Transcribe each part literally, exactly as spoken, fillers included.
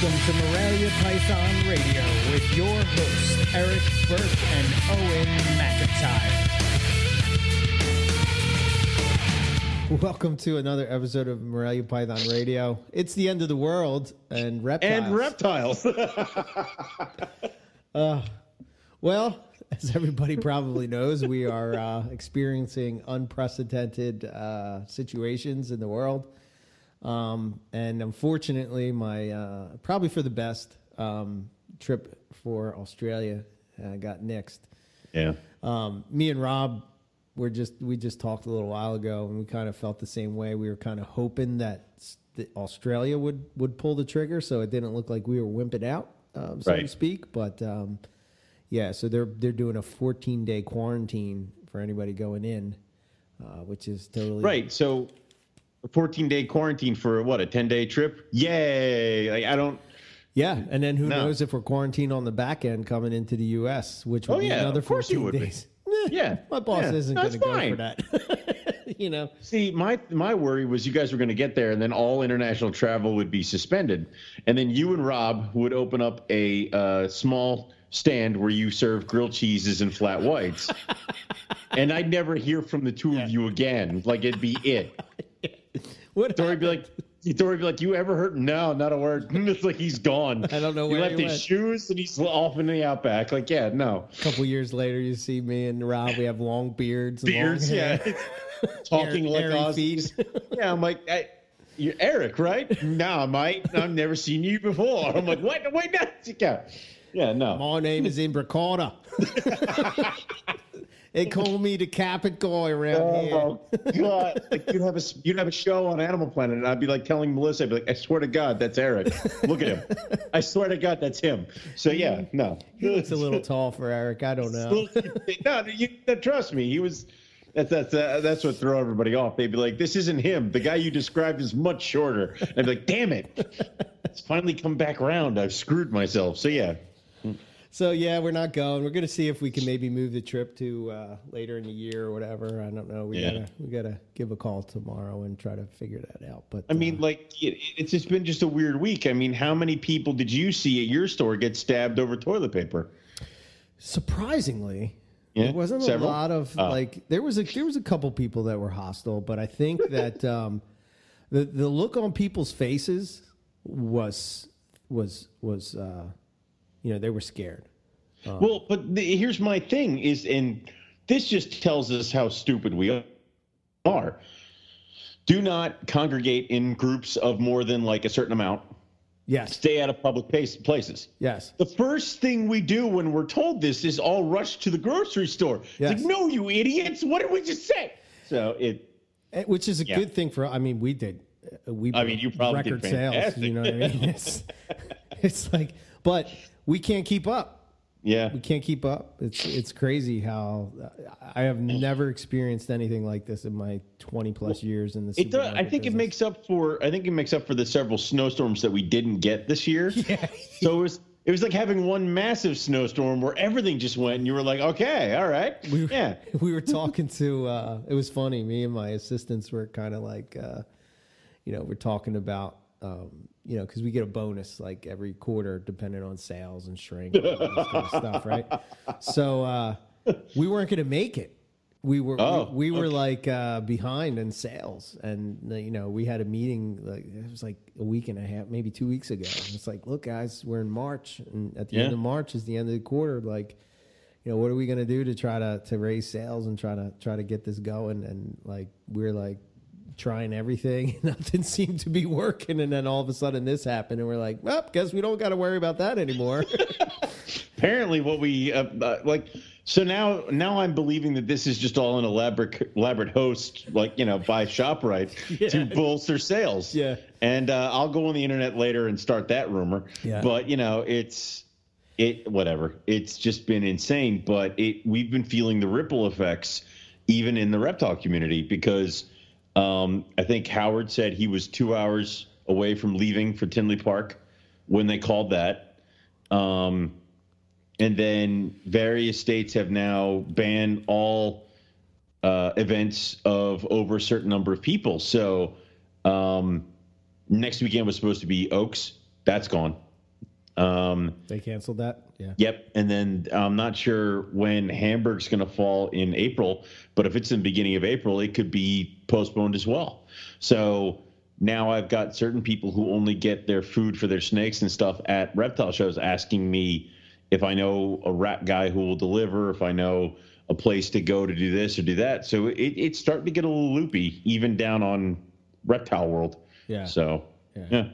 Welcome to Morelia Python Radio with your hosts, Eric Burke and Owen McIntyre. Welcome to another episode of Morelia Python Radio. It's the end of the world and reptiles. And reptiles. uh, well, as everybody probably knows, we are uh, experiencing unprecedented uh, situations in the world. Um, and unfortunately, my uh, probably for the best um, trip for Australia uh, got nixed. Yeah. Um, me and Rob were just we just talked a little while ago, and we kind of felt the same way. We were kind of hoping that Australia would would pull the trigger, so it didn't look like we were wimping out, um, so right. to speak. But um, yeah, so they're they're doing a fourteen day quarantine for anybody going in, uh, which is totally right. So. A fourteen day quarantine for what, a ten day trip? Yay! Like, I don't. Yeah, and then who no. knows if we're quarantined on the back end coming into the U S, which would oh, be yeah, another fourteen days. Nah, yeah, my boss yeah. isn't no, going to go for that. You know. See, my my worry was you guys were going to get there, and then all international travel would be suspended, and then you and Rob would open up a uh, small stand where you serve grilled cheeses and flat whites, and I'd never hear from the two yeah. of you again. Like it'd be it. What Dory be like, Dory be like, you ever heard? No, not a word. It's like he's gone. I don't know where he left he his went. Shoes and he's off in the outback. Like, yeah, no. A couple years later, you see me and Rob. We have long beards. Beards, long hair. yeah. Talking like Aussies. Yeah, I'm like, I, you're Eric, right? Nah, mate. I've never seen you before. I'm like, what? Wait, no. Yeah, no. My name is Imbricata. They call me the carpet guy around oh, here. Oh, God. Like you'd, have a, you'd have a show on Animal Planet, and I'd be like telling Melissa, I'd be like, I swear to God, that's Eric. Look at him. I swear to God, that's him. So, yeah, no. He looks a little tall for Eric. I don't know. no, you, no, trust me. He was. That's that's uh, that's what throw everybody off. They'd be like, this isn't him. The guy you described is much shorter. And I'd be like, damn it. It's finally come back around. I've screwed myself. So, yeah. So, yeah, we're not going. We're going to see if we can maybe move the trip to uh, later in the year or whatever. I don't know. We yeah. gotta we gotta give a call tomorrow and try to figure that out. But I mean, uh, like, it, it's just been just a weird week. I mean, how many people did you see at your store get stabbed over toilet paper? Surprisingly, yeah, there wasn't several? a lot of, uh, like, there was, a, there was a couple people that were hostile. But I think that um, the, the look on people's faces was, was, was, uh, you know, they were scared. Um, well, but the, here's my thing is, and this just tells us how stupid we are. Do not congregate in groups of more than like a certain amount. Yes. Stay out of public places. Yes. The first thing we do when we're told this is all rush to the grocery store. Yes. It's like, no, you idiots. What did we just say? So it. Which is a yeah. good thing for, I mean, we did. We I mean, you probably record did sales. You know what I mean? It's, it's like, but. We can't keep up. Yeah. We can't keep up. It's it's crazy how I have never experienced anything like this in my twenty plus years in this. It does, I think business. It makes up for I think it makes up for the several snowstorms that we didn't get this year. Yeah. So it was it was like having one massive snowstorm where everything just went and you were like, "Okay, all right." We were, yeah. We were talking to uh, it was funny. Me and my assistants were kind of like uh, you know, we're talking about um, you know, because we get a bonus like every quarter, depending on sales and shrink and all this kind of stuff, right? So uh, we weren't going to make it. We were oh, we, we okay. were like uh, behind in sales, and you know, we had a meeting like it was like a week and a half, maybe two weeks ago. And it's like, look, guys, we're in March, and at the yeah. end of March is the end of the quarter. Like, you know, what are we going to do to try to to raise sales and try to try to get this going? And like, we're like. Trying everything, nothing seemed to be working, and then all of a sudden this happened, and we're like, well, guess we don't got to worry about that anymore. Apparently, what we uh, uh, like, so now, now I'm believing that this is just all an elaborate, elaborate host, like you know, by ShopRite yeah. to bolster sales. Yeah, and uh, I'll go on the internet later and start that rumor. Yeah. But you know, it's it whatever. It's just been insane, but it we've been feeling the ripple effects even in the reptile community because. Um, I think Howard said he was two hours away from leaving for Tinley Park when they called that. Um, and then various states have now banned all uh, events of over a certain number of people. So um, next weekend was supposed to be Oaks. That's gone. Um, they canceled that? Yeah. Yep. And then I'm not sure when Hamburg's going to fall in April, but if it's in the beginning of April, it could be postponed as well. So now I've got certain people who only get their food for their snakes and stuff at reptile shows asking me if I know a rat guy who will deliver, if I know a place to go to do this or do that. So it, it's starting to get a little loopy, even down on reptile world. Yeah. So, yeah. Yeah.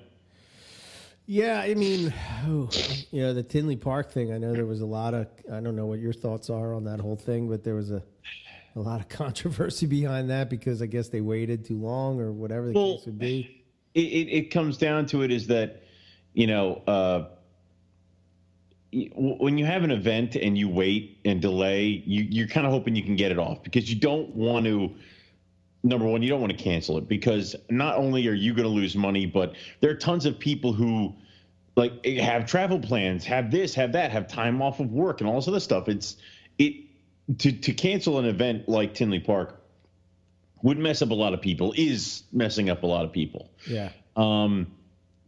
Yeah, I mean, oh, you know, the Tinley Park thing, I know there was a lot of, I don't know what your thoughts are on that whole thing, but there was a, a lot of controversy behind that because I guess they waited too long or whatever the well, case would be. It, it comes down to it is that, you know, uh, when you have an event and you wait and delay, you, you're kind of hoping you can get it off because you don't want to. Number one, you don't want to cancel it because not only are you going to lose money, but there are tons of people who like have travel plans, have this, have that, have time off of work and all this other stuff. It's it to, to cancel an event like Tinley Park would mess up a lot of people, is messing up a lot of people. Yeah. Um,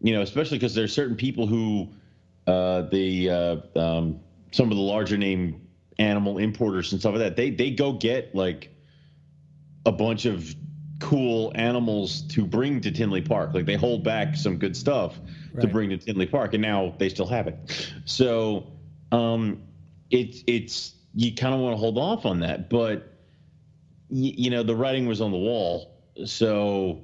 you know, especially because there are certain people who uh, the uh, um, some of the larger name animal importers and stuff like that, they they go get like a bunch of cool animals to bring to Tinley Park. Like they hold back some good stuff right. to bring to Tinley Park, and now they still have it. So um, it, it's, you kind of want to hold off on that, but y- you know, the writing was on the wall. So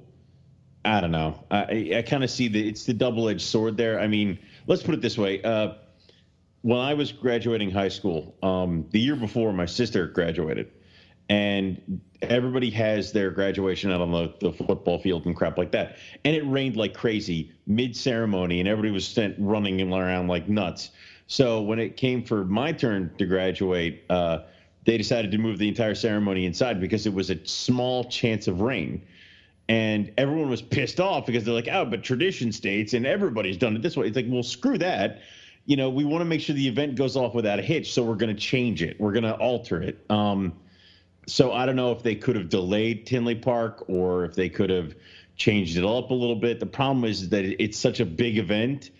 I don't know. I, I kind of see that it's the double-edged sword there. I mean, let's put it this way. Uh, when I was graduating high school, um, the year before my sister graduated, and everybody has their graduation out on the, the football field and crap like that. And it rained like crazy mid-ceremony, and everybody was sent running around like nuts. So when it came for my turn to graduate, uh, they decided to move the entire ceremony inside because it was a small chance of rain. And everyone was pissed off because they're like, oh, but tradition states, and everybody's done it this way. It's like, well, screw that. You know, we want to make sure the event goes off without a hitch, so we're going to change it. We're going to alter it. Um, So I don't know if they could have delayed Tinley Park or if they could have changed it up a little bit. The problem is that it's such a big event,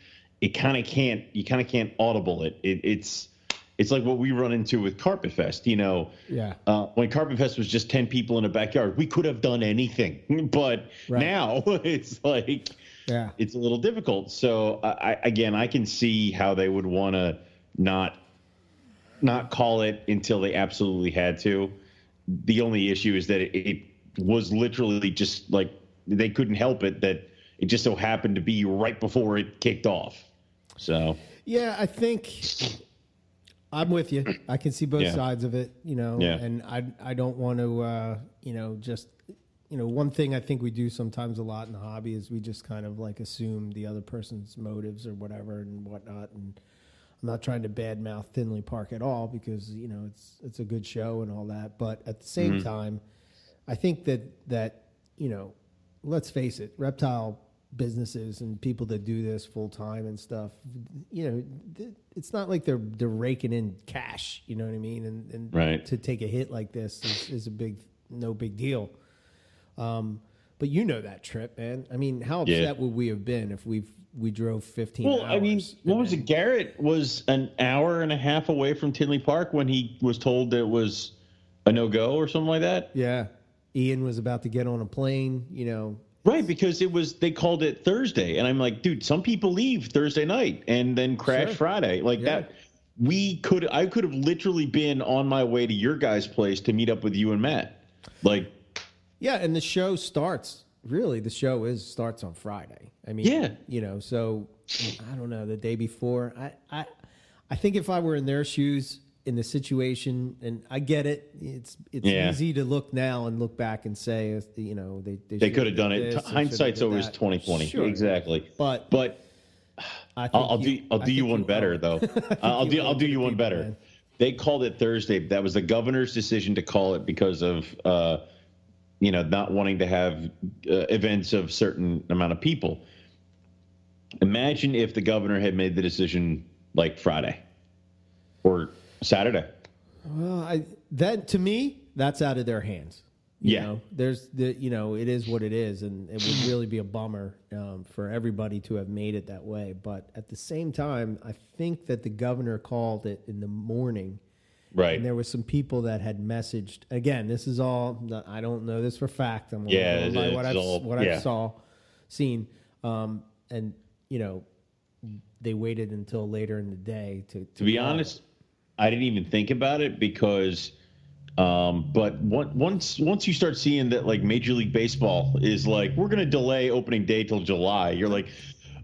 it kind of can't you kind of can't audible it. it. It's it's like what we run into with Carpet Fest. You know, yeah. Uh, when Carpet Fest was just ten people in a backyard, we could have done anything, but right. now it's like yeah. it's a little difficult. So I, again, I can see how they would want to not not call it until they absolutely had to. The only issue is that it, it was literally just like they couldn't help it that it just so happened to be right before it kicked off. So, yeah, I think I'm with you. I can see both yeah. sides of it, you know, yeah. and I, I don't want to, uh, you know, just, you know, one thing I think we do sometimes a lot in the hobby is we just kind of like assume the other person's motives or whatever and whatnot. And I'm not trying to badmouth Tinley Park at all because, you know, it's it's a good show and all that. But at the same mm-hmm. time, I think that, that, you know, let's face it, reptile businesses and people that do this full time and stuff, you know, th- it's not like they're they're raking in cash, you know what I mean? And, and right. to take a hit like this is, is a big, no big deal. Um, but you know that trip, man. I mean, how upset yeah. would we have been if we've, We drove fifteen well, hours. Well, I mean, what was it? Garrett was an hour and a half away from Tinley Park when he was told that it was a no-go or something like that. Yeah. Ian was about to get on a plane, you know. Right, because it was, they called it Thursday. And I'm like, dude, some people leave Thursday night and then crash sure. Friday. Like yeah. that, we could, I could have literally been on my way to your guys' place to meet up with you and Matt. Like, yeah, and the show starts. Really, the show is starts on Friday. I mean, yeah. you know, so I don't know, the day before. I, I I think if I were in their shoes in the situation, and I get it, it's it's yeah. easy to look now and look back and say, you know, they they, they could have done it. Hindsight's always twenty twenty. Sure. Exactly. But but I think I'll, I'll you, do I'll I do you one you better though. I'll do I'll do you one better. Man. They called it Thursday. That was the governor's decision to call it because of uh, you know, not wanting to have uh, events of certain amount of people. Imagine if the governor had made the decision like Friday or Saturday. Well, I, that to me, that's out of their hands. You yeah. know, there's the, you know, it is what it is, and it would really be a bummer um, for everybody to have made it that way. But at the same time, I think that the governor called it in the morning. Right. And there were some people that had messaged. Again, this is all, I don't know this for fact. I'm yeah, going by it, what I what yeah. I saw, seen. Um, and, you know, they waited until later in the day to. To, to be honest, I didn't even think about it because. Um, but one, once once you start seeing that, like, Major League Baseball is like, we're going to delay opening day till July. You're like,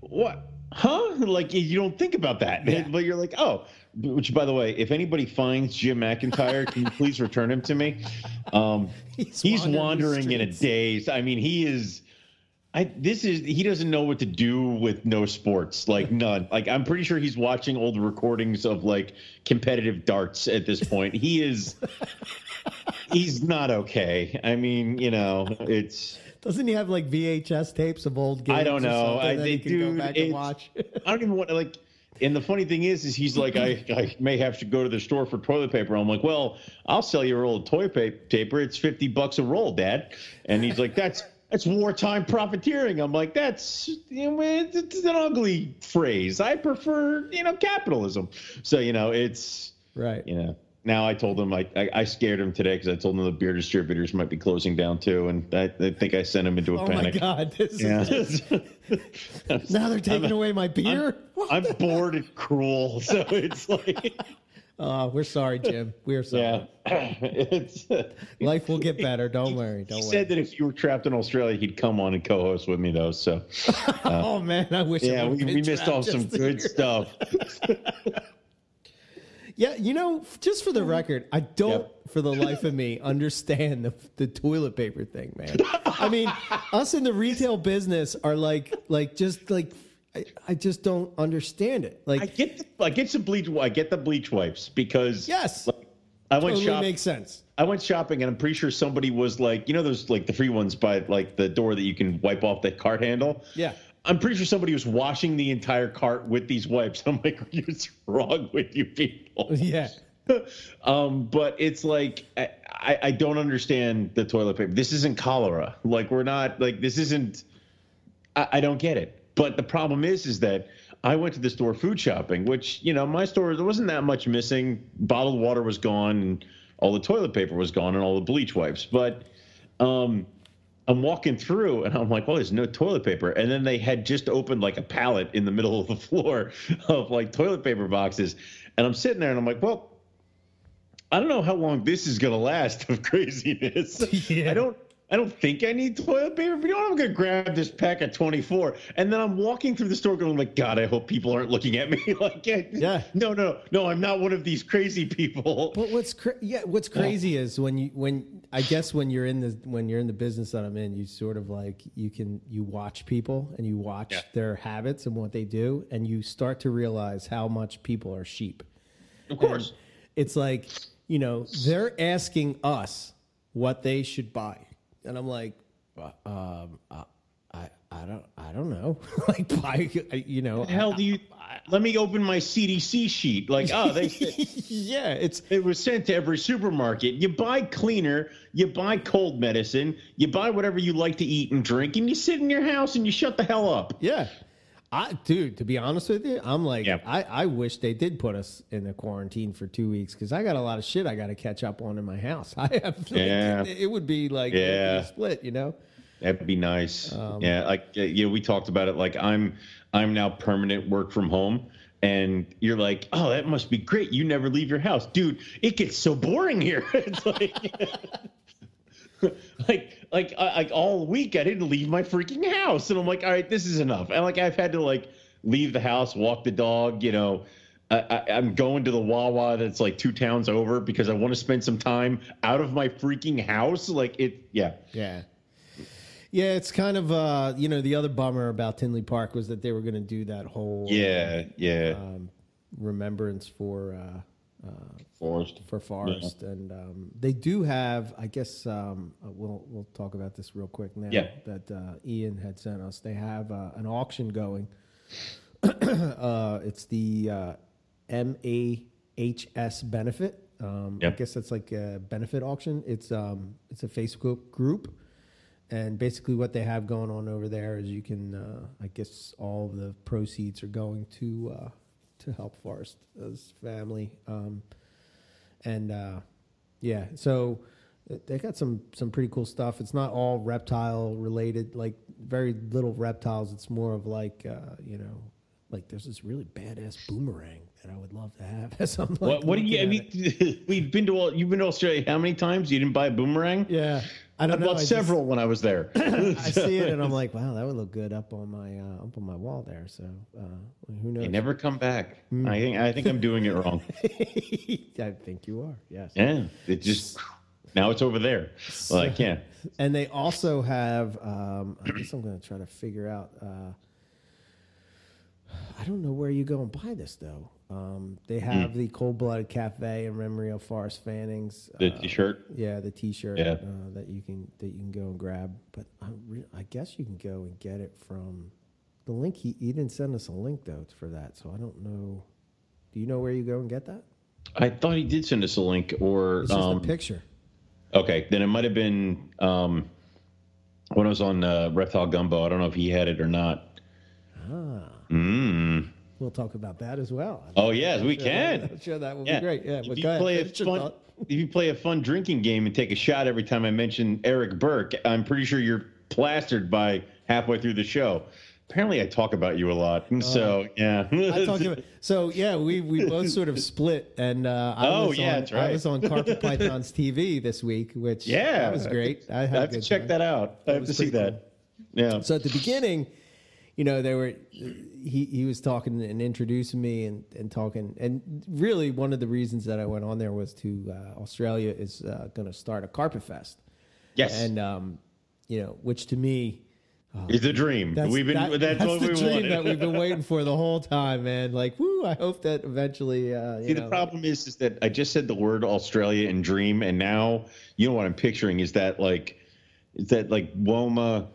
what? Huh? Like, you don't think about that. Yeah. But you're like, oh. Which, by the way, if anybody finds Jim McIntyre, can you please return him to me? Um, he's, he's wandering, wandering in a daze. I mean, he is. I this is he doesn't know what to do with no sports, like none. Like, I'm pretty sure he's watching old recordings of, like, competitive darts at this point. He is. He's not okay. I mean, you know, it's. Doesn't he have, like, V H S tapes of old games? I don't know. I they do. Go back and watch. I don't even want to, like. And the funny thing is, is he's like, I, I may have to go to the store for toilet paper. I'm like, well, I'll sell you a roll of toilet paper. It's fifty bucks a roll, Dad. And he's like, that's that's wartime profiteering. I'm like, that's you know, it's an ugly phrase. I prefer, you know, capitalism. So, you know, it's right. You know, now I told him I I, I scared him today because I told him the beer distributors might be closing down too, and I, I think I sent him into a oh panic. Oh my God! This yeah. is now they're taking I'm, away my beer. I'm, I'm bored and cruel, so it's like, oh, we're sorry, Jim. We're sorry. Yeah. It's, uh, life will get better. Don't he, worry. Don't he worry. He said that if you were trapped in Australia, he'd come on and co-host with me though. So, uh, oh man, I wish. Yeah, I we, we missed off some good stuff. Yeah, you know, just for the record, I don't, yep. for the life of me, understand the, the toilet paper thing, man. I mean, us in the retail business are like, like just like, I, I just don't understand it. Like, I get, the, I get some bleach, I get the bleach wipes because yes, like, I went totally shopping. Makes sense. I went shopping, and I'm pretty sure somebody was like, you know, those like the free ones by like the door that you can wipe off the cart handle. Yeah. I'm pretty sure somebody was washing the entire cart with these wipes. I'm like, what's wrong with you people? Yeah. um, but it's like, I, I don't understand the toilet paper. This isn't cholera. Like, we're not, like, this isn't, I, I don't get it. But the problem is, is that I went to the store food shopping, which, you know, my store, there wasn't that much missing. Bottled water was gone, and all the toilet paper was gone, and all the bleach wipes. But, um, I'm walking through, and I'm like, well, there's no toilet paper. And then they had just opened, like, a pallet in the middle of the floor of, like, toilet paper boxes. And I'm sitting there, and I'm like, well, I don't know how long this is going to last of craziness. Yeah. I don't I don't think I need toilet paper, but you know what? I'm going to grab this pack of twenty-four. And then I'm walking through the store going, like, God, I hope people aren't looking at me. like, yeah. No, no, no, I'm not one of these crazy people. But what's cra- yeah, what's crazy yeah. is when you when I guess when you're in the when you're in the business that I'm in, you sort of like you can you watch people and you watch yeah. their habits and what they do, and you start to realize how much people are sheep. Of course. And it's like, you know, they're asking us what they should buy. And I'm like, um, uh, I, I don't, I don't know. like, I, you know, the hell I, do you? I, let me open my C D C sheet. Like, oh, they, yeah, it's it was sent to every supermarket. You buy cleaner, you buy cold medicine, you buy whatever you like to eat and drink, and you sit in your house and you shut the hell up. Yeah, I, dude, to be honest with you, I'm like, yeah. I, I wish they did put us in a quarantine for two weeks because I got a lot of shit I got to catch up on in my house. I have, yeah. it, it would be like yeah. a split, you know. That'd be nice. Um, yeah, like you know, we talked about it. Like I'm, I'm now permanent work from home, and you're like, oh, that must be great. You never leave your house, dude. It gets so boring here. It's like. like like I, like all week I didn't leave my freaking house, and I'm like, all right, this is enough. And like I've had to like leave the house, walk the dog, you know. I, I, I'm going to the Wawa that's like two towns over because I want to spend some time out of my freaking house. Like it, yeah, yeah, yeah. It's kind of uh, you know, the other bummer about Tinley Park was that they were going to do that whole yeah, uh, yeah um, remembrance for. Uh, Uh, Forest for Forest, yeah. And um, they do have. I guess um, we'll we'll talk about this real quick now yeah. that uh, Ian had sent us. They have uh, an auction going. uh, it's the uh, M A H S benefit, Um, yep. I guess that's like a benefit auction. It's um, it's a Facebook group, and basically what they have going on over there is you can, uh, I guess, all the proceeds are going to uh, to help Forrest's family, um, and uh, yeah, so they got some some pretty cool stuff. It's not all reptile related, like very little reptiles. It's more of like uh, you know. Like there's this really badass boomerang that I would love to have. So like, what? What do you? I mean, we've been to all, you've been to Australia. How many times you didn't buy a boomerang? Yeah, I don't I know. Bought I several just, when I was there. I see it and I'm like, wow, that would look good up on my uh, up on my wall there. So uh, who knows? They never come back. Mm. I think I think I'm doing it wrong. I think you are. Yes. Yeah. It just now it's over there. So, well, I can't. And they also have. Um, I guess I'm going to try to figure out. Uh, I don't know where you go and buy this, though. Um, they have mm. the Cold-Blooded Cafe in memory of Forrest Fanning's. The uh, T-shirt? Yeah, the T-shirt yeah. Uh, that you can that you can go and grab. But I, re- I guess you can go and get it from the link. He, he didn't send us a link, though, for that, so I don't know. Do you know where you go and get that? I thought he did send us a link. Or it's just um, a picture. Okay, then it might have been um, when I was on uh, Reptile Gumbo. I don't know if he had it or not. Ah. Mm. We'll talk about that as well. I'm oh, yes, we sure can. That, I'm sure that will yeah. be great. Yeah, if, you play a fun, if you play a fun drinking game and take a shot every time I mention Eric Burke, I'm pretty sure you're plastered by halfway through the show. Apparently, I talk about you a lot. Uh, so, yeah. I talk about, so, yeah, we, we both sort of split. And uh, I, oh, was yeah, on, that's right. I was on Carpet Python's T V this week, which yeah, that was great. I, I have to check time. that out. I have to see that. Cool. Yeah. So, at the beginning... You know, they were he, he was talking and introducing me and, and talking. And really, one of the reasons that I went on there was to uh, Australia is uh, going to start a Carpet Fest. Yes. And, um, you know, which to me uh, is a dream. That's, we've been, that, that's, that's what the we dream wanted. That we've been waiting for the whole time, man. Like, woo, I hope that eventually. Uh, you See, know, the problem like, is, is that I just said the word Australia and dream. And now, you know, what I'm picturing is that like is that like Woma,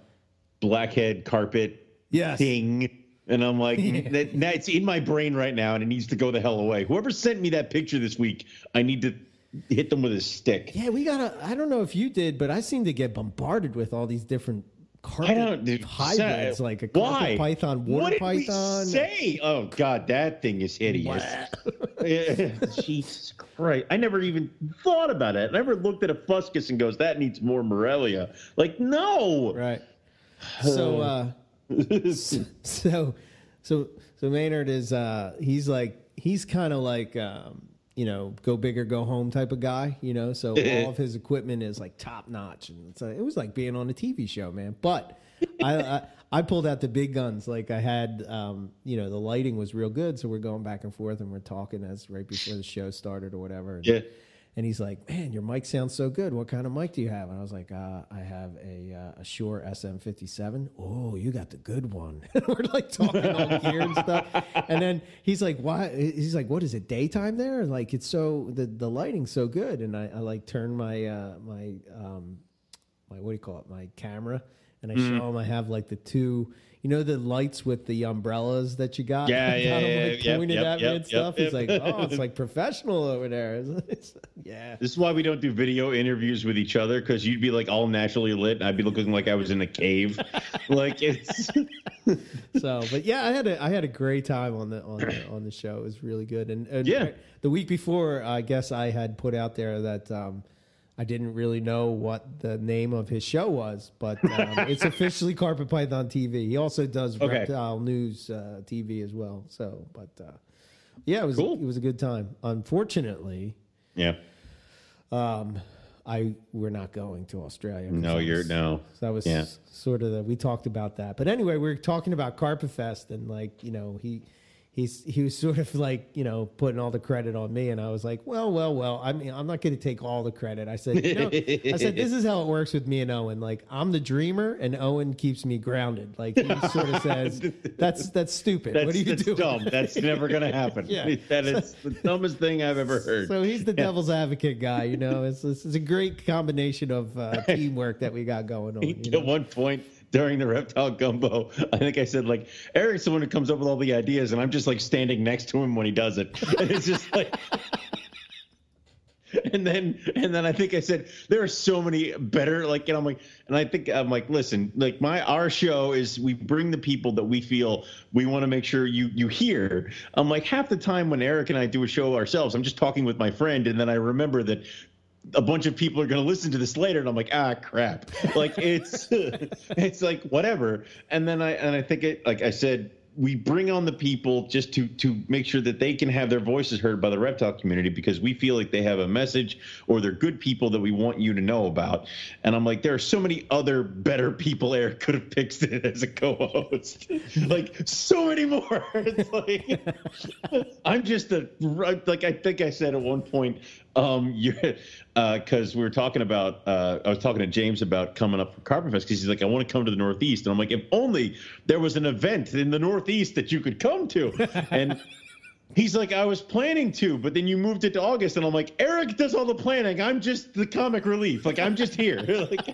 blackhead carpet. Yes. Thing. And I'm like, yeah. that, that's in my brain right now, and it needs to go the hell away. Whoever sent me that picture this week, I need to hit them with a stick. Yeah, we got to – I don't know if you did, but I seem to get bombarded with all these different carpet hybrids, so, like a carpet python, water what did python. We say? Oh, God, that thing is hideous. Jesus Christ. I never even thought about it. I never looked at a fuscus and goes, that needs more Morelia. Like, no. Right. So – uh so, so, so Maynard is, uh, he's like, he's kind of like, um, you know, go big or go home type of guy, you know? So all of his equipment is like top notch. And it's like, it was like being on a T V show, man. But I, I, I pulled out the big guns. Like I had, um, you know, the lighting was real good. So we're going back and forth and we're talking as right before the show started or whatever. And, yeah. And he's like, man, your mic sounds so good. What kind of mic do you have? And I was like, uh, I have a, uh, a Shure S M fifty-seven. Oh, you got the good one. We're like talking all gear and stuff. And then he's like, why? He's like, what is it? Daytime there? Like it's so, the, the lighting's so good. And I, I like turned my, uh, my, um, my, what do you call it? My camera. And I mm. show him I have like the two, you know, the lights with the umbrellas that you got. Yeah, yeah, yeah. Like yeah, pointed yep, at yep, me and yep, stuff. Yep, He's yep. like, oh, it's like professional over there. It's, it's, yeah. This is why we don't do video interviews with each other because you'd be like all naturally lit, and I'd be looking like I was in a cave. Like it's. So, but yeah, I had a I had a great time on the on the, on the show. It was really good. And, and yeah, the week before, I guess I had put out there that. Um, I didn't really know what the name of his show was, but um, it's officially Carpet Python T V. He also does okay. Reptile News uh, T V as well. So, but uh, yeah, it was cool. It was a good time. Unfortunately, yeah, um, I we're not going to Australia. No, was, you're no. So that was yeah. sort of the, we talked about that. But anyway, we were talking about Carpet Fest and like you know he. He's he was sort of like, you know, putting all the credit on me. And I was like, well, well, well, I mean, I'm not going to take all the credit. I said, you know, I said, this is how it works with me and Owen. Like, I'm the dreamer and Owen keeps me grounded. Like, he sort of says, that's that's stupid. That's, what are you that's doing? Dumb. That's never going to happen. Yeah. That is the dumbest thing I've ever heard. So he's the yeah. devil's advocate guy, you know. It's, it's a great combination of uh, teamwork that we got going on. You At know? one point. During the Reptile Gumbo, I think I said, like, Eric's the one who comes up with all the ideas, and I'm just, like, standing next to him when he does it. And it's just like, And then, and then I think I said, there are so many better, like, and I'm like, and I think I'm like, listen, like my, our show is we bring the people that we feel we want to make sure you, you hear. I'm like, half the time when Eric and I do a show ourselves, I'm just talking with my friend. And then I remember that a bunch of people are going to listen to this later. And I'm like, ah, crap. Like it's, it's like, whatever. And then I, and I think it, like I said, we bring on the people just to, to make sure that they can have their voices heard by the reptile community because we feel like they have a message or they're good people that we want you to know about. And I'm like, there are so many other better people Eric could have picked it as a co-host, like so many more. It's like, I'm just a, like, I think I said at one point, um, you're, uh, cause we were talking about, uh, I was talking to James about coming up for Carpet Fest. Cause he's like, I want to come to the Northeast. And I'm like, if only there was an event in the Northeast East that you could come to. And he's like, I was planning to, but then you moved it to August. And I'm like, Eric does all the planning. I'm just the comic relief. Like, I'm just here. Like,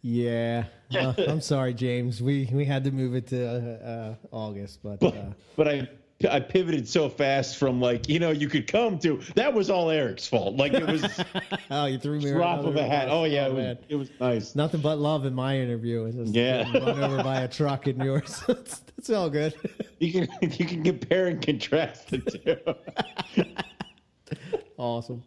yeah. Uh, I'm sorry, James. We we had to move it to uh, uh, August. But, uh... but but I I pivoted so fast from like, you know, you could come to, that was all Eric's fault. Like it was oh, you threw me a drop of a hat. Oh, yeah. Oh, it, was, it was nice. Nothing but love in my interview. It was yeah. Run over by a truck in yours. It's, it's all good. You can, you can compare and contrast the two. Awesome.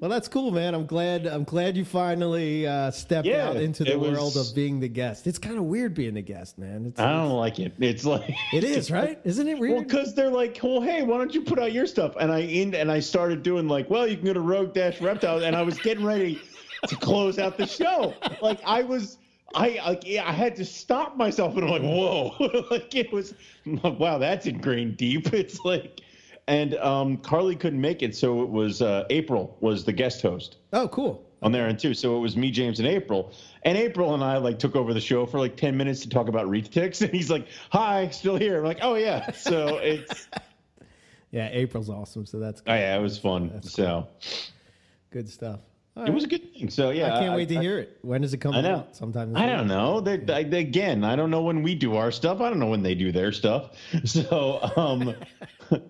Well, that's cool, man. I'm glad, I'm glad you finally uh, stepped yeah, out into the was... world of being the guest. It's kind of weird being the guest, man. It's, I don't like it. It's like it is, right? Isn't it weird? Well, because they're like, well, hey, why don't you put out your stuff? And I in, and I started doing like, well, you can go to Rogue Reptiles, and I was getting ready to close out the show. Like I was, I like I had to stop myself, and I'm like, whoa, like it was, like, wow, that's ingrained deep. It's like. And um, Carly couldn't make it, so it was uh, April was the guest host. Oh, cool. On their end, too. So it was me, James, and April. And April and I, like, took over the show for, like, ten minutes to talk about retics. And he's like, hi, still here. I'm like, oh, yeah. So it's... yeah, April's awesome, so that's good. Oh, yeah, it was fun. That's so cool. Good stuff. Right. It was a good thing. So, yeah. I can't I, wait to I, hear it. When does it come I know. out? Sometime I don't know. They, yeah. I, they, again, I don't know when we do our stuff. I don't know when they do their stuff. So, um...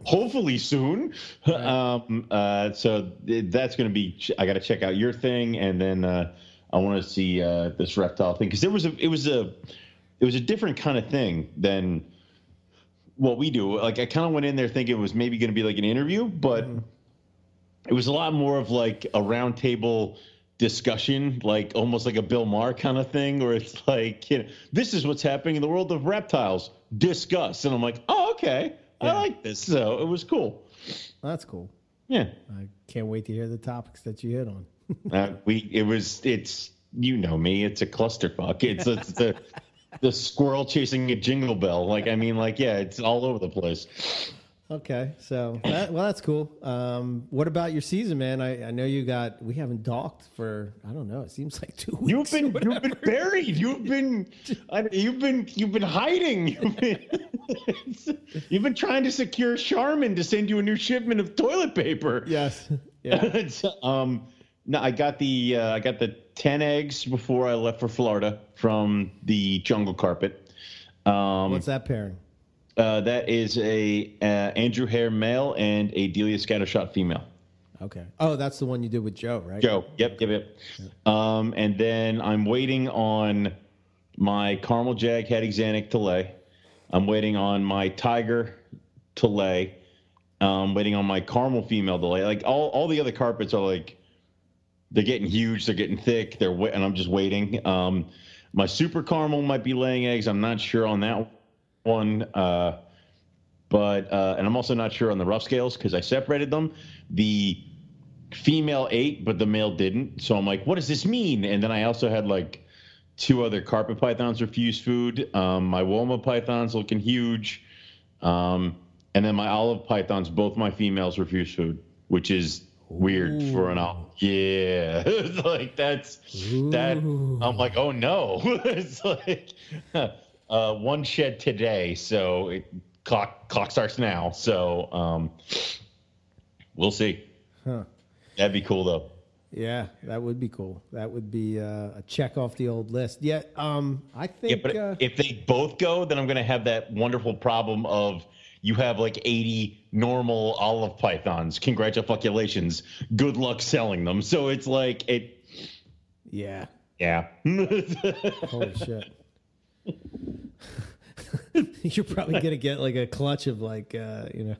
hopefully soon. Right. Um, uh, so th- that's going to be, I got to check out your thing. And then, uh, I want to see, uh, this reptile thing. Cause there was a, it was a, it was a different kind of thing than what we do. Like I kind of went in there thinking it was maybe going to be like an interview, but mm. it was a lot more of like a round table discussion, like almost like a Bill Maher kind of thing, where it's like, you know, this is what's happening in the world of reptiles, discuss. And I'm like, oh, okay. Yeah. I like this, so it was cool. That's cool. Yeah, I can't wait to hear the topics that you hit on. uh, we, it was, it's, you know me, it's a clusterfuck. It's, it's the the squirrel chasing a jingle bell. Like I mean, like yeah, it's all over the place. Okay, so that, well, that's cool. Um, what about your season, man? I, I know you got. We haven't talked for I don't know. It seems like two weeks. You've been you've been buried. You've been I, you've been you've been hiding. You've been, you've been trying to secure Charmin to send you a new shipment of toilet paper. Yes. Yeah. um. No, I got the uh, I got the ten eggs before I left for Florida from the jungle carpet. Um, What's that pairing? Uh, that is a uh, Andrew Hare male and a Delia Scattershot female. Okay. Oh, that's the one you did with Joe, right? Joe. Yep, yep, yep. yep. Um, and then I'm waiting on my Caramel Jag head Exanic to lay. I'm waiting on my Tiger to lay. I'm waiting on my Caramel female to lay. Like all, all the other carpets are like, they're getting huge, they're getting thick, they're and I'm just waiting. Um, my Super Caramel might be laying eggs. I'm not sure on that one. One, uh, but uh, and I'm also not sure on the rough scales because I separated them. The female ate, but the male didn't. So I'm like, what does this mean? And then I also had like two other carpet pythons refuse food. Um, my Woma pythons looking huge, um, and then my Olive pythons, both my females refuse food, which is weird. Ooh. For an olive. Yeah, like that's Ooh. that. I'm like, oh no, it's like. Uh, one shed today, so it clock clock starts now. So um, we'll see. Huh. That'd be cool, though. Yeah, that would be cool. That would be uh, a check off the old list. Yeah, um, I think. Yeah, but uh, if they both go, then I'm going to have that wonderful problem of you have like eighty normal olive pythons. Congratulations. Good luck selling them. So it's like it. Yeah. Yeah. Holy shit. You're probably gonna get like a clutch of like uh, you know,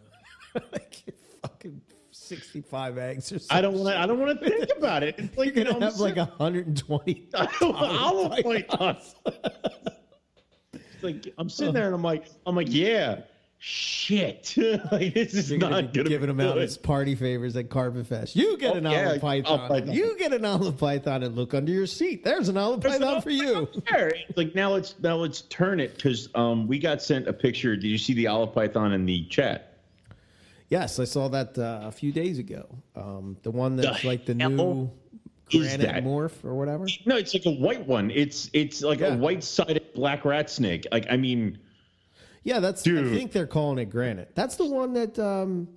like fucking sixty-five eggs or something. I don't want to. I don't want to think about it. It's like you're gonna have like one hundred twenty. I don't want pythons. It's like I'm sitting there and I'm like, I'm like, yeah, shit. Like this is you're not gonna be giving them out as party favors at Carpet Fest. You get oh, an yeah, olive python. python. You get an olive python and look under your seat. There's an olive There's python an olive for you. There. Like now let's now let's turn it because um we got sent a picture. Did you see the olive python in the chat? Yes, I saw that uh, a few days ago. Um, the one that's the like the new Granite that? morph or whatever. No, it's like a white one. It's it's like yeah. a white-sided black rat snake. Like I mean, yeah, that's. Dude. I think they're calling it Granite. That's the one that um,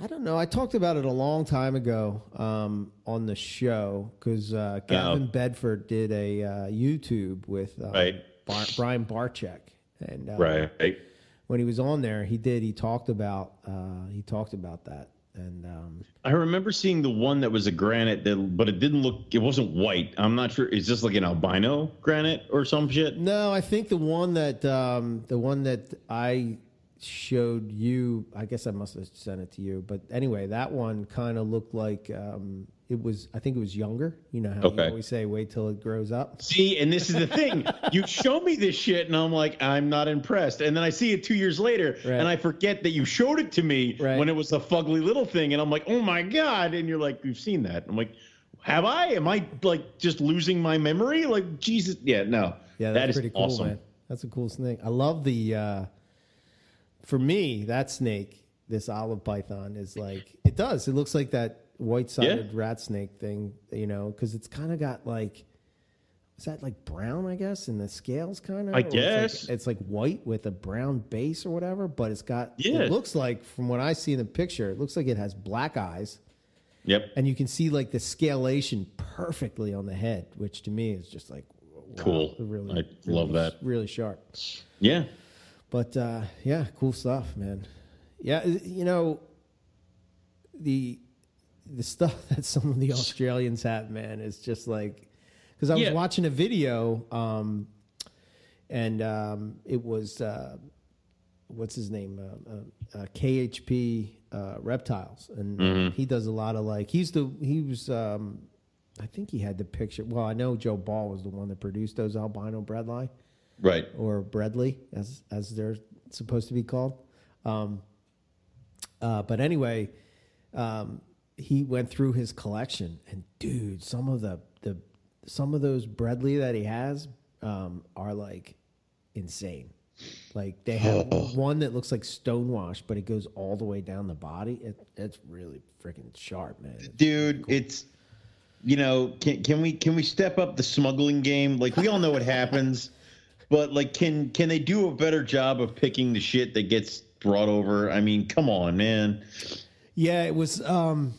I don't know. I talked about it a long time ago um, on the show because uh, Gavin oh. Bedford did a uh, YouTube with um, right. Bar- Brian Barczyk and uh, right. right. When he was on there, he did. He talked about. Uh, he talked about that, and um, I remember seeing the one that was a granite, that, but it didn't look. It wasn't white. I'm not sure. Is this like an albino granite or some shit? No, I think the one that um, the one that I showed you. I guess I must have sent it to you, but anyway, that one kind of looked like. Um, It was, I think it was younger. You know how okay. you always say, wait till it grows up. See, and this is the thing. You show me this shit, and I'm like, I'm not impressed. And then I see it two years later, right. and I forget that you showed it to me right. when it was a fugly little thing. And I'm like, oh, my God. And you're like, you've seen that. I'm like, have I? Am I, like, just losing my memory? Like, Jesus. Yeah, no. Yeah, that's that is pretty cool, awesome. Man. That's a cool snake. I love the, uh, for me, that snake, this olive python is like, it does. It looks like that. White-sided yeah. rat snake thing, you know, because it's kind of got like, is that like brown? I guess, and the scales kind of. I guess it's like, it's like white with a brown base or whatever, but it's got. Yeah. It looks like, from what I see in the picture, it looks like it has black eyes. Yep. And you can see like the scalation perfectly on the head, which to me is just like wow, cool. Really, I really, love that. Really sharp. Yeah. But uh, yeah, cool stuff, man. Yeah, you know, the. The stuff that some of the Australians have, man, is just like... Because I was yeah. watching a video, um, and um, it was... Uh, what's his name? Uh, uh, uh, K H P uh, Reptiles. And mm-hmm. he does a lot of, like... He's the... He was... Um, I think he had the picture... Well, I know Joe Ball was the one that produced those albino Bredli. Right. Or Bredli, as, as they're supposed to be called. Um, uh, but anyway... Um, he went through his collection, and dude, some of the, the some of those Bredli that he has um, are like insane. Like they have oh. one that looks like stonewashed, but it goes all the way down the body. It, it's really freaking sharp, man. It's dude, cool. it's you know, can can we can we step up the smuggling game? Like we all know what happens, but like can can they do a better job of picking the shit that gets brought over? I mean, come on, man. Yeah, it was. Um,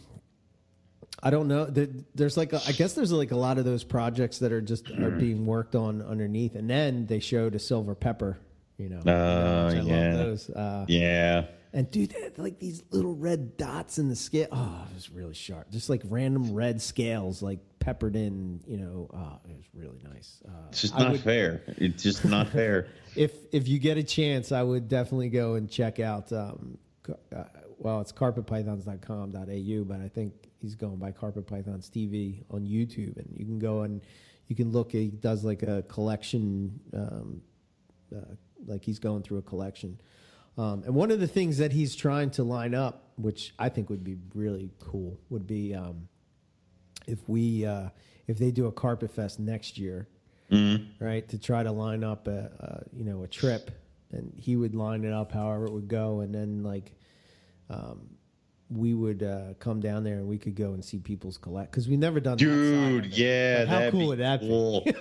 I don't know. There's like, a, I guess there's like a lot of those projects that are just are being worked on underneath, and then they showed a silver pepper. You know, uh, which I yeah, love those. Uh, yeah. And dude, they had like these little red dots in the scale. Oh, it was really sharp. Just like random red scales, like peppered in. You know, oh, it was really nice. Uh, it's just not would, fair. It's just not fair. If if you get a chance, I would definitely go and check out. Um, uh, Well, it's carpet pythons dot com dot a u, but I think he's going by Carpet Pythons T V on YouTube, and you can go and you can look. He does like a collection, um, uh, like he's going through a collection. Um, and one of the things that he's trying to line up, which I think would be really cool, would be um, if we uh, if they do a Carpet Fest next year, mm-hmm. right? To try to line up a, a you know a trip, and he would line it up however it would go, and then like. Um, we would uh, come down there and we could go and see people's collect because we've never done. Dude, that yeah, like, how cool be would that cool. be?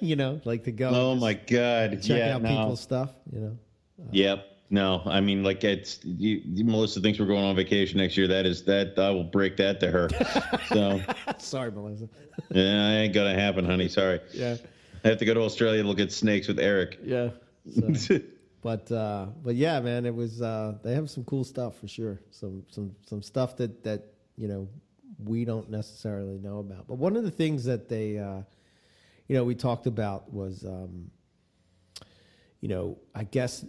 You know, like to go. Oh my god, check yeah, out no. people's stuff. You know. Uh, yep. No, I mean, like it's you, Melissa thinks we're going on vacation next year. That is that I will break that to her. So sorry, Melissa. Yeah, it ain't gonna happen, honey. Sorry. Yeah. I have to go to Australia and look at snakes with Eric. Yeah. So. But uh, but yeah, man, it was. Uh, they have some cool stuff for sure. Some some some stuff that that you know we don't necessarily know about. But one of the things that they, uh, you know, we talked about was, um, you know, I guess,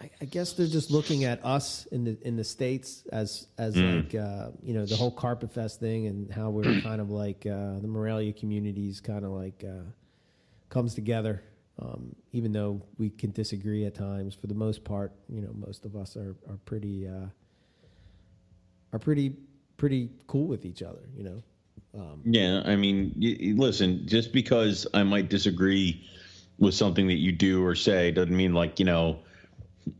I, I guess they're just looking at us in the in the States as as mm. like uh, you know, the whole Carpet Fest thing and how we're kind of like uh, the Morelia communities kind of like uh, comes together. Um, even though we can disagree at times, for the most part, you know, most of us are are pretty uh, are pretty pretty cool with each other, you know. Um, yeah, I mean, you, you listen, just because I might disagree with something that you do or say doesn't mean like, you know,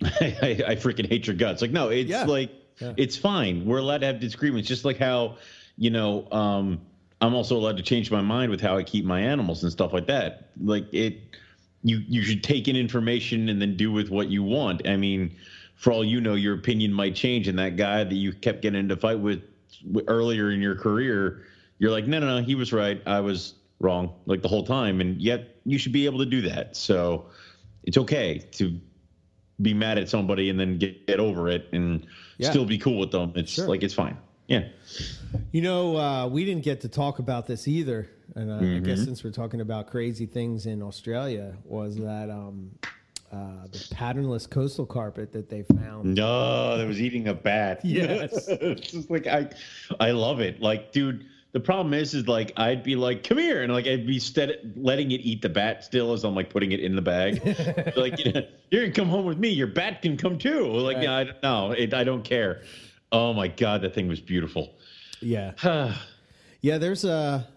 I, I, I freaking hate your guts. Like, no, it's yeah. like yeah. it's fine. We're allowed to have disagreements, just like how, you know, um, I'm also allowed to change my mind with how I keep my animals and stuff like that. Like it. You you should take in information and then do with what you want. I mean, for all you know, your opinion might change. And that guy that you kept getting into a fight with earlier in your career, you're like, no, no, no, he was right. I was wrong, like the whole time. And yet you should be able to do that. So it's okay to be mad at somebody and then get, get over it and yeah. still be cool with them. It's sure. like, it's fine. Yeah. You know, uh, we didn't get to talk about this either. And uh, mm-hmm. I guess since we're talking about crazy things in Australia, was that um, uh, the patternless coastal carpet that they found? No, that was eating a bat. Yes, it's just like I, I love it. Like, dude, the problem is, is like I'd be like, come here, and like I'd be st- letting it eat the bat still as I'm like putting it in the bag. Like, you know, you can come home with me. Your bat can come too. Like, right. no, I, no it, I don't care. Oh my God, that thing was beautiful. Yeah. yeah, there's a.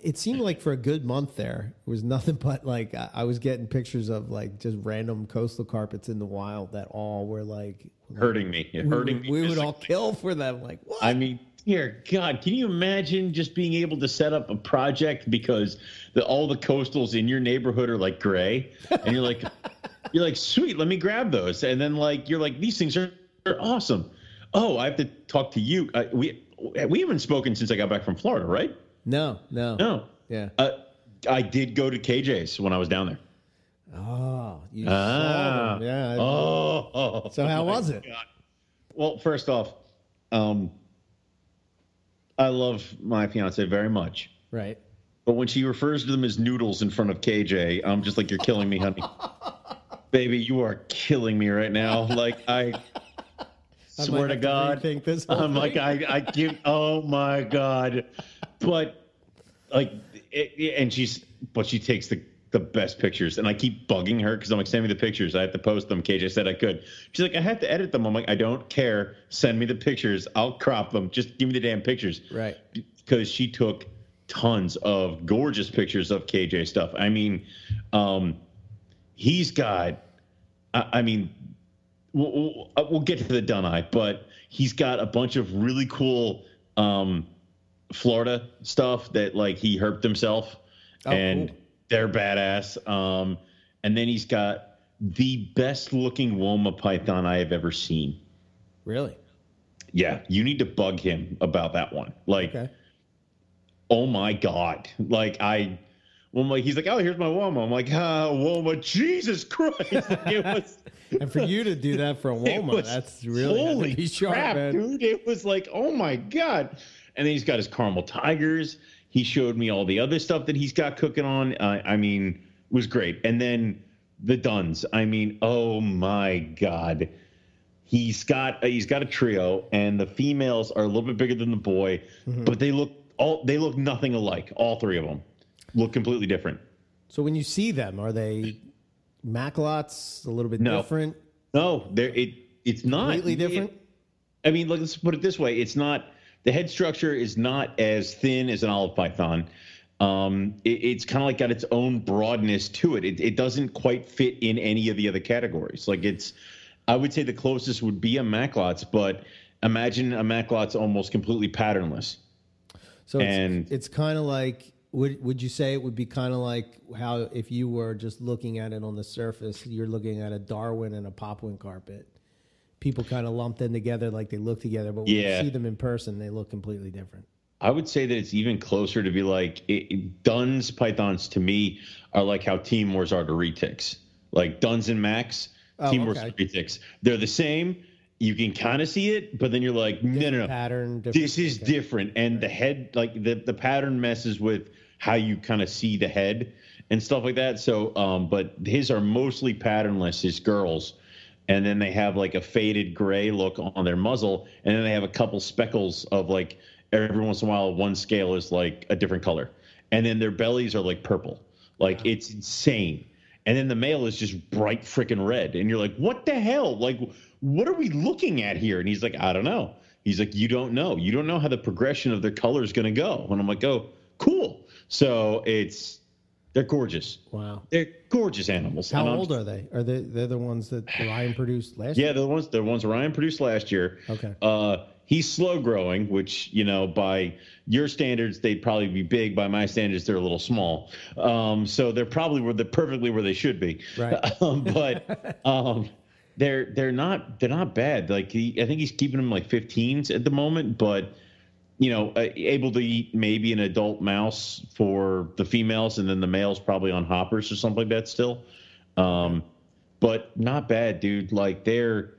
It seemed like for a good month there, it was nothing but like I was getting pictures of like just random coastal carpets in the wild that all were like hurting me, yeah, we, hurting me. We physically. Would all kill for them. Like, what? I mean, dear God, can you imagine just being able to set up a project because the, all the coastals in your neighborhood are like gray, and you're like, you're like, sweet, let me grab those, and then like you're like, these things are, are awesome. Oh, I have to talk to you. I, we we haven't spoken since I got back from Florida, right? No, no, no. Yeah, uh, I did go to K J's when I was down there. Oh, you ah, saw them. Yeah. Oh, oh, so how was it? God. Well, first off, um, I love my fiance very much. Right. But when she refers to them as noodles in front of K J, I'm just like, you're killing me, honey. Baby, you are killing me right now. Like I. I swear to God, think this I'm thing. Like, I, I give, oh my God. But like, it, it, and she's, but she takes the, the best pictures and I keep bugging her. Cause I'm like, send me the pictures. I have to post them. K J said I could. She's like, I have to edit them. I'm like, I don't care. Send me the pictures. I'll crop them. Just give me the damn pictures. Right. Cause she took tons of gorgeous pictures of K J stuff. I mean, um, he's got, I, I mean, We'll, we'll, we'll get to the Dunn-Eye, but he's got a bunch of really cool um, Florida stuff that, like, he herped himself, oh, and cool. They're badass. Um, and then he's got the best-looking Woma python I have ever seen. Really? Yeah, you need to bug him about that one. Like, okay. Oh, my God. Like, I... Well, I'm like, he's like, oh, here's my Woma. I'm like, ah, Woma, Jesus Christ. It was, and for you to do that for a Woma, was, that's really holy crap, sharp, dude. It was like, oh, my God. And then he's got his Caramel Tigers. He showed me all the other stuff that he's got cooking on. Uh, I mean, it was great. And then the Dunn's. I mean, oh, my God. He's got, he's got a trio, and the females are a little bit bigger than the boy, mm-hmm. but they look all they look nothing alike, all three of them. Look completely different. So when you see them, are they Macklot's a little bit no. different? No, they're it. It's not completely different. It, I mean, look, let's put it this way: it's not the head structure is not as thin as an olive python. Um, it, it's kind of like got its own broadness to it. it. It doesn't quite fit in any of the other categories. Like it's, I would say the closest would be a Macklot's, but imagine a Macklot's almost completely patternless. So and it's, it's kind of like. Would would you say it would be kind of like how if you were just looking at it on the surface, you're looking at a Darwin and a Popwin carpet. People kind of lump them together like they look together, but when yeah. you see them in person, they look completely different. I would say that it's even closer to be like it, it, Dunn's pythons to me are like how Timors are to retics. Like Dunn's and Macs, Oh, Teamwork's okay. Three Sticks. They're the same. You can kind of see it, but then you're like, different no, no, no. Pattern, this is okay. different. And right. the head, like the, the pattern messes with how you kind of see the head and stuff like that. So, um, but his are mostly patternless, his girls. And then they have like a faded gray look on their muzzle. And then they have a couple speckles of like every once in a while, one scale is like a different color. And then their bellies are like purple. Like wow. It's insane. And then the male is just bright freaking red. And you're like, what the hell? Like, what are we looking at here? And he's like, I don't know. He's like, you don't know. You don't know how the progression of their color is going to go. And I'm like, oh, cool. So it's, they're gorgeous. Wow. They're gorgeous animals. How old are they? Are they, they're the ones that Ryan produced last year? Yeah, they're the ones, they're the ones Ryan produced last year. Okay. Uh, he's slow growing, which, you know, by your standards, they'd probably be big. By my standards, they're a little small. Um, so they're probably where they're perfectly where they should be. Right. um, but um, they're they're not they're not bad. Like he, I think he's keeping them like fifteens at the moment. But, you know, able to eat maybe an adult mouse for the females, and then the males probably on hoppers or something like that still. Um, but not bad, dude. Like they're.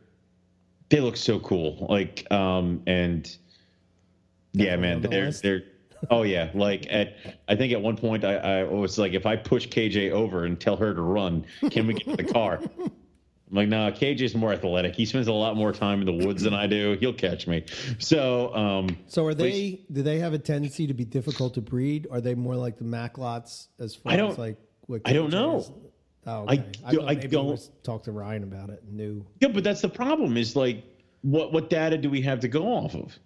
They look so cool. Like, um, and yeah, man, they're, they're, oh yeah. Like at, I think at one point I, I was like, if I push K J over and tell her to run, can we get to the car? I'm like, no, nah, K J's more athletic. He spends a lot more time in the woods than I do. He'll catch me. So, um, so are they, do they have a tendency to be difficult to breed? Are they more like the Macklot's as far as like, what I don't know. Is? Oh, okay. I, I, I don't talk to Ryan about it. New. Yeah, but that's the problem is like, what, what data do we have to go off of?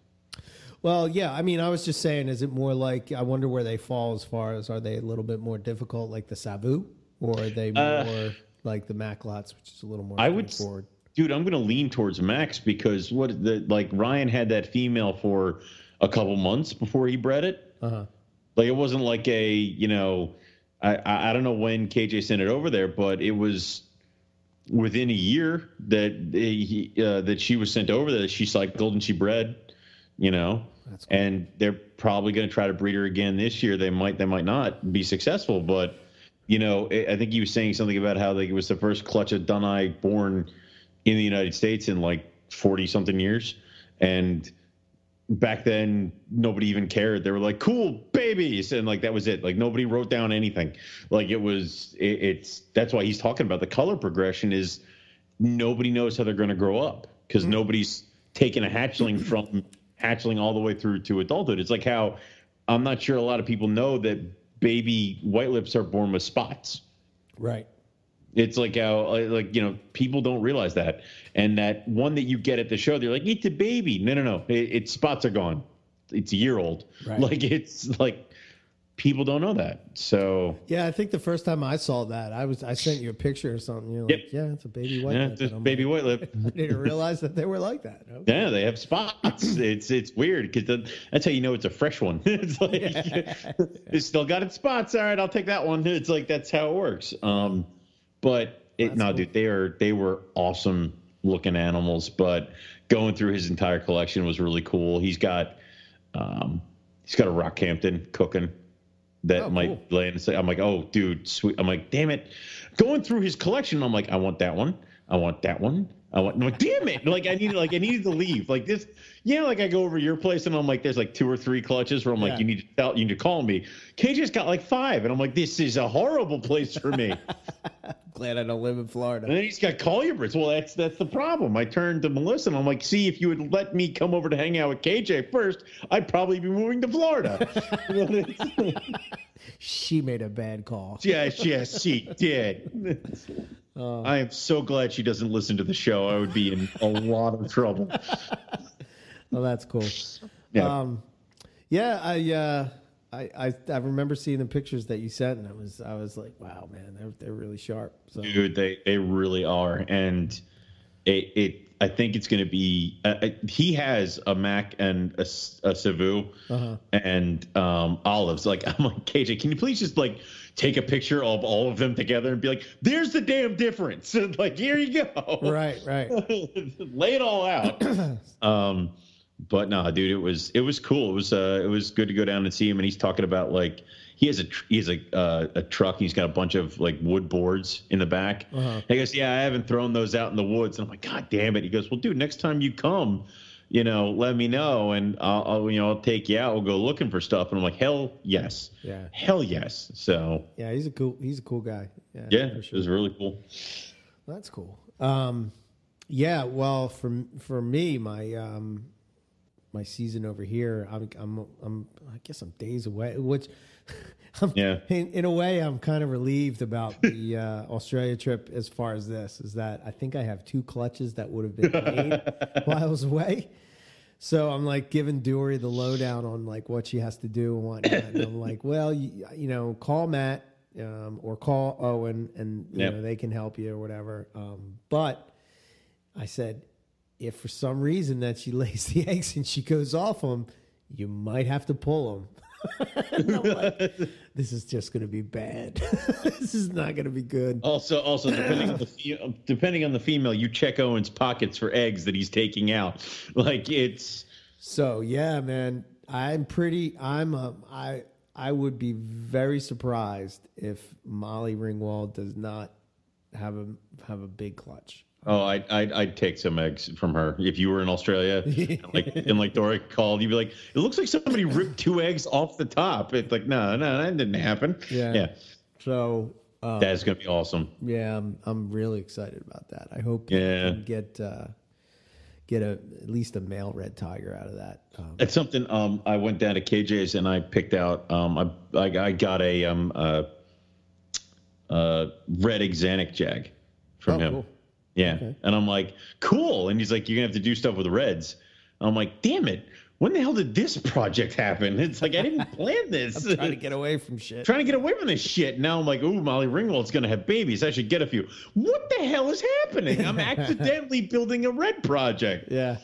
Well, yeah. I mean, I was just saying, is it more like, I wonder where they fall as far as, are they a little bit more difficult like the Sabu, or are they more uh, like the Macklot's, which is a little more I would, forward? Dude, I'm going to lean towards Max because what the, like Ryan had that female for a couple months before he bred it. Uh-huh. Like it wasn't like a, you know, I, I don't know when K J sent it over there, but it was within a year that he, uh, that she was sent over there. She cycled and she bred, you know. That's cool. And they're probably going to try to breed her again this year. They might, they might not be successful, but you know, I think he was saying something about how like it was the first clutch of Dunai born in the United States in like forty something years, and back then nobody even cared. They were like, cool babies, and like that was it. Like nobody wrote down anything. Like it was it, it's that's why he's talking about the color progression is nobody knows how they're going to grow up because mm-hmm. nobody's taking a hatchling from hatchling all the way through to adulthood. It's like how I'm not sure a lot of people know that baby white lips are born with spots. Right. It's like how, like, you know, people don't realize that. And that one that you get at the show, they're like, it's a baby. No, no, no. It, it spots are gone. It's a year old. Right. Like, it's like people don't know that. So. Yeah, I think the first time I saw that, I was I sent you a picture or something. You're yep. like, yeah, it's a baby white yeah, lip. It's a baby like, white lip. I didn't realize that they were like that. Okay. Yeah, they have spots. It's it's weird because that's how you know it's a fresh one. It's like, yeah. It's still got its spots. All right, I'll take that one. It's like, that's how it works. Um. But it, no, cool. dude, they are they were awesome looking animals. But going through his entire collection was really cool. He's got, um, he's got a Rockhampton cooking that oh, might cool. land. So I'm like, oh, dude, sweet. I'm like, damn it. Going through his collection, I'm like, I want that one. I want that one. I want. I'm like, damn it. Like I needed, like I needed to leave. Like this, yeah. Like I go over your place and I'm like, there's like two or three clutches where I'm like, yeah. you need to tell, you need to call me. K J's got like five, and I'm like, this is a horrible place for me. Glad I don't live in Florida. And then he's got colubrids. Well, that's that's the problem. I turned to Melissa and I'm like, see, if you would let me come over to hang out with K J first, I'd probably be moving to Florida. She made a bad call. Yes, yes, she did. Oh. I am so glad she doesn't listen to the show. I would be in a lot of trouble. Well, that's cool. Yeah, um, yeah I... Uh... I, I I remember seeing the pictures that you sent, and I was I was like, wow, man, they're they're really sharp. So. Dude, they, they really are, and it it I think it's going to be. Uh, he has a Mac and a, a Savu uh-huh. and um, Olives. Like I'm like, K J, can you please just like take a picture of all of them together and be like, there's the damn difference. And like here you go. Right, right. Lay it all out. um, But no, dude, it was it was cool. It was uh, it was good to go down and see him. And he's talking about like he has a he has a uh, a truck. And he's got a bunch of like wood boards in the back. Uh-huh. He goes, yeah, I haven't thrown those out in the woods. And I'm like, God damn it. He goes, well, dude, next time you come, you know, let me know, and I'll, I'll you know I'll take you out. We'll go looking for stuff. And I'm like, hell yes, yeah, hell yes. So yeah, he's a cool he's a cool guy. Yeah, yeah, for sure. It was really cool. Well, that's cool. Um, yeah. Well, for for me, my um. my season over here, I'm, I'm, I'm, I guess I'm days away, which I'm, yeah. in, in a way I'm kind of relieved about the, uh, Australia trip. As far as this is that I think I have two clutches that would have been made while I was away. So I'm like giving Dory the lowdown on like what she has to do and whatnot. And I'm like, well, you, you know, call Matt, um, or call Owen and you yep. know, they can help you or whatever. Um, but I said, if for some reason that she lays the eggs and she goes off them, you might have to pull them. And I'm like, this is just going to be bad. This is not going to be good. Also, also depending, on the, depending on the female, you check Owen's pockets for eggs that he's taking out. Like it's so yeah, man. I'm pretty. I'm a, I I would be very surprised if Molly Ringwald does not have a have a big clutch. Oh, I'd, I'd, I'd take some eggs from her. If you were in Australia and like, and like Dora called, you'd be like, it looks like somebody ripped two eggs off the top. It's like, no, no, that didn't happen. Yeah. yeah. So um, that's going to be awesome. Yeah. I'm, I'm really excited about that. I hope yeah. we can get, uh, get a, at least a male red tiger out of that. Um, that's something. Um, I went down to K J's and I picked out, um, I, I, I got a, um, uh, uh, red Exanic Jag from oh, him. Cool. Yeah. Okay. And I'm like, cool. And he's like, you're going to have to do stuff with the Reds. And I'm like, damn it. When the hell did this project happen? It's like, I didn't plan this. I'm trying to get away from shit. Trying to get away from this shit. Now I'm like, ooh, Molly Ringwald's going to have babies. I should get a few. What the hell is happening? I'm accidentally building a Red project. Yeah.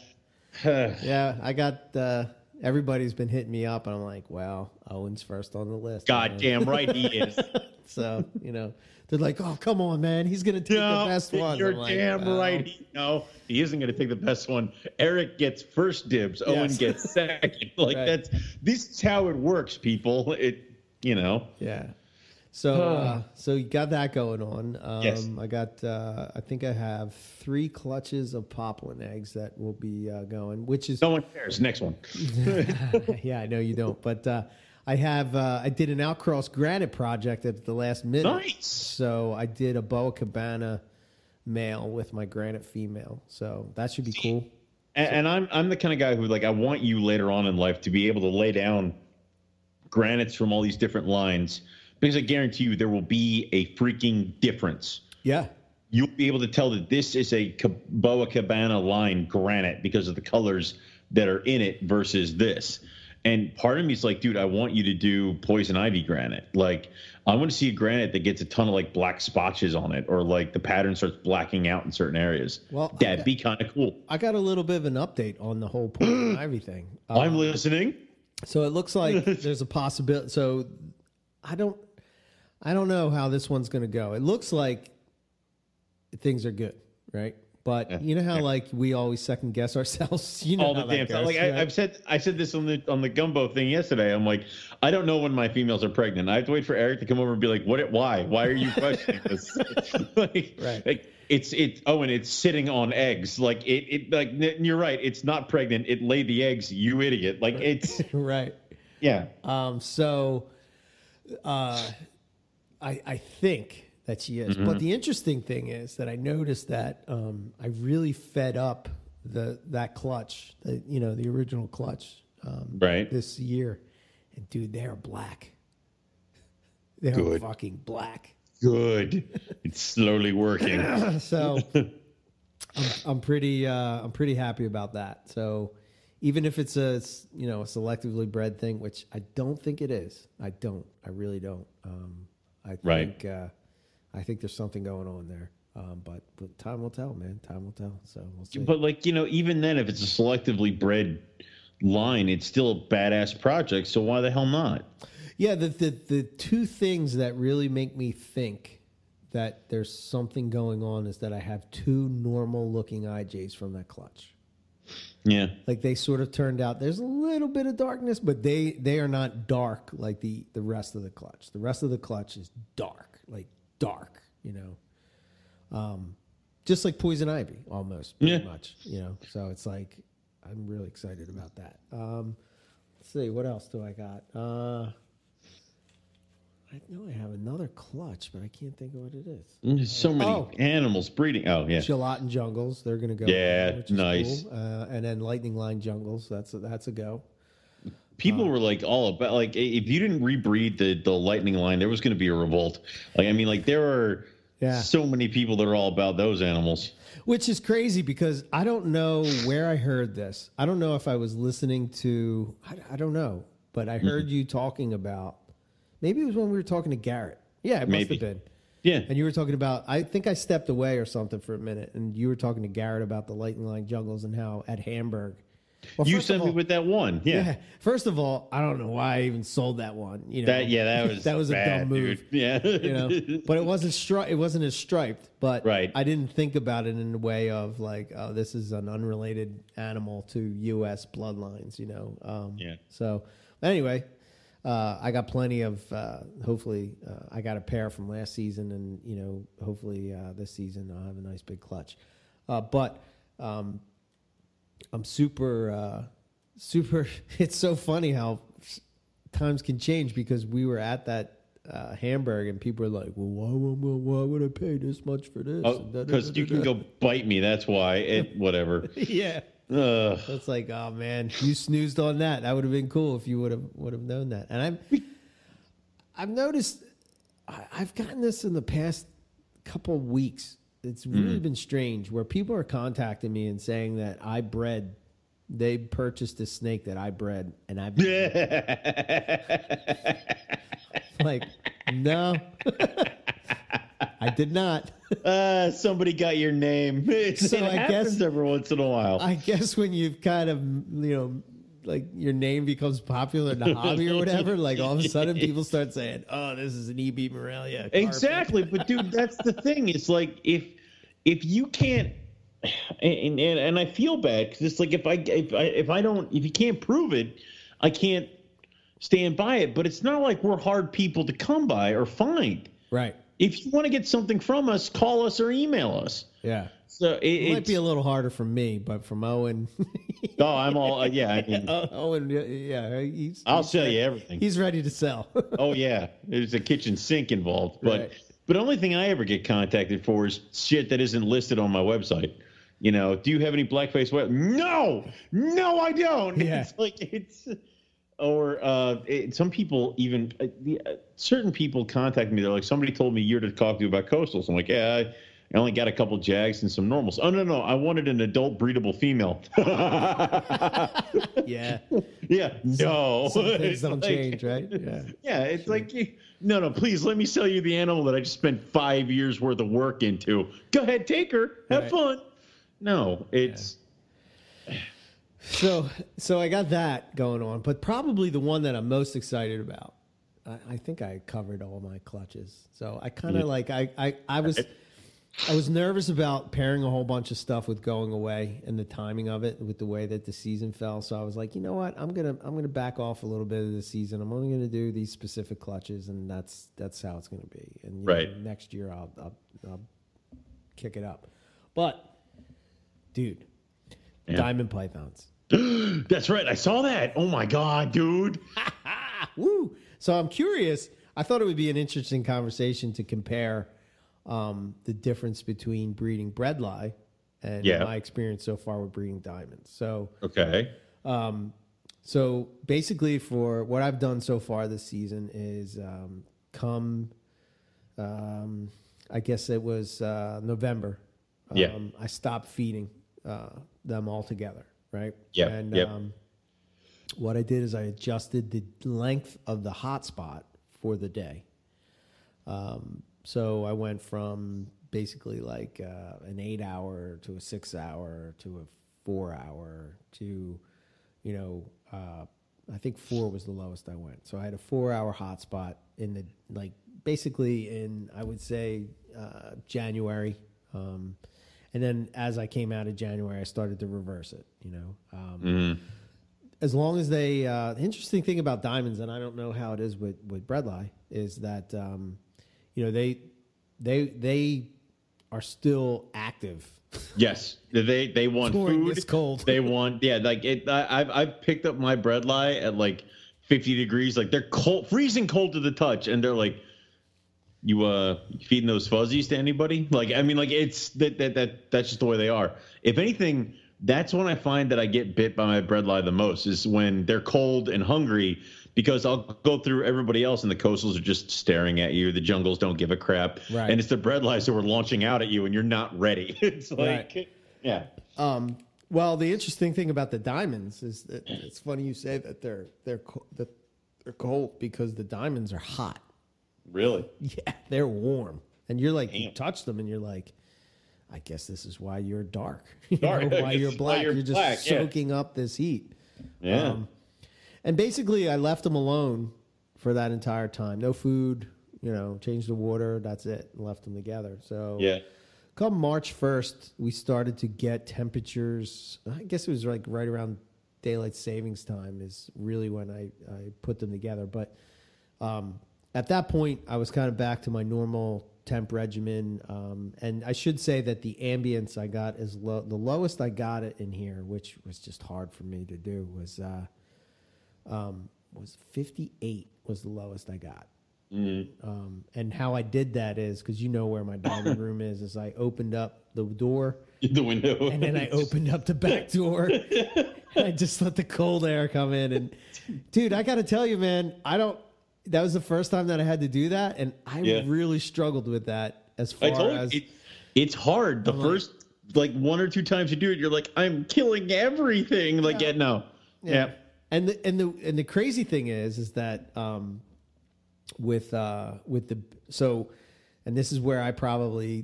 yeah. I got, uh, everybody's been hitting me up. And I'm like, wow, Owen's first on the list. God damn right he is. So, you know. They're like, oh, come on, man. He's going to take no, the best one. You're like, damn wow. right. He, no, he isn't going to take the best one. Eric gets first dibs. Yes. Owen gets second. Like right. that's this is how it works, people. It, you know. Yeah. So, huh. uh, so you got that going on. Um, yes. I got. Uh, I think I have three clutches of poplin eggs that will be uh, going, which is no one cares. Next one. yeah, I know you don't, but. Uh, I have uh, I did an outcross granite project at the last minute. Nice. So I did a Boa Cabana male with my granite female. So that should be cool. And, so. and I'm I'm the kind of guy who like I want you later on in life to be able to lay down granites from all these different lines because I guarantee you there will be a freaking difference. Yeah. You'll be able to tell that this is a Boa Cabana line granite because of the colors that are in it versus this. And part of me is like, dude, I want you to do Poison Ivy granite. Like, I want to see a granite that gets a ton of, like, black splotches on it or, like, the pattern starts blacking out in certain areas. Well, That'd got, be kind of cool. I got a little bit of an update on the whole Poison Ivy thing. Um, I'm listening. So it looks like there's a possibility. So I don't I don't know how this one's going to go. It looks like things are good, right? But you know how like we always second guess ourselves. You know all the damn stuff. Like right? I, I've said, I said this on the on the gumbo thing yesterday. I'm like, I don't know when my females are pregnant. I have to wait for Eric to come over and be like, what? Why? Why are you questioning this? like, right. like it's it. Oh, and it's sitting on eggs. Like it. It like you're right. It's not pregnant. It laid the eggs. You idiot. Like right. it's right. Yeah. Um. So, uh, I I think. That she is. Mm-hmm. But the interesting thing is that I noticed that um, I really fed up the that clutch, the, you know, the original clutch um, right. this year. And, dude, they are black. They are fucking black. Good. It's slowly working. so I'm, I'm pretty uh, I'm pretty happy about that. So even if it's a, you know, a selectively bred thing, which I don't think it is. I don't. I really don't. Um, I think... Right. Uh, I think there's something going on there, um, but, but time will tell, man. Time will tell. So we'll see. But like you know, even then, if it's a selectively bred line, it's still a badass project. So why the hell not? Yeah, the the, the two things that really make me think that there's something going on is that I have two normal looking I J's from that clutch. Yeah. Like they sort of turned out, there's a little bit of darkness, but they, they are not dark like the, the rest of the clutch. The rest of the clutch is dark, like dark, you know. Um, just like Poison Ivy almost, pretty yeah. much, you know. So it's like, I'm really excited about that. Um, let's see, what else do I got? Uh, I know I have another clutch, but I can't think of what it is. There's so many oh. animals breeding. Oh, yeah. Gelatin Jungles. They're going to go. Yeah, there, nice. Cool. Uh, and then Lightning Line Jungles. That's a, that's a go. People um, were like all about, like, if you didn't rebreed the, the Lightning Line, there was going to be a revolt. Like, I mean, like, there are yeah. so many people that are all about those animals. Which is crazy because I don't know where I heard this. I don't know if I was listening to, I, I don't know, but I heard mm-hmm. you talking about. Maybe it was when we were talking to Garrett. Yeah, it Maybe. must have been. Yeah. And you were talking about, I think I stepped away or something for a minute, and you were talking to Garrett about the Lightning Line Jungles and how at Hamburg. Well, you sent all, me with that one. Yeah. yeah. First of all, I don't know why I even sold that one. You know, that, yeah, that was that was bad, a dumb move. Dude. Yeah. You know, but it wasn't stri- it wasn't as striped. But right. I didn't think about it in the way of like, oh, this is an unrelated animal to U S bloodlines. You know. Um, yeah. So anyway. Uh, I got plenty of, uh, hopefully, uh, I got a pair from last season, and, you know, hopefully uh, this season I'll have a nice big clutch. Uh, but um, I'm super, uh, super, it's so funny how times can change because we were at that uh, Hamburg and people were like, well, why, why, why would I pay this much for this? Because oh, you can go bite me, that's why, it, whatever. Yeah. Ugh. It's like, oh man, you snoozed on that. That would have been cool if you would have would have known that. And I've I've noticed I, I've gotten this in the past couple of weeks. It's really mm. been strange where people are contacting me and saying that I bred. They purchased a snake that I bred, and I like no. I did not. uh, somebody got your name. It, so it I happens guess, every once in a while. I guess when you've kind of, you know, like your name becomes popular in the hobby or whatever, like all of a sudden people start saying, oh, this is an E B Morelia. Exactly. But, dude, that's the thing. It's like if if you can't and, – and, and I feel bad because it's like if I, if I if I don't – if you can't prove it, I can't stand by it. But it's not like we're hard people to come by or find. Right. If you want to get something from us, call us or email us. Yeah. So it, it might be a little harder for me, but from Owen. oh, I'm all, uh, yeah. I mean, Owen, yeah. He's, I'll he's sell ready, you everything. He's ready to sell. oh, yeah. There's a kitchen sink involved. But right. but the only thing I ever get contacted for is shit that isn't listed on my website. You know, do you have any blackface? Web-? No, no, I don't. Yeah. It's like, it's. Or uh, it, some people even uh, the, uh, certain people contact me. They're like, somebody told me you're to talk to you about Coastals. I'm like, yeah, I only got a couple Jags and some normals. Oh, no, no. I wanted an adult breedable female. yeah. Yeah. No. Some, some things don't like, change, right? Yeah. Yeah. It's sure. like, no, no, please let me sell you the animal that I just spent five years worth of work into. Go ahead. Take her. Have right. fun. No, it's. Yeah. So so I got that going on, but probably the one that I'm most excited about, I, I think I covered all my clutches. So I kind of like, I, I, I was I was nervous about pairing a whole bunch of stuff with going away and the timing of it with the way that the season fell. So I was like, you know what, I'm going to I'm gonna back off a little bit of the season. I'm only going to do these specific clutches, and that's that's how it's going to be. And right. know, next year I'll, I'll, I'll kick it up. But, dude, yeah. Diamond Pythons. That's right. I saw that. Oh, my God, dude. Woo. So I'm curious. I thought it would be an interesting conversation to compare um, the difference between breeding Bredli and yeah. my experience so far with breeding diamonds. So okay. Um, so basically for what I've done so far this season is um, come, um, I guess it was uh, November. Um, yeah. I stopped feeding uh, them all together. Right. Yeah. And yep. Um, what I did is I adjusted the length of the hotspot for the day. Um, so I went from basically like uh, an eight hour to a six hour to a four hour to, you know, uh, I think four was the lowest I went. So I had a four hour hotspot in the like basically in I would say uh, January. Um, And then as I came out in January, I started to reverse it, you know. Um, mm. As long as they uh, – the interesting thing about diamonds, and I don't know how it is with, with Bredli, is that, um, you know, they they they are still active. Yes. They they want food. It's cold. They want – yeah, like it, I, I've, I've picked up my Bredli at like fifty degrees. Like they're cold, freezing cold to the touch, and they're like – You uh feeding those fuzzies to anybody? Like, I mean, like it's that that that that's just the way they are. If anything, that's when I find that I get bit by my Bredli the most is when they're cold and hungry, because I'll go through everybody else and the Coastals are just staring at you. The Jungles don't give a crap, right. And it's the Bredli that were launching out at you, and you're not ready. It's like, right. yeah. Um. Well, the interesting thing about the diamonds is that it's funny you say that they're they're that they're cold because the diamonds are hot. Really? Yeah, they're warm. And you're like, Damn. you touch them and you're like, I guess this is why you're dark. You dark. Know, why you're black. Why you're, you're just black. soaking yeah. up this heat. Yeah. Um, and basically, I left them alone for that entire time. No food, you know, changed the water. That's it. Left them together. So, yeah. Come March first, we started to get temperatures. I guess it was like right around daylight savings time is really when I, I put them together. But, um, at that point, I was kind of back to my normal temp regimen, um, and I should say that the ambience I got is low. The lowest I got it in here, which was just hard for me to do, was uh, um, was fifty-eight was the lowest I got. Mm-hmm. Um, and how I did that is because you know where my dining room is. Is I opened up the door, the window, and then I opened up the back door. And I just let the cold air come in. And dude, I got to tell you, man, I don't. That was the first time that I had to do that, and I yeah. really struggled with that as far I told you, as... It, it's hard. The I'm first, like, like, one or two times you do it, you're like, I'm killing everything. Like, yeah, yeah no. Yeah. yeah. And the and the, and the crazy thing is, is that um, with uh, with the... So, and this is where I probably,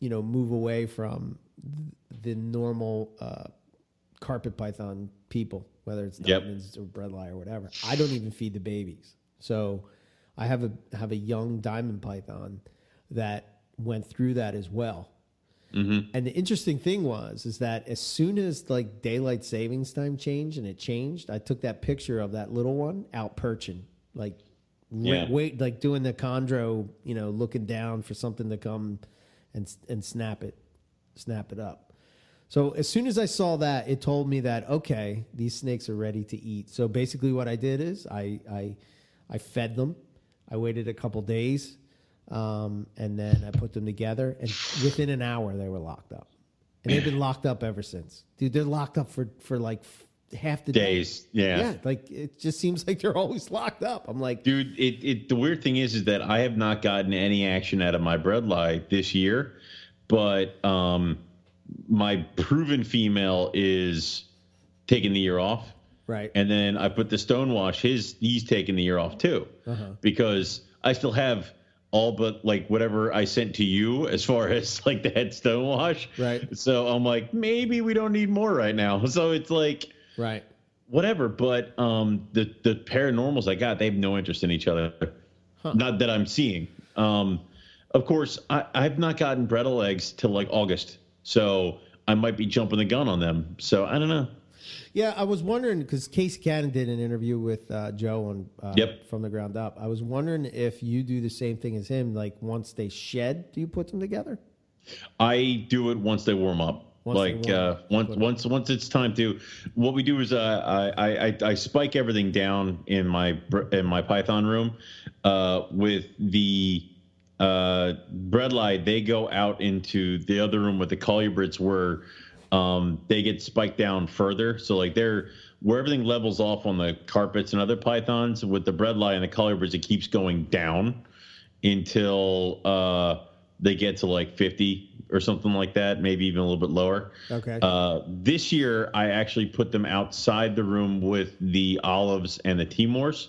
you know, move away from the normal uh, carpet python people, whether it's diamonds yep. or Bredli or whatever. I don't even feed the babies. So I have a have a young diamond python that went through that as well. Mm-hmm. And the interesting thing was is that as soon as like daylight savings time changed and it changed, I took that picture of that little one out perching, like yeah. wait, like doing the chondro, you know, looking down for something to come and and snap it, snap it up. So as soon as I saw that, it told me that, okay, these snakes are ready to eat. So basically what I did is I I I fed them. I waited a couple days, um, and then I put them together. And within an hour, they were locked up. And they've been locked up ever since. Dude, they're locked up for, for like half the days. Day. Yeah. Yeah. Like, it just seems like they're always locked up. I'm like... Dude, it, it, the weird thing is, is that I have not gotten any action out of my Bredli this year. But um, my proven female is taking the year off. Right. And then I put the Stonewash, his, he's taking the year off too, uh-huh. because I still have all but like whatever I sent to you as far as like the head Stonewash. Right. So I'm like, maybe we don't need more right now. So it's like, right. Whatever. But um, the, the paranormals I got, they have no interest in each other. Huh. Not that I'm seeing. Um, of course, I, I've not gotten Bredli eggs till like August. So I might be jumping the gun on them. So I don't know. Yeah, I was wondering, because Casey Cannon did an interview with uh, Joe on uh, yep. From the Ground Up. I was wondering if you do the same thing as him. Like, once they shed, do you put them together? I do it once they warm up. Once like, warm uh, up, once once once it's time to... What we do is uh, I, I I spike everything down in my in my Python room uh, with the... Uh, Bredli, they go out into the other room with the colubrids where... Um, they get spiked down further. So like they're where everything levels off on the carpets and other pythons with the Bredli and the colubrids, it keeps going down until uh, they get to like fifty or something like that. Maybe even a little bit lower. Okay. Uh, this year I actually put them outside the room with the olives and the Timors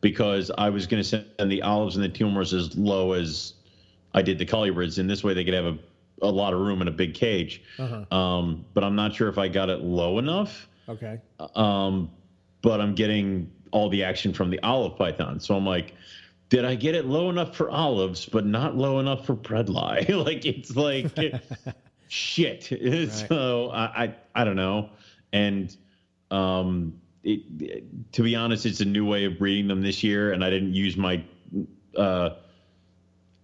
because I was going to send the olives and the Timors as low as I did the colubrids. And this way they could have a, a lot of room in a big cage. Uh-huh. Um, but I'm not sure if I got it low enough. Okay. Um, but I'm getting all the action from the olive python. So I'm like, did I get it low enough for olives, but not low enough for Bredli? Like, it's like, it, shit. Right. So I, I, I don't know. And um, it, it, to be honest, it's a new way of breeding them this year. And I didn't use my, uh,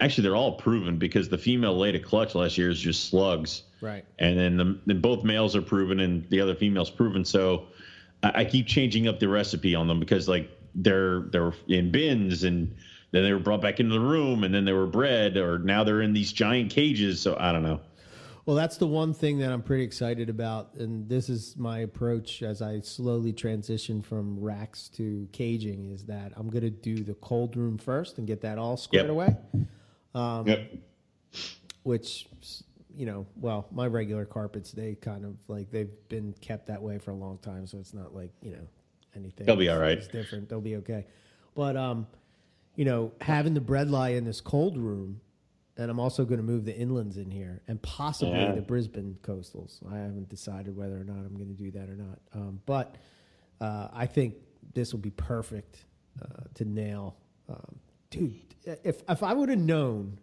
actually they're all proven because the female laid a clutch last year is just slugs. Right. And then the, then both males are proven and the other female's proven. So I, I keep changing up the recipe on them because like they're, they're in bins and then they were brought back into the room and then they were bred or now they're in these giant cages. So I don't know. Well, that's the one thing that I'm pretty excited about, and this is my approach as I slowly transition from racks to caging, is that I'm going to do the cold room first and get that all squared yep. away, um, yep. which, you know, well, my regular carpets, they kind of, like, they've been kept that way for a long time, so it's not like, you know, anything. They'll be all right. It's different. They'll be okay. But, um, you know, having the Bredli in this cold room, and I'm also going to move the Inlands in here and possibly yeah. the Brisbane Coastals. I haven't decided whether or not I'm going to do that or not. Um, but uh, I think this will be perfect uh, to nail. Um, dude, if if I would have known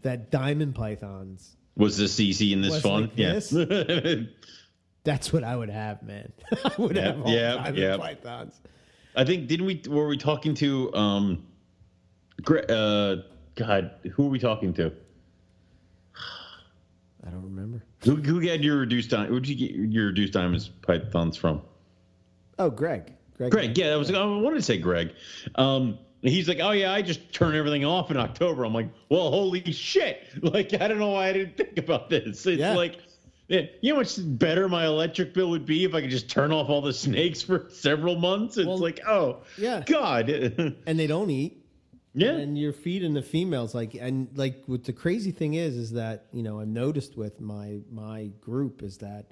that Diamond Pythons... Was this easy and this fun? Like yeah. this, that's what I would have, man. I would yep, have all yep, Diamond yep. Pythons. I think, didn't we... Were we talking to... Um, uh, God, who are we talking to? I don't remember. Who, who had your reduced diamonds? Where'd you get your reduced diamonds pythons from? Oh, Greg. Greg. Greg. Yeah, that was. Greg. I wanted to say Greg. Um, he's like, oh yeah, I just turn everything off in October. I'm like, well, holy shit! Like, I don't know why I didn't think about this. It's yeah. like, you know, how much better my electric bill would be if I could just turn off all the snakes for several months. It's well, like, oh, yeah, God. And they don't eat. Yeah, and you're feeding the females like, and like, what the crazy thing is, is that, you know, I've noticed with my my group is that,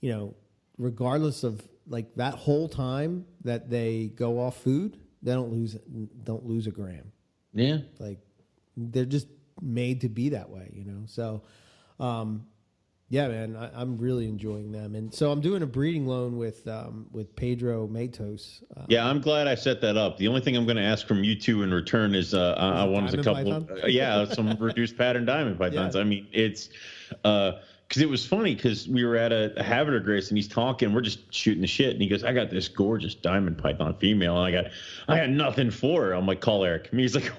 you know, regardless of like that whole time that they go off food, they don't lose don't lose a gram. Yeah, like they're just made to be that way, you know. So, um, yeah, man, I, I'm really enjoying them, and so I'm doing a breeding loan with um, with Pedro Matos. Um, yeah, I'm glad I set that up. The only thing I'm going to ask from you two in return is uh, I, I want a couple, uh, yeah, some reduced pattern diamond pythons. Yeah. I mean, it's because uh, it was funny because we were at a, a Habitat Grace and he's talking, we're just shooting the shit, and he goes, "I got this gorgeous diamond python female, and I got I got nothing for her." I'm like, "Call Eric." And he's like,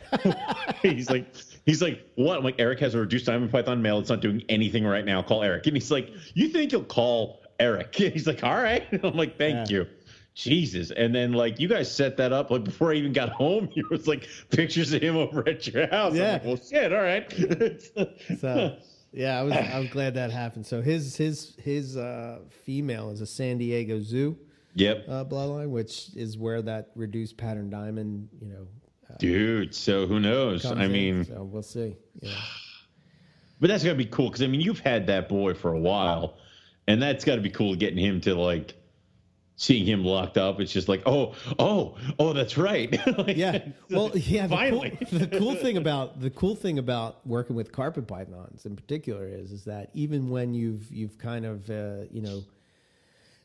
he's like. He's like, what? I'm like, Eric has a reduced diamond python male. It's not doing anything right now. Call Eric. And he's like, you think you'll call Eric? And he's like, all right. And I'm like, thank yeah. you. Jesus. And then, like, you guys set that up. Like, before I even got home, it was like pictures of him over at your house. Yeah. I'm like, well, shit, all right. So, yeah, I was I was glad that happened. So his his his uh, female is a San Diego Zoo yep. uh, bloodline, which is where that reduced pattern diamond, you know, dude, so who knows? I mean, in, so we'll see. Yeah. But that's got to be cool because, I mean, you've had that boy for a while, and that's got to be cool getting him to, like, seeing him locked up. It's just like, oh, oh, oh, that's right. Like, yeah. Well, yeah. The finally. Cool, the cool thing about the cool thing about working with carpet pythons in particular is is that even when you've you've kind of uh, you know,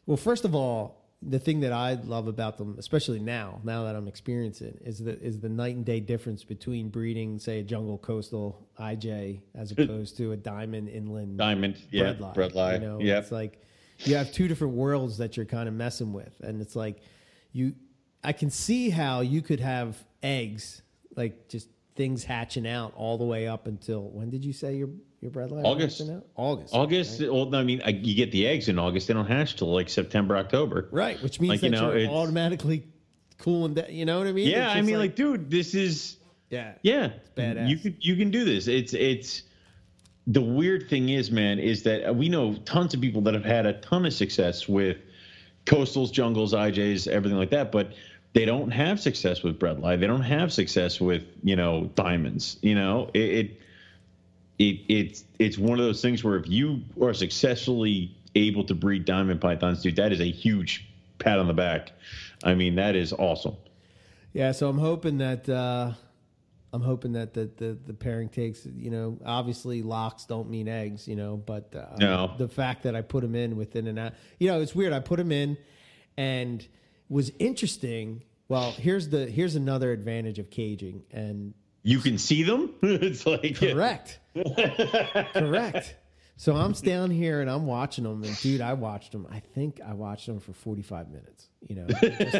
well, first of all. The thing that I love about them, especially now, now that I'm experiencing, is the is the night and day difference between breeding, say, a jungle coastal I J as opposed to a diamond inland diamond yeah, Bredli. You know, yep. It's like you have two different worlds that you're kind of messing with, and it's like you, I can see how you could have eggs, like just things hatching out all the way up until when did you say your your Bredli? August. August. August. Right? Well, I mean, I, you get the eggs in August. They don't hatch till like September, October. Right, which means like, that you know, you're automatically cool and de- you know what I mean? Yeah, I mean, like, like, dude, this is yeah, yeah, it's badass. You can you can do this. It's it's the weird thing is, man, is that we know tons of people that have had a ton of success with coastals, jungles, I Js, everything like that, but they don't have success with Bredli. They don't have success with, you know, diamonds. You know, it, it it it's it's one of those things where if you are successfully able to breed diamond pythons, dude, that is a huge pat on the back. I mean, that is awesome. Yeah, so I'm hoping that uh, I'm hoping that the, the the pairing takes. You know, obviously locks don't mean eggs. You know, but uh, no. the fact that I put them in within an hour, you know, it's weird. I put them in and. Was interesting. Well, here's the here's another advantage of caging, and you can see them. It's like correct, correct. So I'm down here and I'm watching them, and dude, I watched them. I think I watched them for forty-five minutes. You know, just,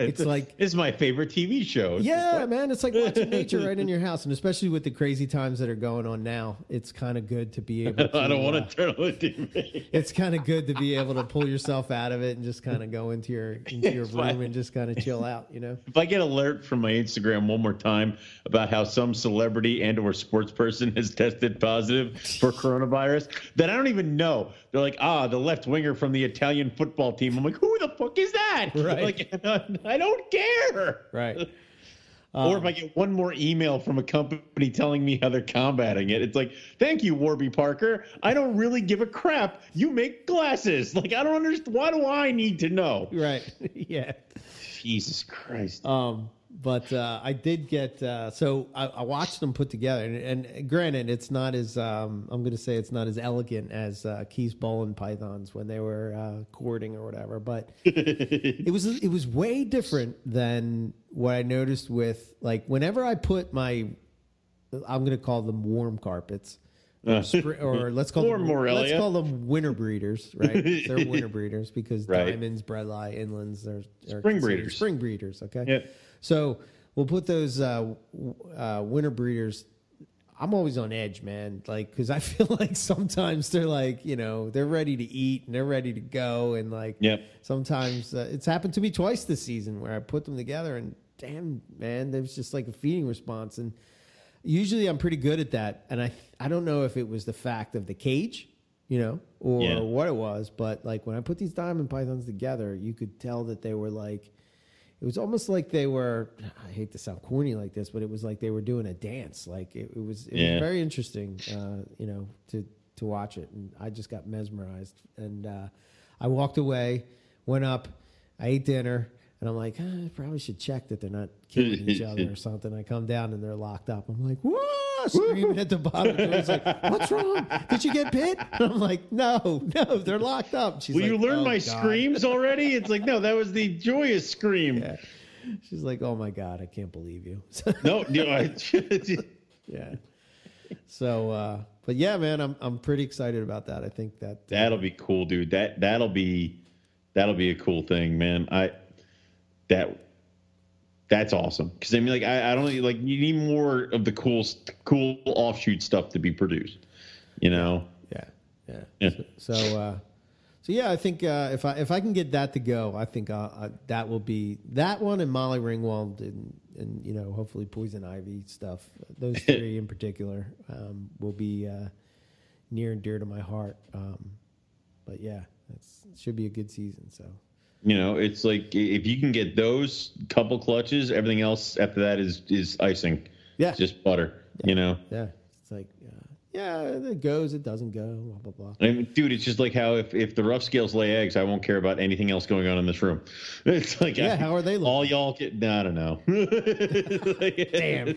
it's like it's my favorite T V show. It's yeah, like, man, it's like watching nature right in your house, and especially with the crazy times that are going on now, it's kind of good to be able. To, I don't want to uh, turn on the T V. It's kind of good to be able to pull yourself out of it and just kind of go into your into your room I, and just kind of chill out. You know, if I get an alert from my Instagram one more time about how some celebrity and or sports person has tested positive for coronavirus. That I don't even know. They're like, ah, the left winger from the Italian football team. I'm like, who the fuck is that? Right. Like, I don't care. Right. Um, or if I get one more email from a company telling me how they're combating it, it's like, thank you, Warby Parker. I don't really give a crap. You make glasses. Like, I don't understand. Why do I need to know? Right. Yeah. Jesus Christ. Um. But uh, I did get uh, so I, I watched them put together, and, and granted, it's not as um, I'm going to say it's not as elegant as uh, Keith's Bowling Pythons when they were uh, courting or whatever. But it was it was way different than what I noticed with like whenever I put my I'm going to call them warm carpets or, spri- or let's call them Morelia. Let's call them winter breeders, right? They're winter breeders because right. Diamonds, Bredli, Inlands, they're, they're spring breeders. Spring breeders, okay. Yeah. So we'll put those uh, uh, winter breeders. I'm always on edge, man. Like, because I feel like sometimes they're like, you know, they're ready to eat and they're ready to go, and like, yep. Sometimes uh, it's happened to me twice this season where I put them together, and damn, man, there's just like a feeding response, and usually I'm pretty good at that. And I, I don't know if it was the fact of the cage, you know, or yeah. what it was, but like when I put these diamond pythons together, you could tell that they were like. It was almost like they were, I hate to sound corny like this, but it was like they were doing a dance. Like it, it was it yeah. was very interesting, uh, you know, to, to watch it. And I just got mesmerized. And uh, I walked away, went up, I ate dinner, and I'm like, ah, I probably should check that they're not killing each other or something. I come down and they're locked up. I'm like, whoa! Screaming at the bottom. It was like, what's wrong? Did you get bit? And I'm like, no, no, they're locked up. She's Will like, you learn oh, my God. Screams already? It's like, no, that was the joyous scream. Yeah. She's like, oh my God, I can't believe you. no, no, I yeah. So, uh, but yeah, man, I'm I'm pretty excited about that. I think that uh, that'll be cool, dude. That that'll be that'll be a cool thing, man. I that. That's awesome because I mean, like, I, I don't like you need more of the cool, cool offshoot stuff to be produced, you know? Yeah, yeah. yeah. So, so, uh, so yeah, I think uh, if I if I can get that to go, I think I'll, I, that will be that one and Molly Ringwald and and you know hopefully Poison Ivy stuff. Those three in particular um, will be uh, near and dear to my heart. Um, but yeah, that's should be a good season. So. You know, it's like if you can get those couple clutches, everything else after that is, is icing. Yeah. It's just butter, yeah. you know? Yeah. It's like, uh, yeah, it goes, it doesn't go, blah, blah, blah. I mean, dude, it's just like how if, if the rough scales lay eggs, I won't care about anything else going on in this room. It's like, yeah, I, how are they looking? All y'all get, no, I don't know. like, Damn.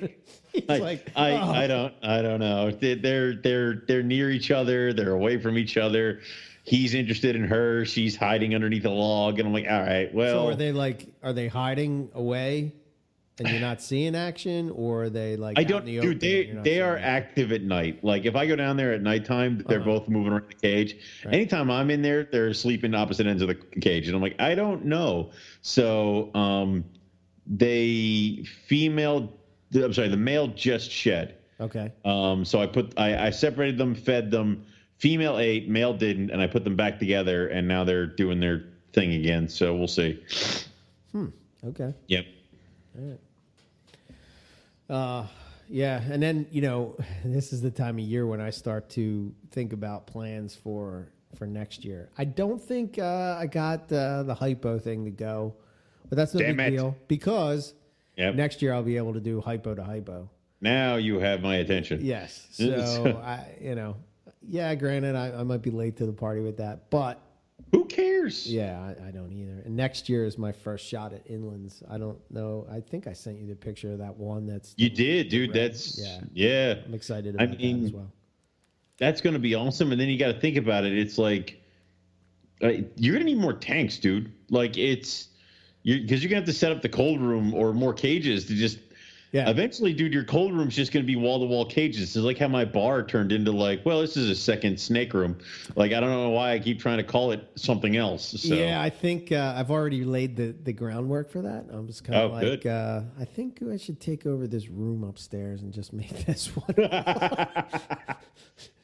It's I, like, I, oh. I, I don't, I don't know. They're, they're, they're near each other. They're away from each other. He's interested in her. She's hiding underneath a log, and I'm like, all right, well. So are they like, are they hiding away, and you're not seeing action, or are they like? I don't, out in the dude. Open they they are action? Active at night. Like if I go down there at nighttime, they're uh-huh. both moving around the cage. Right. Anytime I'm in there, they're sleeping opposite ends of the cage, and I'm like, I don't know. So um, they female. I'm sorry, the male just shed. Okay. Um. So I put I, I separated them, fed them. Female ate, male didn't, and I put them back together, and now they're doing their thing again. So we'll see. Hmm. Okay. Yep. All right. Uh, yeah, and then you know, this is the time of year when I start to think about plans for for next year. I don't think uh, I got uh, the hypo thing to go, but that's no Damn big it. deal because yep. next year I'll be able to do hypo to hypo. Now you have my attention. Yes. So I, you know. Yeah, granted, I, I might be late to the party with that, but... Who cares? Yeah, I, I don't either. And next year is my first shot at Inlands. I don't know. I think I sent you the picture of that one that's... You did, dude. Red. That's... Yeah. yeah. I'm excited about I mean, that as well. That's going to be awesome, and then you got to think about it. It's like... Uh, you're going to need more tanks, dude. Like, it's... Because you're, you're going to have to set up the cold room or more cages to just... Yeah. Eventually, dude, your cold room's just going to be wall-to-wall cages. It's like how my bar turned into like, well, this is a second snake room. Like, I don't know why I keep trying to call it something else. So. Yeah, I think uh, I've already laid the, the groundwork for that. I'm just kind of oh, like, uh, I think I should take over this room upstairs and just make this one.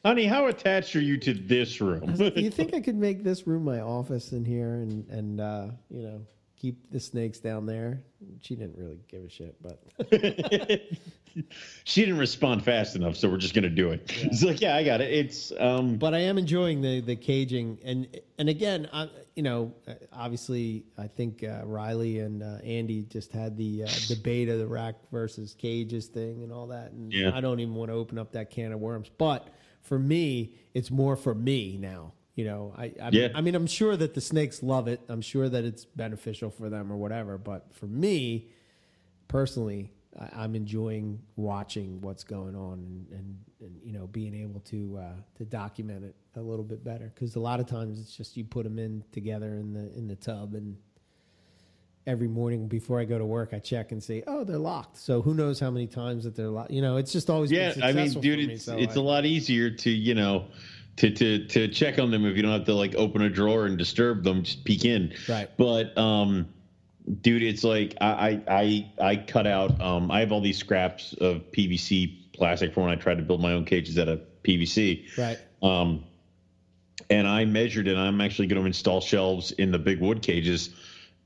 Honey, how attached are you to this room? Do you think I could make this room my office in here and, and uh, you know, keep the snakes down there? She didn't really give a shit, but she didn't respond fast enough, so we're just gonna do it. Yeah. It's like, yeah, I got it. It's um, but I am enjoying the the caging, and and again, I, you know, obviously, I think uh, Riley and uh, Andy just had the uh, debate of the rack versus cages thing and all that, and yeah. I don't even want to open up that can of worms. But for me, it's more for me now. You know, I I, yeah. mean, I mean, I'm sure that the snakes love it. I'm sure that it's beneficial for them or whatever. But for me, personally, I, I'm enjoying watching what's going on and, and, and you know, being able to uh, to document it a little bit better. Because a lot of times it's just you put them in together in the in the tub, and every morning before I go to work, I check and say, oh, they're locked. So who knows how many times that they're locked. You know, it's just always yeah, been successful. I mean, dude, for me, it's, so it's I, a lot easier to, you know, To, to to check on them if you don't have to, like, open a drawer and disturb them, just peek in. Right. But, um, dude, it's like I I I cut out um, – I have all these scraps of P V C plastic from when I tried to build my own cages out of P V C. Right. Um, and I measured it. I'm actually going to install shelves in the big wood cages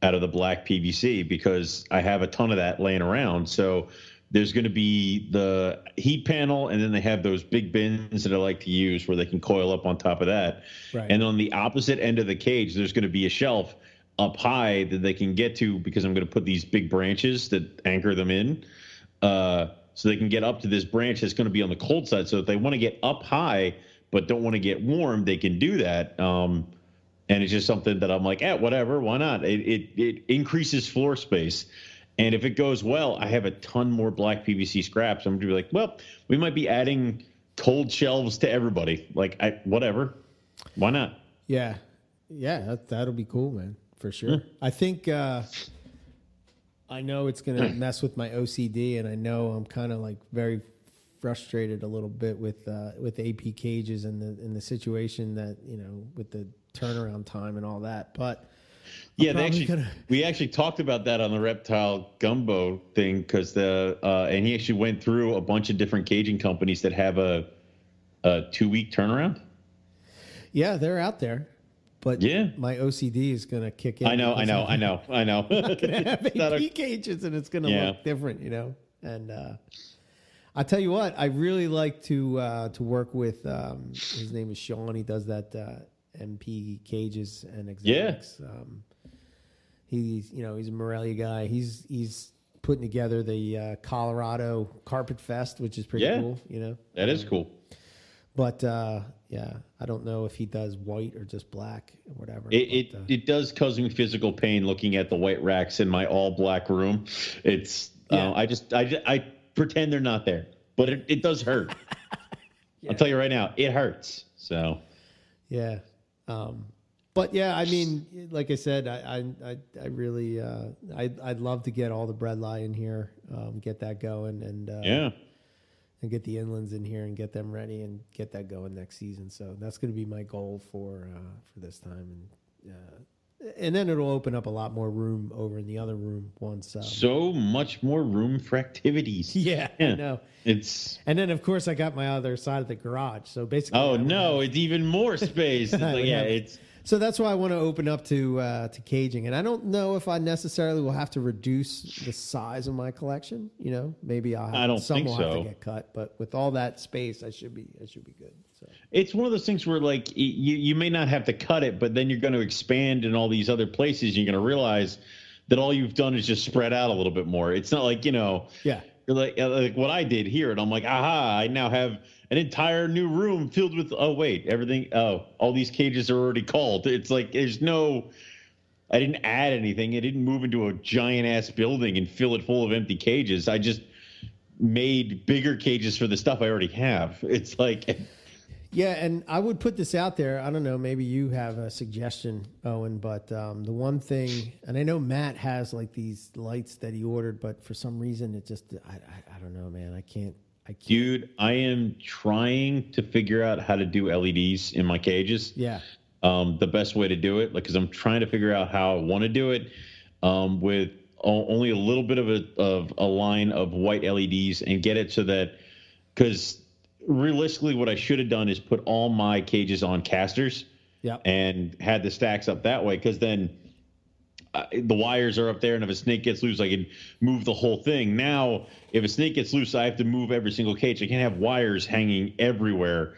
out of the black P V C because I have a ton of that laying around. So – there's going to be the heat panel, and then they have those big bins that I like to use where they can coil up on top of that. Right. And on the opposite end of the cage, there's going to be a shelf up high that they can get to because I'm going to put these big branches that anchor them in. Uh, so they can get up to this branch that's going to be on the cold side. So if they want to get up high but don't want to get warm, they can do that. Um, and it's just something that I'm like, eh, whatever, why not? It, it, it increases floor space. And if it goes well, I have a ton more black P V C scraps. I'm going to be like, well, we might be adding cold shelves to everybody. Like, I, whatever. Why not? Yeah. Yeah, that, that'll be cool, man, for sure. Mm. I think uh, I know it's going to mess with my O C D, and I know I'm kind of, like, very frustrated a little bit with uh, with A P cages and the, and the situation that, you know, with the turnaround time and all that. But... yeah, they actually, gonna... we actually talked about that on the reptile gumbo thing because the uh, and he actually went through a bunch of different caging companies that have a, a two week turnaround. Yeah, they're out there, but yeah, my O C D is gonna kick in. I know, I know, I know, I know. I'm not gonna have A P cages, and it's gonna yeah. look different, you know. And uh, I tell you what, I really like to uh, to work with. Um, his name is Sean. He does that. Uh, M P cages and exotics. Yeah. Um, he's, you know, he's a Morelia guy. He's he's putting together the uh, Colorado Carpet Fest, which is pretty yeah. cool. You know, that is um, cool. But uh, yeah, I don't know if he does white or just black or whatever. It but, it, uh, it does cause me physical pain looking at the white racks in my all black room. It's yeah. uh, I just I I pretend they're not there, but it, it does hurt. yeah. I'll tell you right now, it hurts. So yeah. Um, but yeah, I mean, like I said, I, I, I really, uh, I, I'd love to get all the Bredli in here, um, get that going and, uh, yeah. and get the Inlands in here and get them ready and get that going next season. So that's going to be my goal for, uh, for this time. And, uh, and then it'll open up a lot more room over in the other room once. Um, so much more room for activities. Yeah, yeah. I know. It's and then of course I got my other side of the garage. So basically, oh no, have... it's even more space. It's like, yeah, have... it's so that's why I want to open up to uh, to caging. And I don't know if I necessarily will have to reduce the size of my collection. You know, maybe I'll have, I don't some think will so. have to get cut, but with all that space, I should be I should be good. So. It's one of those things where, like, you, you may not have to cut it, but then you're going to expand in all these other places. You're going to realize that all you've done is just spread out a little bit more. It's not like, you know, yeah, you're like, like what I did here. And I'm like, aha, I now have an entire new room filled with, oh, wait, everything. Oh, all these cages are already called. It's like there's no, I didn't add anything. I didn't move into a giant ass building and fill it full of empty cages. I just made bigger cages for the stuff I already have. It's like... Yeah, and I would put this out there. I don't know, maybe you have a suggestion, Owen, but um, the one thing, and I know Matt has like these lights that he ordered, but for some reason it just, I, I, I don't know, man. I can't, I can't. Dude, I am trying to figure out how to do L E Ds in my cages. Yeah. Um, the best way to do it, like, because I'm trying to figure out how I want to do it um, with o- only a little bit of a, of a line of white L E Ds and get it so that, because realistically, what I should have done is put all my cages on casters, yep, and had the stacks up that way. Because then uh, the wires are up there, and if a snake gets loose, I can move the whole thing. Now, if a snake gets loose, I have to move every single cage. I can't have wires hanging everywhere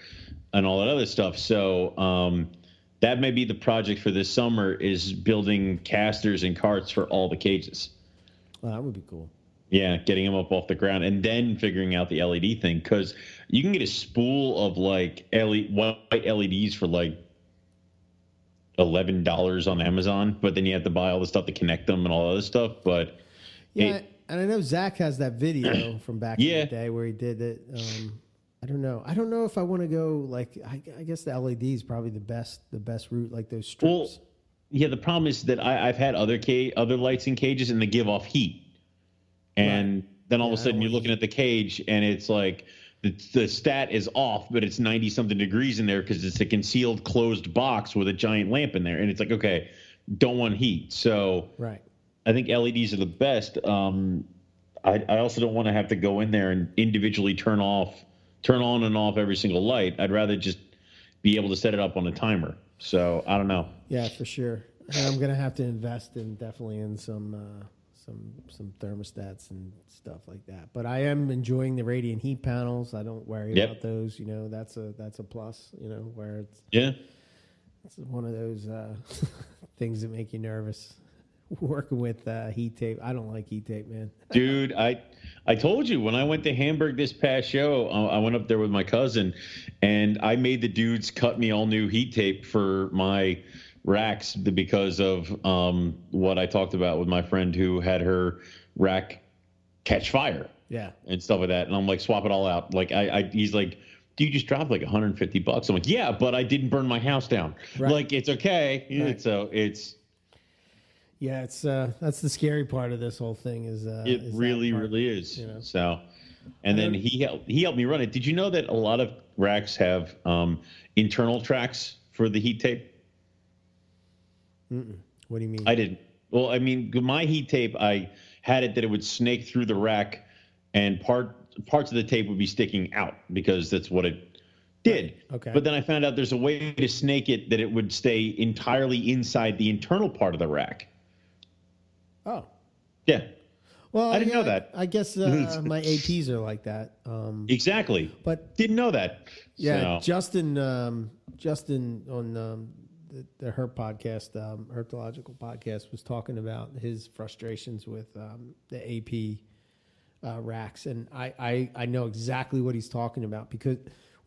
and all that other stuff. So um, that may be the project for this summer, is building casters and carts for all the cages. Well, that would be cool. Yeah, getting them up off the ground and then figuring out the L E D thing, because you can get a spool of like L E D, white L E Ds for like eleven dollars on Amazon, but then you have to buy all the stuff to connect them and all that other stuff. But yeah, it, and I know Zach has that video from back yeah. in the day where he did it. Um, I don't know. I don't know if I want to go like. I, I guess the L E D is probably the best, the best route, like those strips. Well, yeah, the problem is that I, I've had other ca- other lights in cages and they give off heat. And right. then all yeah, of a sudden you're looking at the cage and it's like the, the stat is off, but it's ninety something degrees in there because it's a concealed closed box with a giant lamp in there. And it's like, okay, don't want heat. So right. I think L E Ds are the best. Um, I, I also don't want to have to go in there and individually turn off, turn on and off every single light. I'd rather just be able to set it up on a timer. So I don't know. Yeah, for sure. And I'm going to have to invest in definitely in some, uh, Some, some thermostats and stuff like that. But I am enjoying the radiant heat panels. I don't worry yep. about those. You know, that's a that's a plus, you know, where it's yeah, it's one of those uh, things that make you nervous working with uh, heat tape. I don't like heat tape, man. Dude, I I told you when I went to Hamburg this past show, I went up there with my cousin and I made the dudes cut me all new heat tape for my racks because of um, what I talked about with my friend who had her rack catch fire, yeah, and stuff like that. And I'm like, swap it all out. Like I, I he's like, do you just drop like one hundred fifty bucks? I'm like, yeah, but I didn't burn my house down. Right. Like it's okay. Right. So it's yeah, it's uh, that's the scary part of this whole thing is uh, it is really, part, really is. You know? So, and I then don't... he helped he helped me run it. Did you know that a lot of racks have um, internal tracks for the heat tape? Mm-mm. What do you mean? I didn't. Well, I mean, my heat tape, I had it that it would snake through the rack, and part parts of the tape would be sticking out because that's what it did. Right. Okay. But then I found out there's a way to snake it that it would stay entirely inside the internal part of the rack. Oh. Yeah. Well, I didn't yeah, know that. I, I guess uh, my A Ps are like that. Um, exactly. But didn't know that. Yeah, so. Justin. Um, Justin on. Um, The, the her podcast, um, Herpetological podcast, was talking about his frustrations with um, the A P uh, racks, and I, I I know exactly what he's talking about because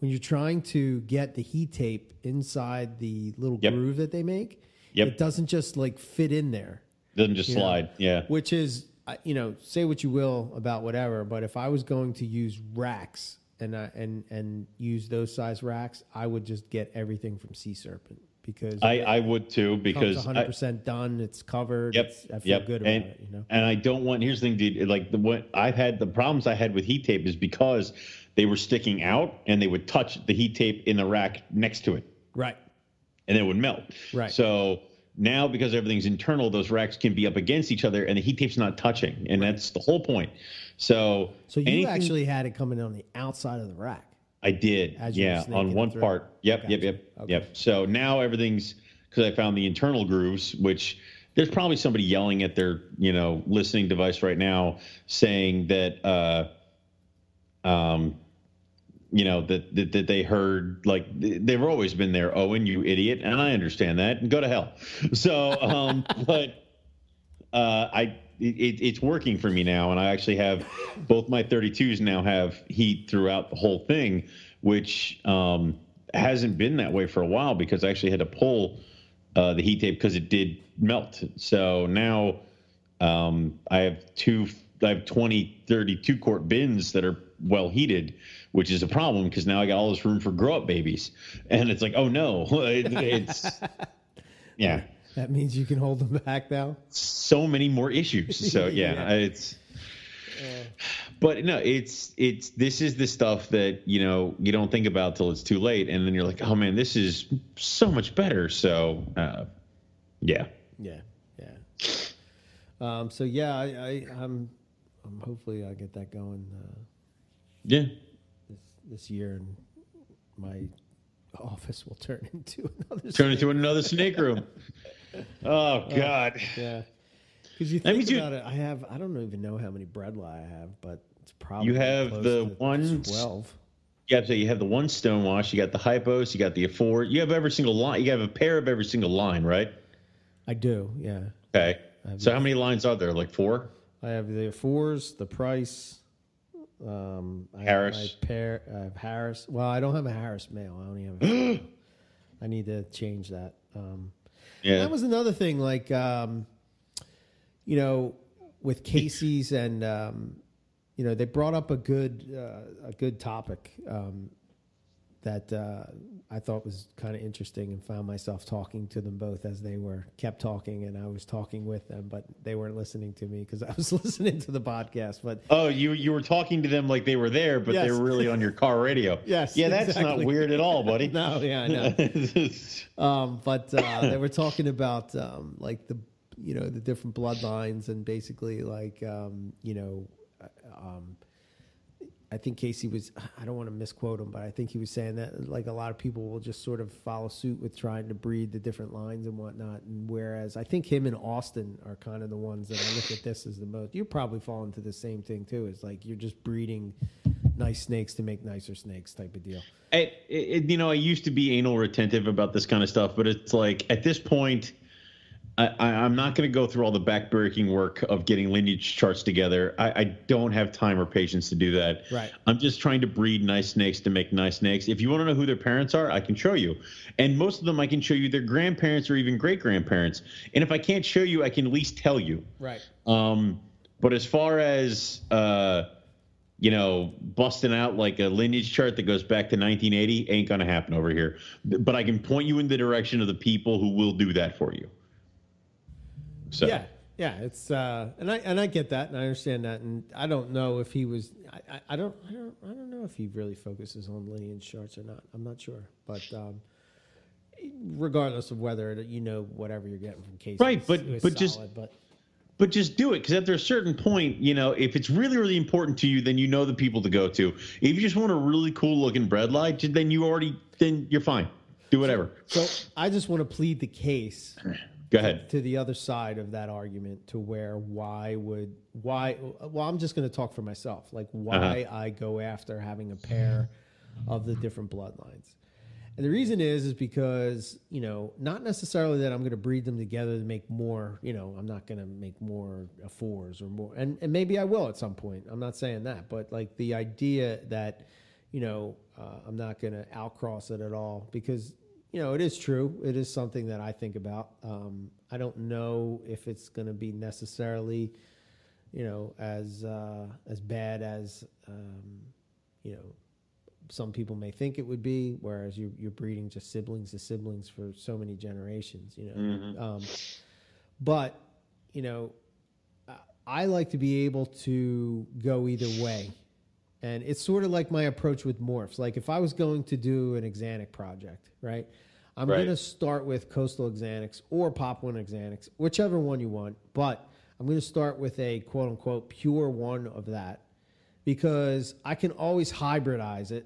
when you're trying to get the heat tape inside the little yep. groove that they make, yep. it doesn't just like fit in there. It doesn't just slide, know? yeah. Which is, you know, say what you will about whatever, but if I was going to use racks and uh, and and use those size racks, I would just get everything from Sea Serpent. Because I, I would too, because it's one hundred percent I, done, it's covered, yep, it's, I feel yep. good about and, it, you know. And I don't want, here's the thing, dude, like the what I've had, the problems I had with heat tape is because they were sticking out and they would touch the heat tape in the rack next to it. Right. And it would melt. Right. So now because everything's internal, those racks can be up against each other and the heat tape's not touching. And right. that's the whole point. So So you anything, actually had it coming on the outside of the rack. I did, yeah, on one part. Yep, yep, yep, okay. yep. So now everything's, because I found the internal grooves, which there's probably somebody yelling at their, you know, listening device right now saying that, uh, um, you know, that, that that they heard, like, they've always been there, Owen, you idiot, and I understand that, and go to hell. So, um, but uh, I... It, it's working for me now, and I actually have both my thirty-twos now have heat throughout the whole thing, which um, hasn't been that way for a while because I actually had to pull uh, the heat tape because it did melt. So now um, I have two I have twenty, thirty-two quart bins that are well heated, which is a problem because now I got all this room for grow up babies. And it's like, oh no, it, it's yeah. That means you can hold them back now. So many more issues. So yeah, yeah. it's, uh, but no, it's, it's, this is the stuff that, you know, you don't think about till it's too late. And then you're like, oh man, this is so much better. So, uh, yeah. Yeah. Yeah. Um, so yeah, I, I, I'm, I'm hopefully I'll get that going. Uh, yeah. This, this year, and my office will turn into another, turn into another snake room. Oh God! Uh, yeah, because you think about you, it, I have—I don't even know how many Bredli I have, but it's probably you have close the to one twelve. Yeah, so you have the one stonewash. You got the hypos. You got the afore. You have every single line. You have a pair of every single line, right? I do. Yeah. Okay. So the, how many lines are there? Like four? I have the afores, the price. Um, I Harris. Have my pair, I have Harris. Well, I don't have a Harris male. I only have. A I need to change that. Um, Yeah. That was another thing, like, um, you know, with Casey's and, um, you know, they brought up a good uh, a good topic um, that uh, I thought was kind of interesting, and found myself talking to them both as they were kept talking, and I was talking with them, but they weren't listening to me because I was listening to the podcast. But oh, you you were talking to them like they were there, but yes. They were really on your car radio. Yes, yeah, that's exactly. Not weird at all, buddy. No, yeah, I know. um, but uh, they were talking about um, like the you know the different bloodlines, and basically like um, you know. Um, I think Casey was, I don't want to misquote him, but I think he was saying that like a lot of people will just sort of follow suit with trying to breed the different lines and whatnot. And whereas I think him and Austin are kind of the ones that I look at this as the most. You're probably falling to the same thing too. It's like you're just breeding nice snakes to make nicer snakes type of deal. It, it, you know, I used to be anal retentive about this kind of stuff, but it's like at this point, I, I'm not going to go through all the backbreaking work of getting lineage charts together. I, I don't have time or patience to do that. Right. I'm just trying to breed nice snakes to make nice snakes. If you want to know who their parents are, I can show you. And most of them, I can show you their grandparents or even great-grandparents. And if I can't show you, I can at least tell you. Right. Um, but as far as, uh, you know, busting out like a lineage chart that goes back to nineteen eighty, ain't going to happen over here. But I can point you in the direction of the people who will do that for you. So. Yeah, yeah, it's uh, and I and I get that, and I understand that, and I don't know if he was, I, I, I don't, I don't, I don't know if he really focuses on lineage charts or not. I'm not sure, but um, regardless of whether you know whatever you're getting from Casey, right? But but solid, just but. but just do it, because after a certain point, you know, if it's really really important to you, then you know the people to go to. If you just want a really cool looking Bredli, then you already then you're fine. Do whatever. So, so I just want to plead the case. Go ahead. To the other side of that argument, to where why would why? Well, I'm just going to talk for myself. Like why uh-huh. I go after having a pair of the different bloodlines, and the reason is is because you know not necessarily that I'm going to breed them together to make more. You know, I'm not going to make more fours or more, and and maybe I will at some point. I'm not saying that, but like the idea that you know uh, I'm not going to outcross it at all because. You know, it is true. It is something that I think about. Um, I don't know if it's going to be necessarily, you know, as uh, as bad as, um, you know, some people may think it would be, whereas you're, you're breeding just siblings to siblings for so many generations, you know. Mm-hmm. Um, but, you know, I like to be able to go either way. And it's sort of like my approach with morphs. Like if I was going to do an Exanic project, right, I'm right. going to start with Coastal Exanics or Pop One Exanics, whichever one you want. But I'm going to start with a quote unquote pure one of that because I can always hybridize it.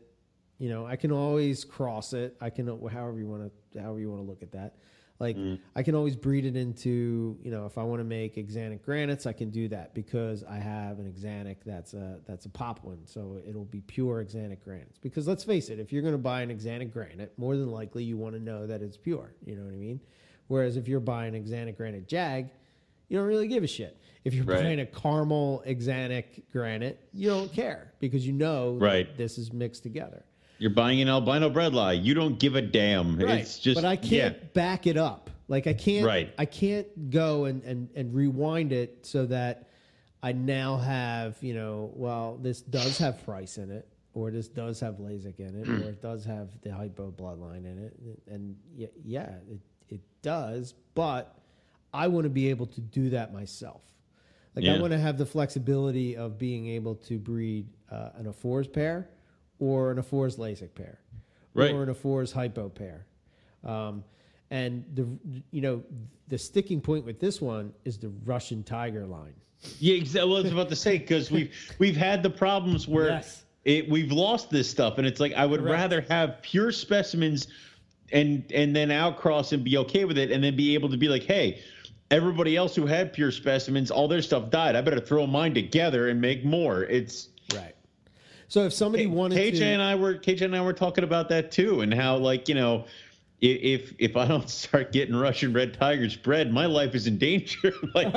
You know, I can always cross it. I can however you want to however you want to look at that. Like mm. I can always breed it into, you know, if I want to make Exanic granites, I can do that because I have an Exanic that's a that's a pop one, so it'll be pure Exanic granites. Because let's face it, if you're going to buy an Exanic granite, more than likely you want to know that it's pure. You know what I mean? Whereas if you're buying an Exanic granite Jag, you don't really give a shit. If you're right. buying a Caramel Exanic granite, you don't care because you know right. that this is mixed together. You're buying an albino Bredli. You don't give a damn. Right. It's just, but I can't yeah. back it up. Like I can't. Right. I can't go and, and, and rewind it so that I now have, you know, well, this does have price in it, or this does have LASIK in it, or it does have the hypo bloodline in it. And yeah, it, it does, but I want to be able to do that myself. Like, yeah. I want to have the flexibility of being able to breed uh, an Afores pair or an Afores LASIK pair, right, or an Afores hypo pair. Um, and, the you know, the sticking point with this one is the Russian Tiger line. Yeah, exactly. Well, I was about to say, because we've we've had the problems where yes. it we've lost this stuff, and it's like I would Correct. rather have pure specimens, and and then outcross and be okay with it, and then be able to be like, hey, everybody else who had pure specimens, all their stuff died. I better throw mine together and make more. It's right. So if somebody K- wanted, KJ to... and I were KJ and I were talking about that too, and how, like, you know, if if I don't start getting Russian red tigers bred, my life is in danger. Like,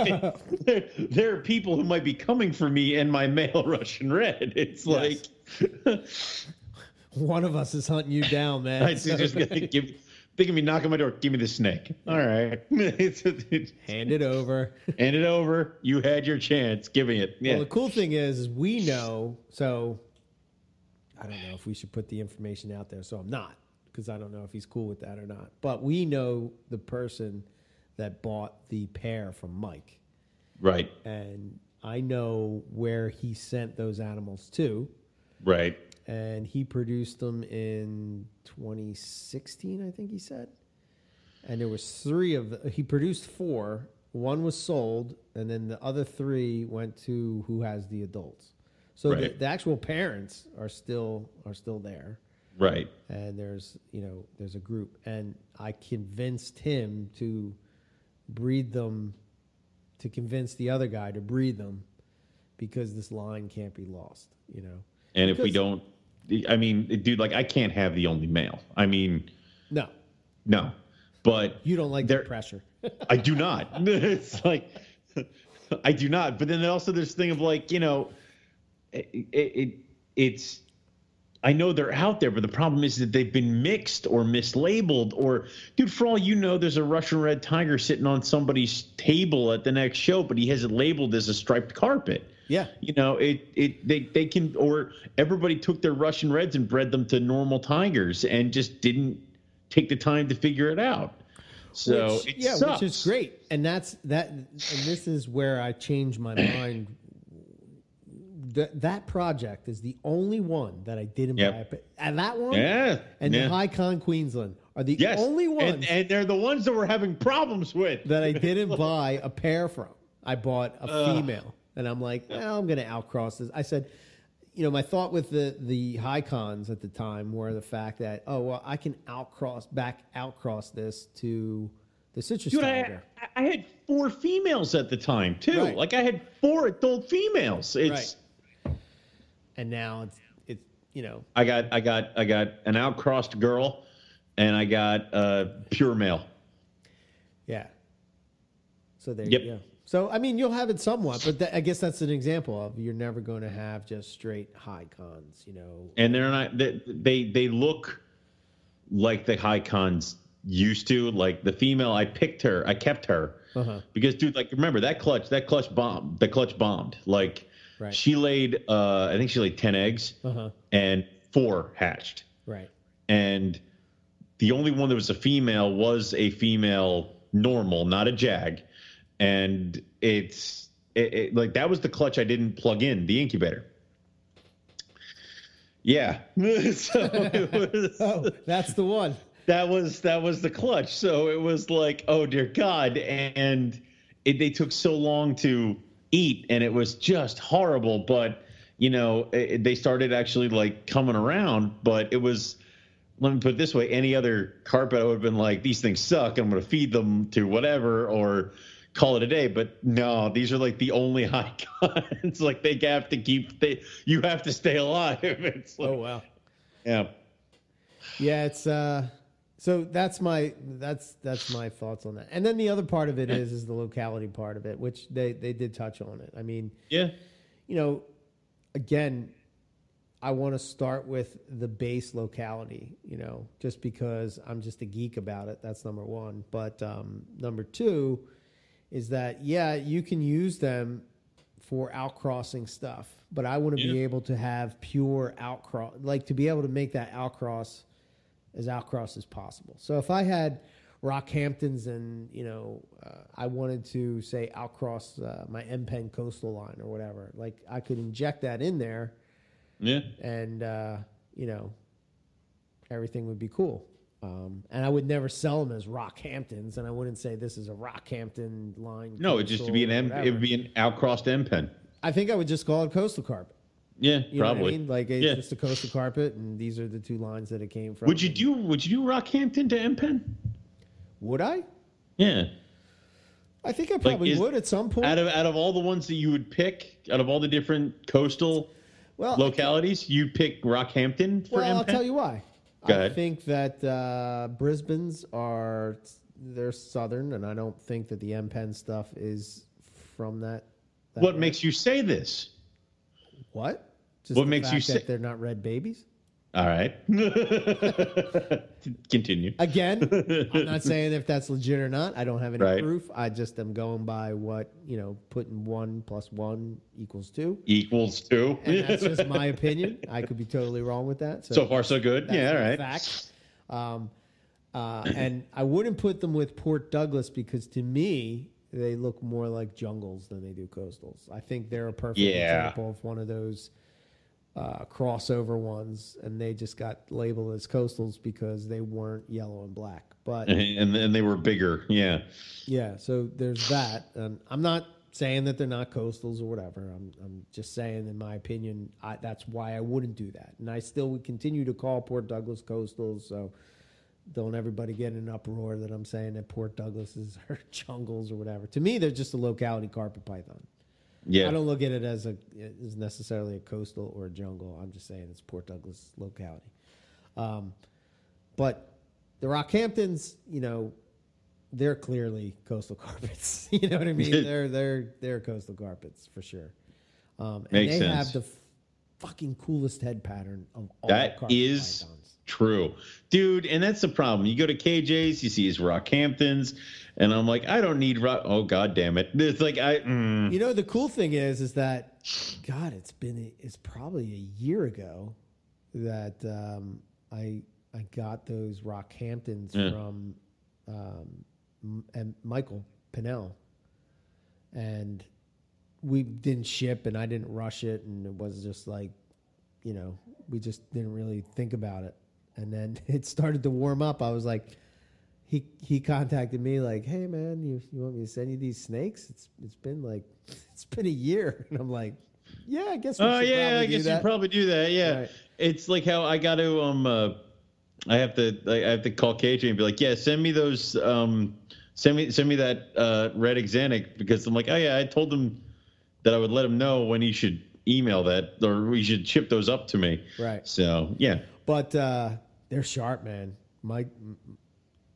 there, there are people who might be coming for me and my male Russian red. It's yes. like one of us is hunting you down, man. I so. just gotta give. Think of me knocking my door. Give me the snake. All right, hand it over. Hand it over. You had your chance. Giving it. Yeah. Well, the cool thing is, we know. So I don't know if we should put the information out there. So I'm not. Because I don't know if he's cool with that or not. But we know the person that bought the pair from Mike. Right. And I know where he sent those animals to. Right. And he produced them in twenty sixteen, I think he said. And there was three of the, he produced four. One was sold, and then the other three went to who has the adults. So right. the, the actual parents are still are still there. Right. And there's, you know, there's a group. And I convinced him to breed them, to convince the other guy to breed them, because this line can't be lost, you know. And because if we don't, I mean, dude, like, I can't have the only male. I mean. No. No. But. You don't like the pressure. I do not. It's like, I do not. But then also there's thing of, like, you know, it, it it's. I know they're out there, but the problem is that they've been mixed or mislabeled, or, dude, for all you know, there's a Russian red tiger sitting on somebody's table at the next show, but he has it labeled as a striped carpet. Yeah. You know, it, it, they, they can, or everybody took their Russian reds and bred them to normal tigers and just didn't take the time to figure it out. So which, it yeah, sucks. Which is great. And that's that. And this is where I changed my mind. That that project is the only one that I didn't yep. buy. And that one yeah. and yeah. the Hycon Queensland are the yes. only ones. And, and they're the ones that we're having problems with. That I didn't buy a pair from. I bought a uh, female. And I'm like, well, I'm going to outcross this. I said, you know, my thought with the, the Hycons at the time were the fact that, oh, well, I can outcross, back outcross this to the citrus Dude, tiger. I, I had four females at the time, too. Right. Like, I had four adult females. It's... Right. And now it's, it's, you know, I got, I got, I got an outcrossed girl and I got a uh, pure male. Yeah. So there yep. you go. So, I mean, you'll have it somewhat, but that, I guess that's an example of you're never going to have just straight high cons, you know, and they're not, they, they, they look like the high cons used to. Like the female, I picked her, I kept her uh-huh. because, dude, like, remember that clutch, that clutch bombed, the clutch bombed like. Right. She laid, uh, I think she laid ten eggs, uh-huh. and four hatched. Right. And the only one that was a female was a female normal, not a jag. And it's it, it, like that was the clutch I didn't plug in the incubator. Yeah. So it was, oh, that's the one. That was that was the clutch. So it was like, oh dear God, and it, they took so long to eat, and it was just horrible. But you know, it, they started actually like coming around. But it was, let me put it this way, any other carpet I would have been like, these things suck, I'm going to feed them to whatever or call it a day. But no, these are like the only high cons. Like they have to keep, they you have to stay alive. It's like, oh wow, yeah, yeah. It's uh, so that's my that's that's my thoughts on that. And then the other part of it is is the locality part of it, which they, they did touch on it. I mean, yeah, you know, again, I want to start with the base locality, you know, just because I'm just a geek about it. That's number one. But um, number two is that, yeah, you can use them for outcrossing stuff, but I want to yeah. be able to have pure outcross, like to be able to make that outcross as outcross as possible. So if I had Rockhamptons and, you know, uh, I wanted to say outcross uh, my M-Pen coastal line or whatever, like I could inject that in there. Yeah. And, uh, you know, everything would be cool. Um, and I would never sell them as Rockhamptons, and I wouldn't say this is a Rockhampton line. No, it just to be an M, it would be an outcrossed M-Pen. I think I would just call it Coastal Carpet. Yeah, you probably. Know what I mean? Like it's yeah. just a Coastal Carpet, and these are the two lines that it came from. Would you do? Would you do Rockhampton to M-Pen? Would I? Yeah. I think I probably like is, would at some point. Out of out of all the ones that you would pick, out of all the different coastal well, localities, you pick Rockhampton for well, M-Pen? Well, I'll tell you why. I think that uh, Brisbane's are, they're southern, and I don't think that the M-Pen stuff is from that. that what area. Makes you say this? What? Just what the makes fact you say that they're not red babies? All right. Continue. Again, I'm not saying if that's legit or not. I don't have any right. proof. I just am going by what, you know, putting one plus one equals two. Equals two. And that's just my opinion. I could be totally wrong with that. So, so far, so good. Yeah, all right. Fact. Um, uh, and I wouldn't put them with Port Douglas because to me, they look more like jungles than they do coastals. I think they're a perfect yeah. example of one of those Uh, crossover ones, and they just got labeled as coastals because they weren't yellow and black, but and and they were bigger. Yeah, yeah. So there's that. And I'm not saying that they're not coastals or whatever. I'm I'm just saying, in my opinion, I, that's why I wouldn't do that. And I still would continue to call Port Douglas coastals. So don't everybody get an uproar that I'm saying that Port Douglas is or jungles or whatever. To me, they're just a locality carpet python. Yeah. I don't look at it as a as necessarily a coastal or a jungle. I'm just saying it's Port Douglas locality. Um, but the Rockhamptons, you know, they're clearly coastal carpets. You know what I mean? they're they're they're coastal carpets for sure. Um, and Makes they sense. have the f- fucking coolest head pattern of all that the carpet is pythons. True, dude, and that's the problem. You go to K J's, you see his Rockhamptons, and I'm like, I don't need rock. Oh, god damn it! It's like I. Mm. You know, the cool thing is, is that, God, it's been it's probably a year ago that um, I I got those Rockhamptons yeah. from um, and Michael Pinnell, and we didn't ship, and I didn't rush it, and it was just like, you know, we just didn't really think about it. And then it started to warm up. I was like, he he contacted me like, hey man, you, you want me to send you these snakes? It's it's been like it's been a year, and I'm like, yeah, I guess. We oh yeah, I guess you probably do that. Yeah, right. It's like how I got to um, uh, I have to I have to call K J and be like, yeah, send me those um, send me send me that uh, red Exanic, because I'm like, oh yeah, I told him that I would let him know when he should email that, or we should ship those up to me. Right. So yeah, but uh, they're sharp, man. Mike,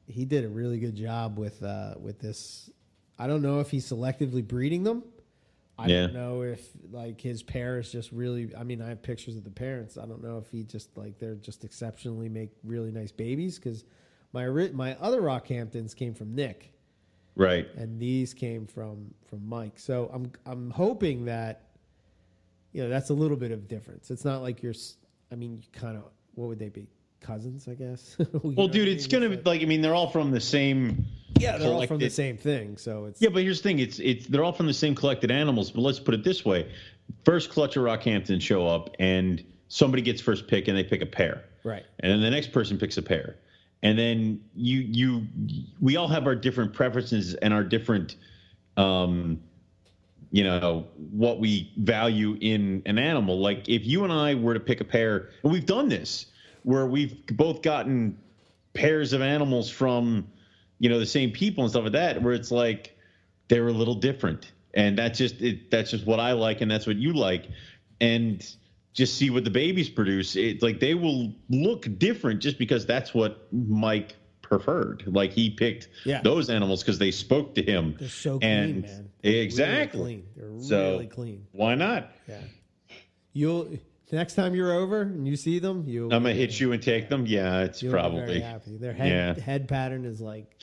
he did a really good job with uh, with this. I don't know if he's selectively breeding them. I yeah. don't know if like his pair is just really. I mean, I have pictures of the parents. I don't know if he just like they're just exceptionally make really nice babies, because my my other Rockhamptons came from Nick, right, and these came from from Mike. So I'm I'm hoping that, you know, that's a little bit of difference. It's not like you're. I mean, you kind of. What would they be? Cousins, I guess. Well, dude, it's gonna be like, I mean, they're all from the same. Yeah, they're all from the same thing. So it's. Yeah, but here's the thing: it's it's they're all from the same collected animals. But let's put it this way: first clutch of Rockhamptons show up, and somebody gets first pick, and they pick a pair. Right. And then the next person picks a pair, and then you you we all have our different preferences and our different, um, you know, what we value in an animal. Like if you and I were to pick a pair, and we've done this, where we've both gotten pairs of animals from, you know, the same people and stuff like that, where it's like they were a little different, and that's just it, that's just what I like, and that's what you like, and just see what the babies produce. It's like they will look different just because that's what Mike preferred. Like he picked yeah. those animals because they spoke to him. They're so and clean, man. They're exactly. Really clean. They're so really clean. Why not? Yeah. You'll. Next time you're over and you see them, you. I'm gonna hit you and take them. Yeah, it's You'll probably. Be very happy. Their head, yeah. head pattern is like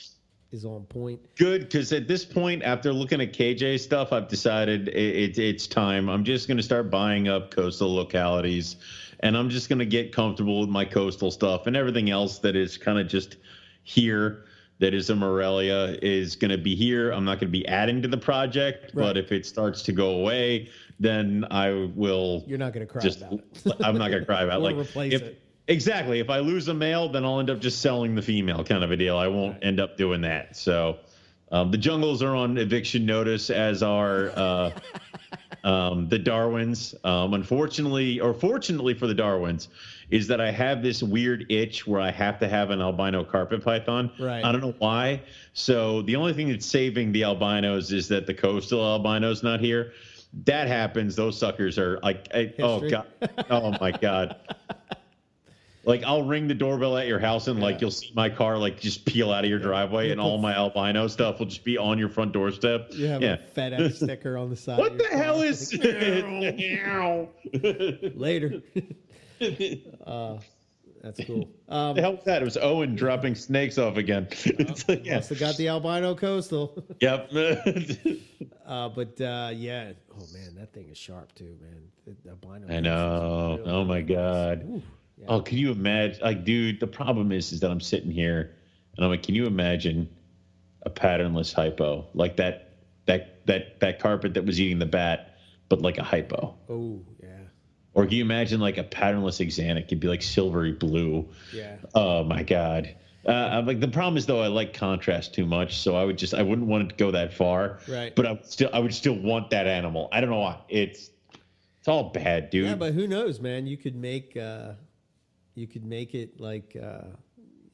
is on point. Good, because at this point, after looking at K J stuff, I've decided it, it, it's time. I'm just going to start buying up coastal localities, and I'm just going to get comfortable with my coastal stuff, and everything else that is kind of just here that is a Morelia is going to be here. I'm not going to be adding to the project, right. But if it starts to go away, then I will. You're not going to cry just, about it. I'm not going to cry about we'll like, replace if, it. Exactly. If I lose a male, then I'll end up just selling the female kind of a deal. I won't right. end up doing that. So um, the Jungles are on eviction notice, as are uh, um, the Darwins. Um, unfortunately, or fortunately for the Darwins, is that I have this weird itch where I have to have an albino carpet python. Right. I don't know why. So the only thing that's saving the albinos is that the coastal albino's not here. That happens. Those suckers are like, I, oh, God. Oh, my God. Like, I'll ring the doorbell at your house and, like, yeah. you'll see my car, like, just peel out of your driveway and all my albino stuff will just be on your front doorstep. You have yeah. a FedEx sticker on the side. What the hell is... Later. uh, that's cool. Um, the hell was that? It was Owen dropping snakes off again. Must like, yeah. have got the albino coastal. Yep. uh, but, uh, yeah. Oh, man, that thing is sharp, too, man. The albino I know. Really oh, my God. Ooh. Yeah. Oh, can you imagine? Like, dude, the problem is, is that I'm sitting here and I'm like, can you imagine a patternless hypo like that, that, that, that carpet that was eating the bat, but like a hypo? Oh, yeah. Or can you imagine like a patternless Exanic? It'd be like silvery blue. Yeah. Oh, my God. Uh, I'm like, the problem is, though, I like contrast too much. So I would just, I wouldn't want it to go that far. Right. But I would still, I would still want that animal. I don't know why. It's, it's all bad, dude. Yeah, but who knows, man? You could make, uh, You could make it like uh,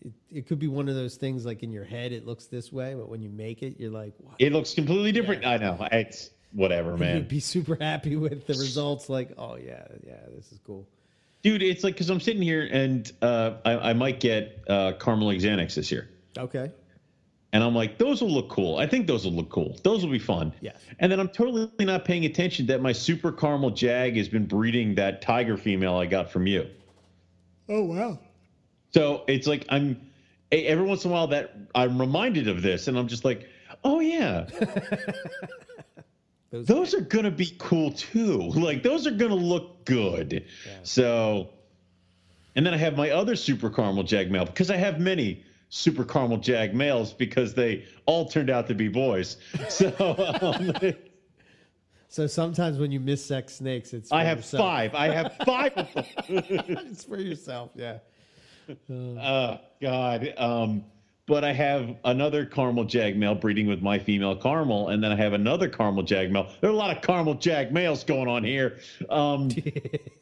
it, it could be one of those things like in your head it looks this way, but when you make it, you're like, wow. It looks completely different. Yeah. I know. It's whatever, man. You'd be super happy with the results. Like, oh, yeah, yeah, this is cool. Dude, it's like because I'm sitting here and uh, I, I might get uh, Caramel Exanics this year. Okay. And I'm like, those will look cool. I think those will look cool. Those will be fun. Yeah. And then I'm totally not paying attention that my super Caramel Jag has been breeding that tiger female I got from you. Oh, wow. So it's like I'm every once in a while that I'm reminded of this and I'm just like, oh, yeah, those, those are going to be cool, too. Like those are going to look good. Yeah. So and then I have my other super caramel jag male because I have many super caramel jag males because they all turned out to be boys. So um, So sometimes when you missex snakes, it's for I have yourself. five. I have five of them. It's for yourself, yeah. Oh, uh, God. Um, but I have another caramel jag male breeding with my female caramel, and then I have another caramel jag male. There are a lot of caramel jag males going on here um,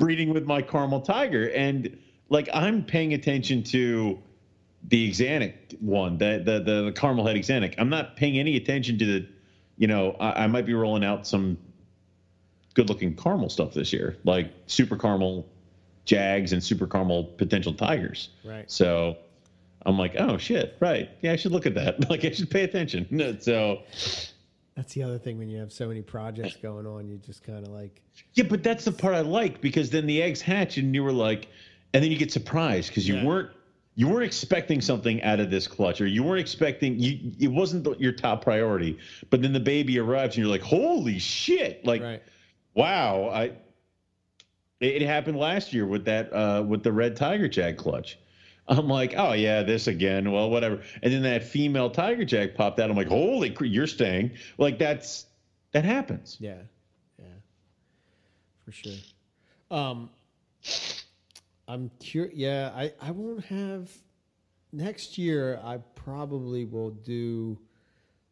breeding with my caramel tiger. And, like, I'm paying attention to the Exanic one, the, the, the, the caramel head Exanic. I'm not paying any attention to the, you know, I, I might be rolling out some good-looking caramel stuff this year, like super caramel jags and super caramel potential tigers. Right. So I'm like, oh, shit, right. Yeah, I should look at that. Like, I should pay attention. So that's the other thing when you have so many projects going on, you just kind of like. Yeah, but that's the part I like because then the eggs hatch and you were like, and then you get surprised because you yeah. weren't you weren't expecting something out of this clutch or you weren't expecting you. It wasn't the, your top priority, but then the baby arrives and you're like, holy shit. Like. Right. Wow, I it happened last year with that uh, with the red tiger jag clutch. I'm like, oh yeah, this again. Well, whatever. And then that female tiger jag popped out. I'm like, holy, cr- you're staying. Like that's that happens. Yeah, yeah, for sure. Um, I'm curious. Yeah, I, I won't have next year. I probably will do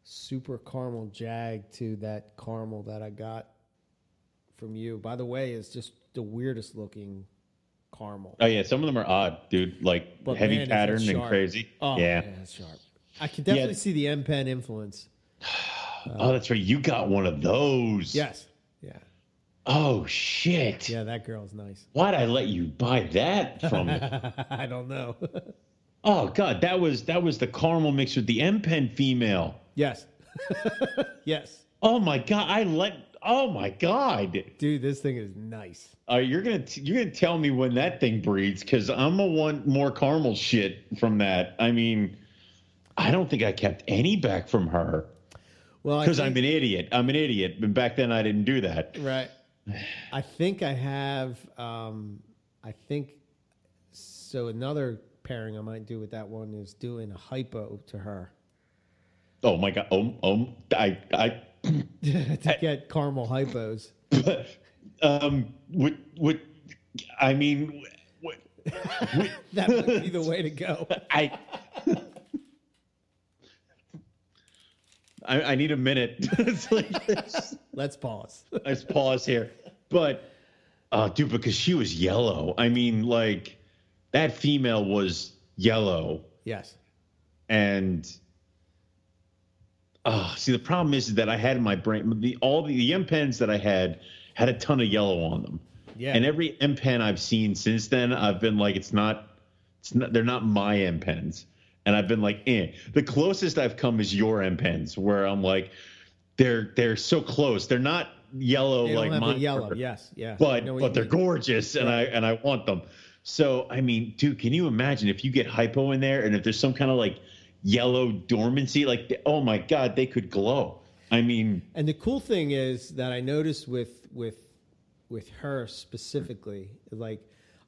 super caramel jag to that caramel that I got from you. By the way, it's just the weirdest looking caramel. Oh yeah, some of them are odd, dude. Like but heavy man, pattern and crazy. Oh yeah, man, that's sharp. I can definitely yeah. see the M-Pen influence. Uh, oh, that's right. You got one of those. Yes. Yeah. Oh shit. Yeah, that girl's nice. Why'd I let you buy that from me? I don't know. Oh god, that was that was the caramel mix with the M-Pen female. Yes. Yes. Oh my god, I let. Oh my god, dude, this thing is nice. Uh, you're gonna t- you're gonna tell me when that thing breeds, because I'm gonna want more caramel shit from that. I mean, I don't think I kept any back from her. Well, because I'm an idiot. I'm an idiot. And back then I didn't do that. Right. I think I have, um, I think, so another pairing I might do with that one is doing a hypo to her. Oh, my God. Oh, oh I, I, to get caramel hypos. um, would, would, I mean, would, would, that would be the way to go. I, I, I need a minute. It's like this. Let's pause. Let's pause here. But, uh, dude, because she was yellow. I mean, like, that female was yellow. Yes. And, oh, see, the problem is, is that I had in my brain, the, all the, the M-Pens that I had had a ton of yellow on them. Yeah. And every M-Pen I've seen since then, I've been like, it's not, it's not, they're not my M-Pens. And I've been like, eh. The closest I've come is your M-Pens, where I'm like, they're they're so close. They're not yellow like mine. Yellow, yes, yeah. But but they're gorgeous, and I and I want them. So I mean, dude, can you imagine if you get hypo in there, and if there's some kind of like yellow dormancy, like they, oh my God, they could glow. I mean, and the cool thing is that I noticed with with with her specifically, like.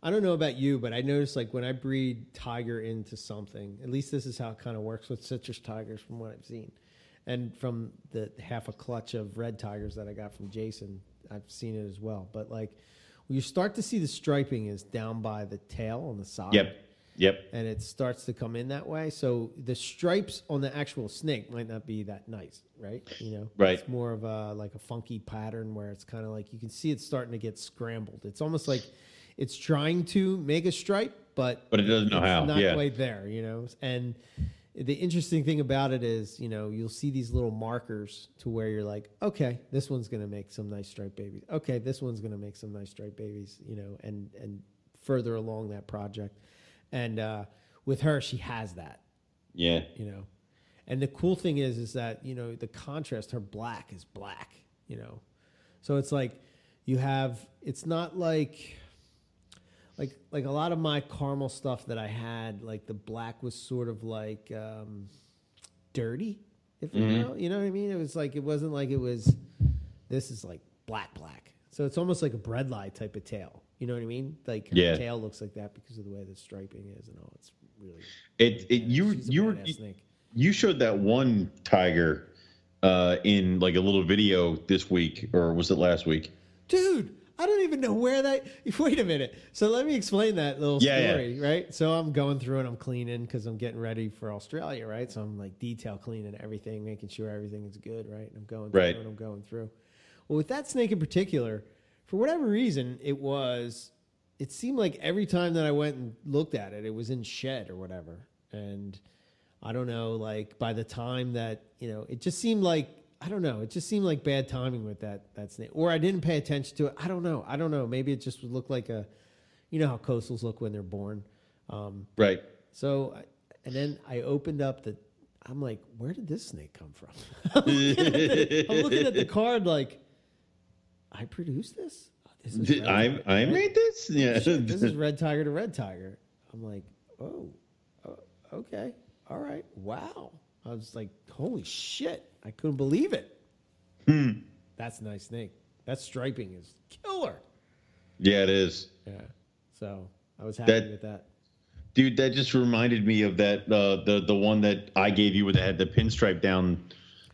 I don't know about you, but I noticed like when I breed tiger into something, at least this is how it kind of works with citrus tigers from what I've seen. And from the half a clutch of red tigers that I got from Jason, I've seen it as well. But like when you start to see the striping is down by the tail on the side. Yep. Yep. And it starts to come in that way. So the stripes on the actual snake might not be that nice, right? You know? Right. It's more of a like a funky pattern where it's kind of like you can see it's starting to get scrambled. It's almost like it's trying to make a stripe, but, but it doesn't know it's how. Not yeah. quite there, you know. And the interesting thing about it is, you know, you'll see these little markers to where you're like, okay, this one's going to make some nice stripe babies. Okay, this one's going to make some nice stripe babies, you know, and and further along that project. And uh, with her, she has that. Yeah. You know. And the cool thing is, is that, you know, the contrast, her black is black, you know. So it's like you have, it's not like... Like like a lot of my caramel stuff that I had, like the black was sort of like um, dirty, if mm-hmm. you know, you know what I mean. It was like it wasn't like it was. This is like black black, so it's almost like a Bredli type of tail. You know what I mean? Like her yeah. tail looks like that because of the way the striping is and all. It's really it. it you you were you, you showed that one tiger uh, in like a little video this week, or was it last week? Dude. I don't even know where that... Wait a minute. So let me explain that little yeah, story, yeah. right? So I'm going through and I'm cleaning because I'm getting ready for Australia, right? So I'm like detail cleaning everything, making sure everything is good, right? And I'm going through right. and I'm going through. Well, with that snake in particular, for whatever reason, it was... It seemed like every time that I went and looked at it, it was in shed or whatever. And I don't know, like by the time that, you know, it just seemed like... I don't know. It just seemed like bad timing with that that snake. Or I didn't pay attention to it. I don't know. I don't know. Maybe it just would look like a... You know how coastals look when they're born. Um, right. So, and then I opened up the... I'm like, where did this snake come from? I'm, looking the, I'm looking at the card like, I produced this? Oh, this is did I, tiger, I made this? Yeah. Shit, this is red tiger to red tiger. I'm like, oh, okay. All right. Wow. I was like, holy shit. I couldn't believe it. Hmm. That's a nice snake. That striping is killer. Yeah, it is. Yeah. So I was happy that, with that. Dude, that just reminded me of that uh, the the one that I gave you that had the pinstripe down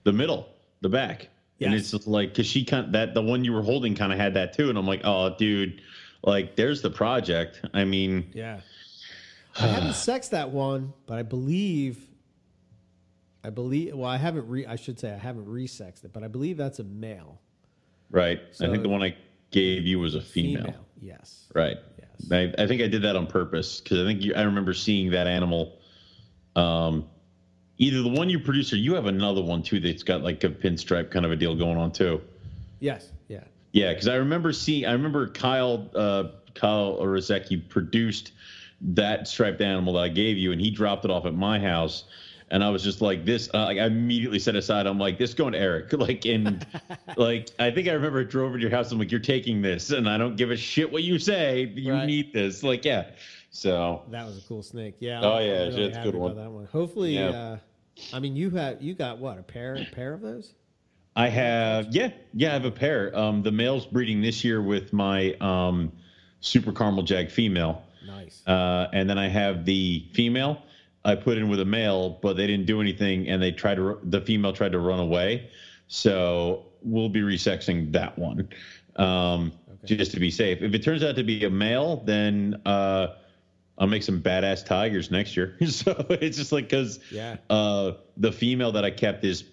the middle, the back. Yes. And it's just like because she kind of, that the one you were holding kind of had that too, and I'm like, oh, dude, like there's the project. I mean, yeah. I haven't sexed that one, but I believe. I believe, well, I haven't, re, I should say I haven't resexed it, but I believe that's a male. Right. So I think the one I gave you was a female. female. Yes. Right. Yes. I, I think I did that on purpose because I think you, I remember seeing that animal. Um, either the one you produce or you have another one too that's got like a pinstripe kind of a deal going on too. Yes. Yeah. Yeah. Because I remember seeing, I remember Kyle, uh, Kyle Orzecki produced that striped animal that I gave you and he dropped it off at my house. And I was just like this. Uh, like I immediately set aside. I'm like, this going to Eric. Like, and like, I think I remember I drove over to your house. I'm like, you're taking this, and I don't give a shit what you say. You right. need this. Like, yeah. So that was a cool snake. Yeah. I'm, oh yeah, really that's a good one. That one. Hopefully, yeah. uh, I mean, you have you got what, a pair a pair of those? I have yeah yeah I have a pair. Um, the male's breeding this year with my um, Super Caramel Jag female. Nice. Uh, and then I have the female. I put in with a male, but they didn't do anything, and they tried to. The female tried to run away, so we'll be resexing that one. Um, okay. Just to be safe. If it turns out to be a male, then uh, I'll make some badass tigers next year. So it's just like, because yeah. uh, the female that I kept is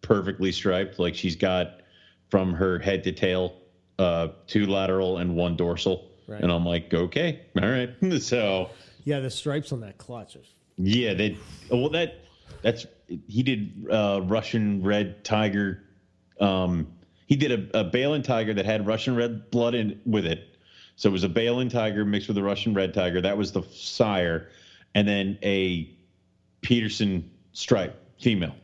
perfectly striped. Like, she's got from her head to tail, uh, two lateral and one dorsal. Right. And I'm like, okay, all right. So yeah, the stripes on that clutch. Yeah, they. Well, that that's he did uh, Russian red tiger. Um, He did a, a Balen tiger that had Russian red blood in with it. So it was a Balen tiger mixed with a Russian red tiger. That was the sire. And then a Peterson stripe female.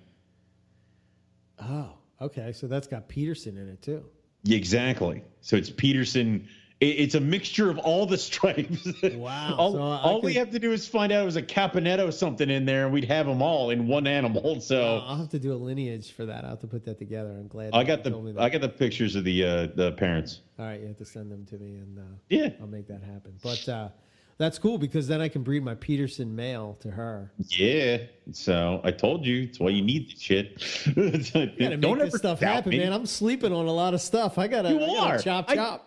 Oh, okay. So that's got Peterson in it too. Exactly. So it's Peterson. It, it's a mixture of all the stripes. Wow. all so all could... we have to do is find out it was a Caponetto or something in there, and we'd have them all in one animal. So yeah, I'll have to do a lineage for that. I'll have to put that together. I'm glad I got the told me that. I got the pictures of the uh, the parents. All right, you have to send them to me, and uh, yeah, I'll make that happen. But uh, that's cool, because then I can breed my Peterson male to her. Yeah. So I told you, it's why you need the shit. Like, don't ever stuff happen, me. man. I'm sleeping on a lot of stuff. I gotta, you I gotta are. chop chop. I...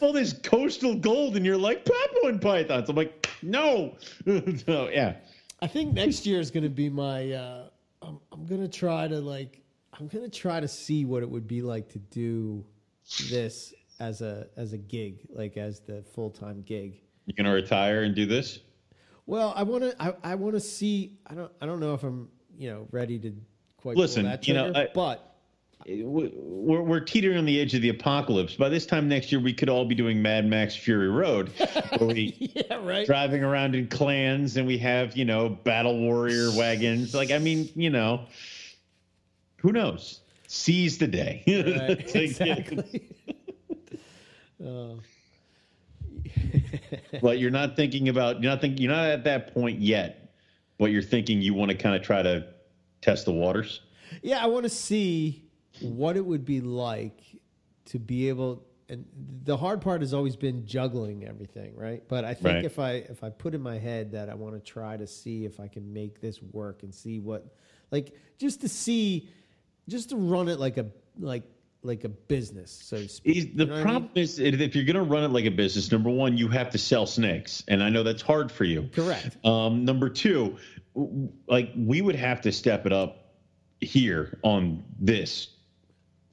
all this coastal gold, and you're like Papuan pythons. I'm like, no. So yeah, I think next year is going to be my uh I'm, I'm gonna try to like I'm gonna try to see what it would be like to do this as a as a gig, like as the full-time gig. You're gonna retire and do this? Well, I want to I, I want to see. I don't I don't know if I'm you know ready to quite listen pull that trigger, you know I, but We're, we're teetering on the edge of the apocalypse. By this time next year, we could all be doing Mad Max Fury Road. Where we yeah, right. Driving around in clans, and we have, you know, battle warrior wagons. Like, I mean, you know, who knows? Seize the day. Right. Like, exactly. Oh. But you're not thinking about, you're not thinking, you're not at that point yet, but you're thinking you want to kind of try to test the waters. Yeah, I want to see what it would be like to be able, and the hard part has always been juggling everything, right? But I think right. if I if I put in my head that I want to try to see if I can make this work, and see what, like, just to see, just to run it like a like like a business, so to speak. The you know problem I mean? is, if you're going to run it like a business, number one, you have to sell snakes, and I know that's hard for you. Correct. Um, number two, like, we would have to step it up here on this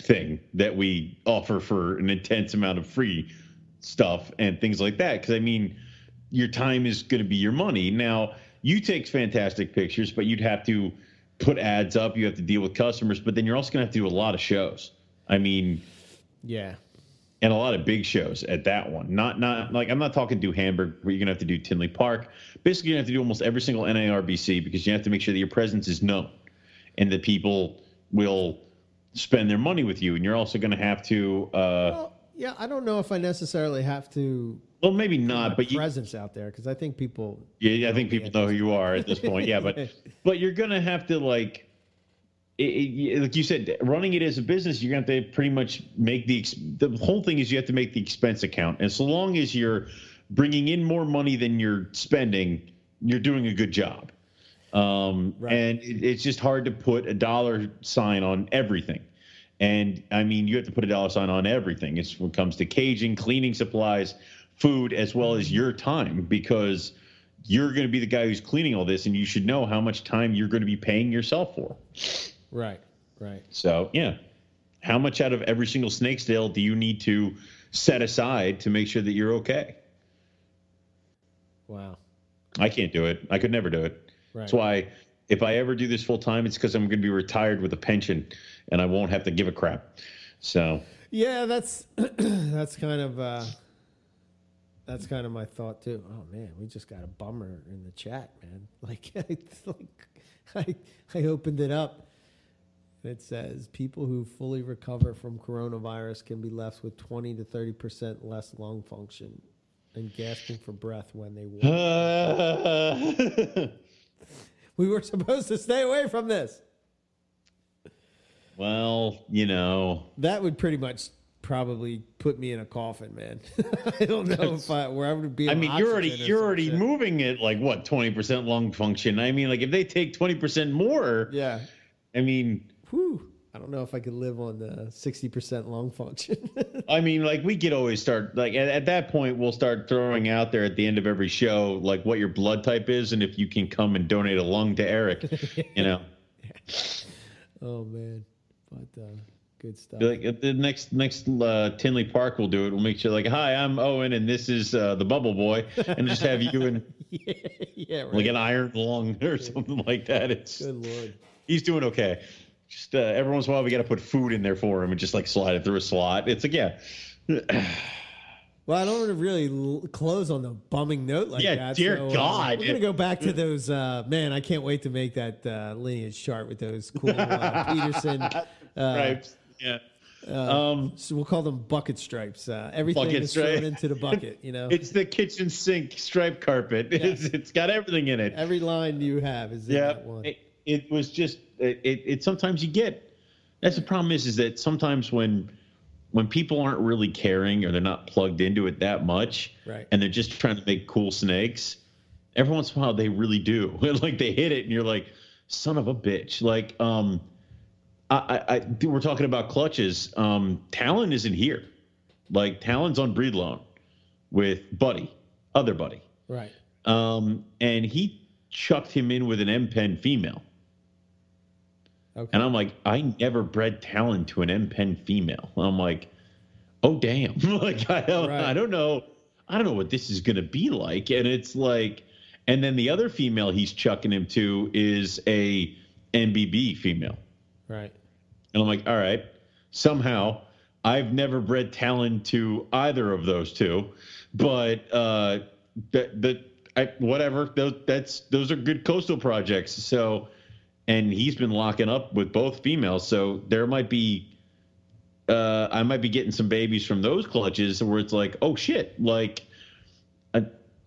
thing that we offer for an intense amount of free stuff and things like that. Because, I mean, your time is going to be your money. Now, you take fantastic pictures, but you'd have to put ads up. You have to deal with customers, but then you're also going to have to do a lot of shows. I mean, yeah. And a lot of big shows at that one. Not, not like, I'm not talking do Hamburg, where you're going to have to do Tinley Park. Basically, you're going to have to do almost every single N A R B C, because you have to make sure that your presence is known and that people will spend their money with you. And you're also going to have to... Uh, well, yeah, I don't know if I necessarily have to... Well, maybe not, but... presence you, out there, because I think people... Yeah, I think people know who you are at this point. Yeah, but but you're going to have to, like... It, it, like you said, running it as a business, you're going to have to pretty much make the... The whole thing is you have to make the expense account. And so long as you're bringing in more money than you're spending, you're doing a good job. Um, right. And it, it's just hard to put a dollar sign on everything. And I mean, you have to put a dollar sign on everything. It's when it comes to caging, cleaning supplies, food, as well as your time, because you're going to be the guy who's cleaning all this, and you should know how much time you're going to be paying yourself for. Right. Right. So yeah. How much out of every single snake sale do you need to set aside to make sure that you're okay? Wow. I can't do it. I could never do it. Right. That's why if I ever do this full time, it's because I'm going to be retired with a pension, and I won't have to give a crap. So yeah, that's that's kind of uh, that's kind of my thought too. Oh man, we just got a bummer in the chat, man. Like, like I I opened it up, and it says people who fully recover from coronavirus can be left with twenty to thirty percent less lung function and gasping for breath when they walk. We were supposed to stay away from this. Well, you know. That would pretty much probably put me in a coffin, man. I don't know if I, where I would be. I mean, you're already you're already shit. moving it like what twenty percent lung function. I mean, like if they take twenty percent more, yeah. I mean, whew, I don't know if I could live on the sixty percent lung function. I mean, like we could always start like at, at that point we'll start throwing out there at the end of every show like what your blood type is and if you can come and donate a lung to Eric, you know. Oh man, but. Uh... Good stuff. Like the next next uh, Tinley Park will do it. We'll make sure like, hi, I'm Owen, and this is uh, the Bubble Boy, and just have you and yeah, yeah, right. like an iron lung or something like that. It's good lord. He's doing okay. Just uh, every once in a while we got to put food in there for him and just like slide it through a slot. It's like yeah. Well, I don't want to really close on the bumming note like yeah, that. Yeah, dear so, God. Uh, we're going to go back to those. Uh, man, I can't wait to make that uh, lineage chart with those cool uh, Peterson. Uh, right. Yeah, uh, um, so we'll call them bucket stripes. Uh, everything bucket is thrown into the bucket, you know. It's the kitchen sink stripe carpet. Yeah. It's, it's got everything in it. Every line you have is in yeah. that one. It, it was just it, it. It sometimes you get. That's the problem is is that sometimes when when people aren't really caring or they're not plugged into it that much, right. and they're just trying to make cool snakes. Every once in a while, they really do. Like they hit it, and you're like, son of a bitch. Like um. I, I, I we're talking about clutches. Um, Talon isn't here. Like Talon's on breed loan with Buddy, other Buddy. Right. Um, and he chucked him in with an M-Pen female. Okay. And I'm like, I never bred Talon to an M-Pen female. And I'm like, oh damn. Like I don't, right. I don't know. I don't know what this is gonna be like. And it's like, and then the other female he's chucking him to is a M B B female. Right. And I'm like, all right, somehow I've never bred Talon to either of those two, but uh, that, that I, whatever, those, that's, those are good coastal projects. So, and he's been locking up with both females. So there might be, uh, I might be getting some babies from those clutches where it's like, oh shit, like I,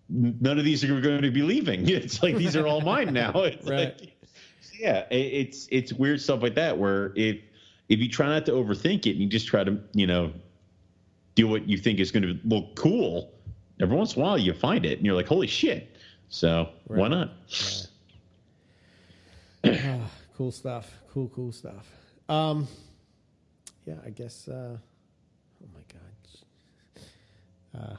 none of these are going to be leaving. It's like, these are all mine now. It's right. Like, yeah, it's it's weird stuff like that where if if you try not to overthink it and you just try to, you know, do what you think is going to look cool, every once in a while you find it and you're like, holy shit. So right. why not? Right. Oh, cool stuff. Cool, cool stuff. Um, yeah, I guess. Uh, oh, my God. Uh,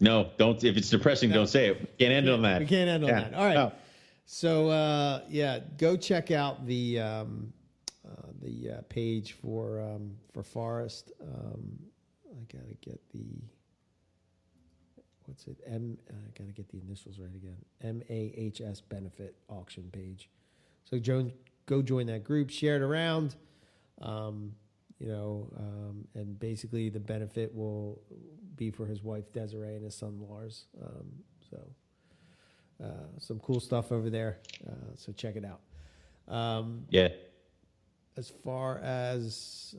no, don't. If it's depressing, no, don't say it. We can't end on that. We can't end on yeah. that. All right. No. So, uh, yeah, go check out the um, uh, the uh, page for um, for Forrest. Um, I gotta get the what's it? M. I gotta get the initials right again. M A H S benefit auction page. So, jo- go join that group. Share it around. Um, you know, um, and basically the benefit will be for his wife Desiree and his son Lars. Um, so. Uh, some cool stuff over there, uh, so check it out. Um, yeah. As far as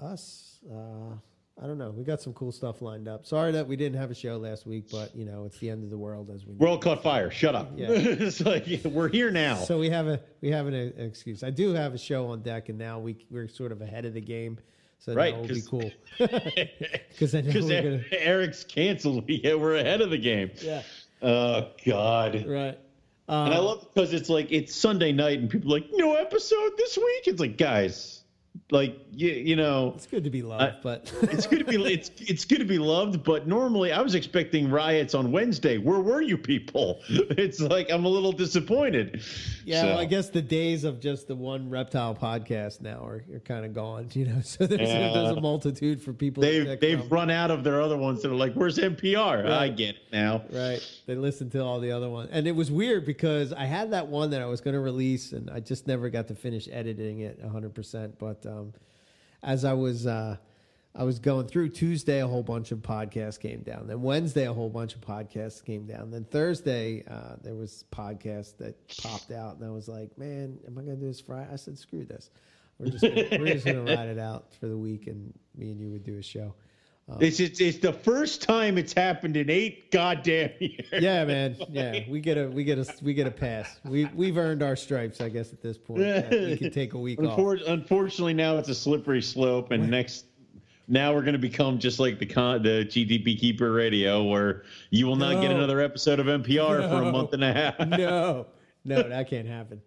uh, us, uh, I don't know. We got some cool stuff lined up. Sorry that we didn't have a show last week, but you know it's the end of the world as we. We're all caught fire. Shut up. Yeah. It's like we're here now. So we have a we have an, an excuse. I do have a show on deck, and now we we're sort of ahead of the game. So right, that will be cool. Because gonna... Eric's canceled. Yeah, we're ahead of the game. Yeah. Oh God! Right, um, and I love it because it's like it's Sunday night and people are like no episode this week. It's like guys, like you, you know, it's good to be loved, I, but it's good to be it's it's good to be loved. But normally I was expecting riots on Wednesday. Where were you people? It's like I'm a little disappointed. Yeah, so. Well, I guess the days of just the one reptile podcast now are, are kind of gone. You know, so there's, uh, there's a multitude for people. They've that they've come. run out of their other ones that are like, where's N P R? Right. I get it now. Right. They listened to all the other ones. And it was weird because I had that one that I was going to release and I just never got to finish editing it one hundred percent. But um, as I was uh, I was going through Tuesday, a whole bunch of podcasts came down. Then Wednesday, a whole bunch of podcasts came down. Then Thursday, uh, there was podcasts that popped out. And I was like, man, am I going to do this Friday? I said, screw this. We're just going to ride it out for the week and me and you would do a show. Um, it's, it's it's the first time it's happened in eight goddamn years. Yeah, man. Yeah, we get a we get a we get a pass. We we've earned our stripes, I guess, at this point. Yeah, we can take a week Unfor- off. Unfortunately, now it's a slippery slope, and next. Now we're going to become just like the con- the G D P Keeper Radio, where you will not no. get another episode of N P R no. for a month and a half. no, no, that can't happen.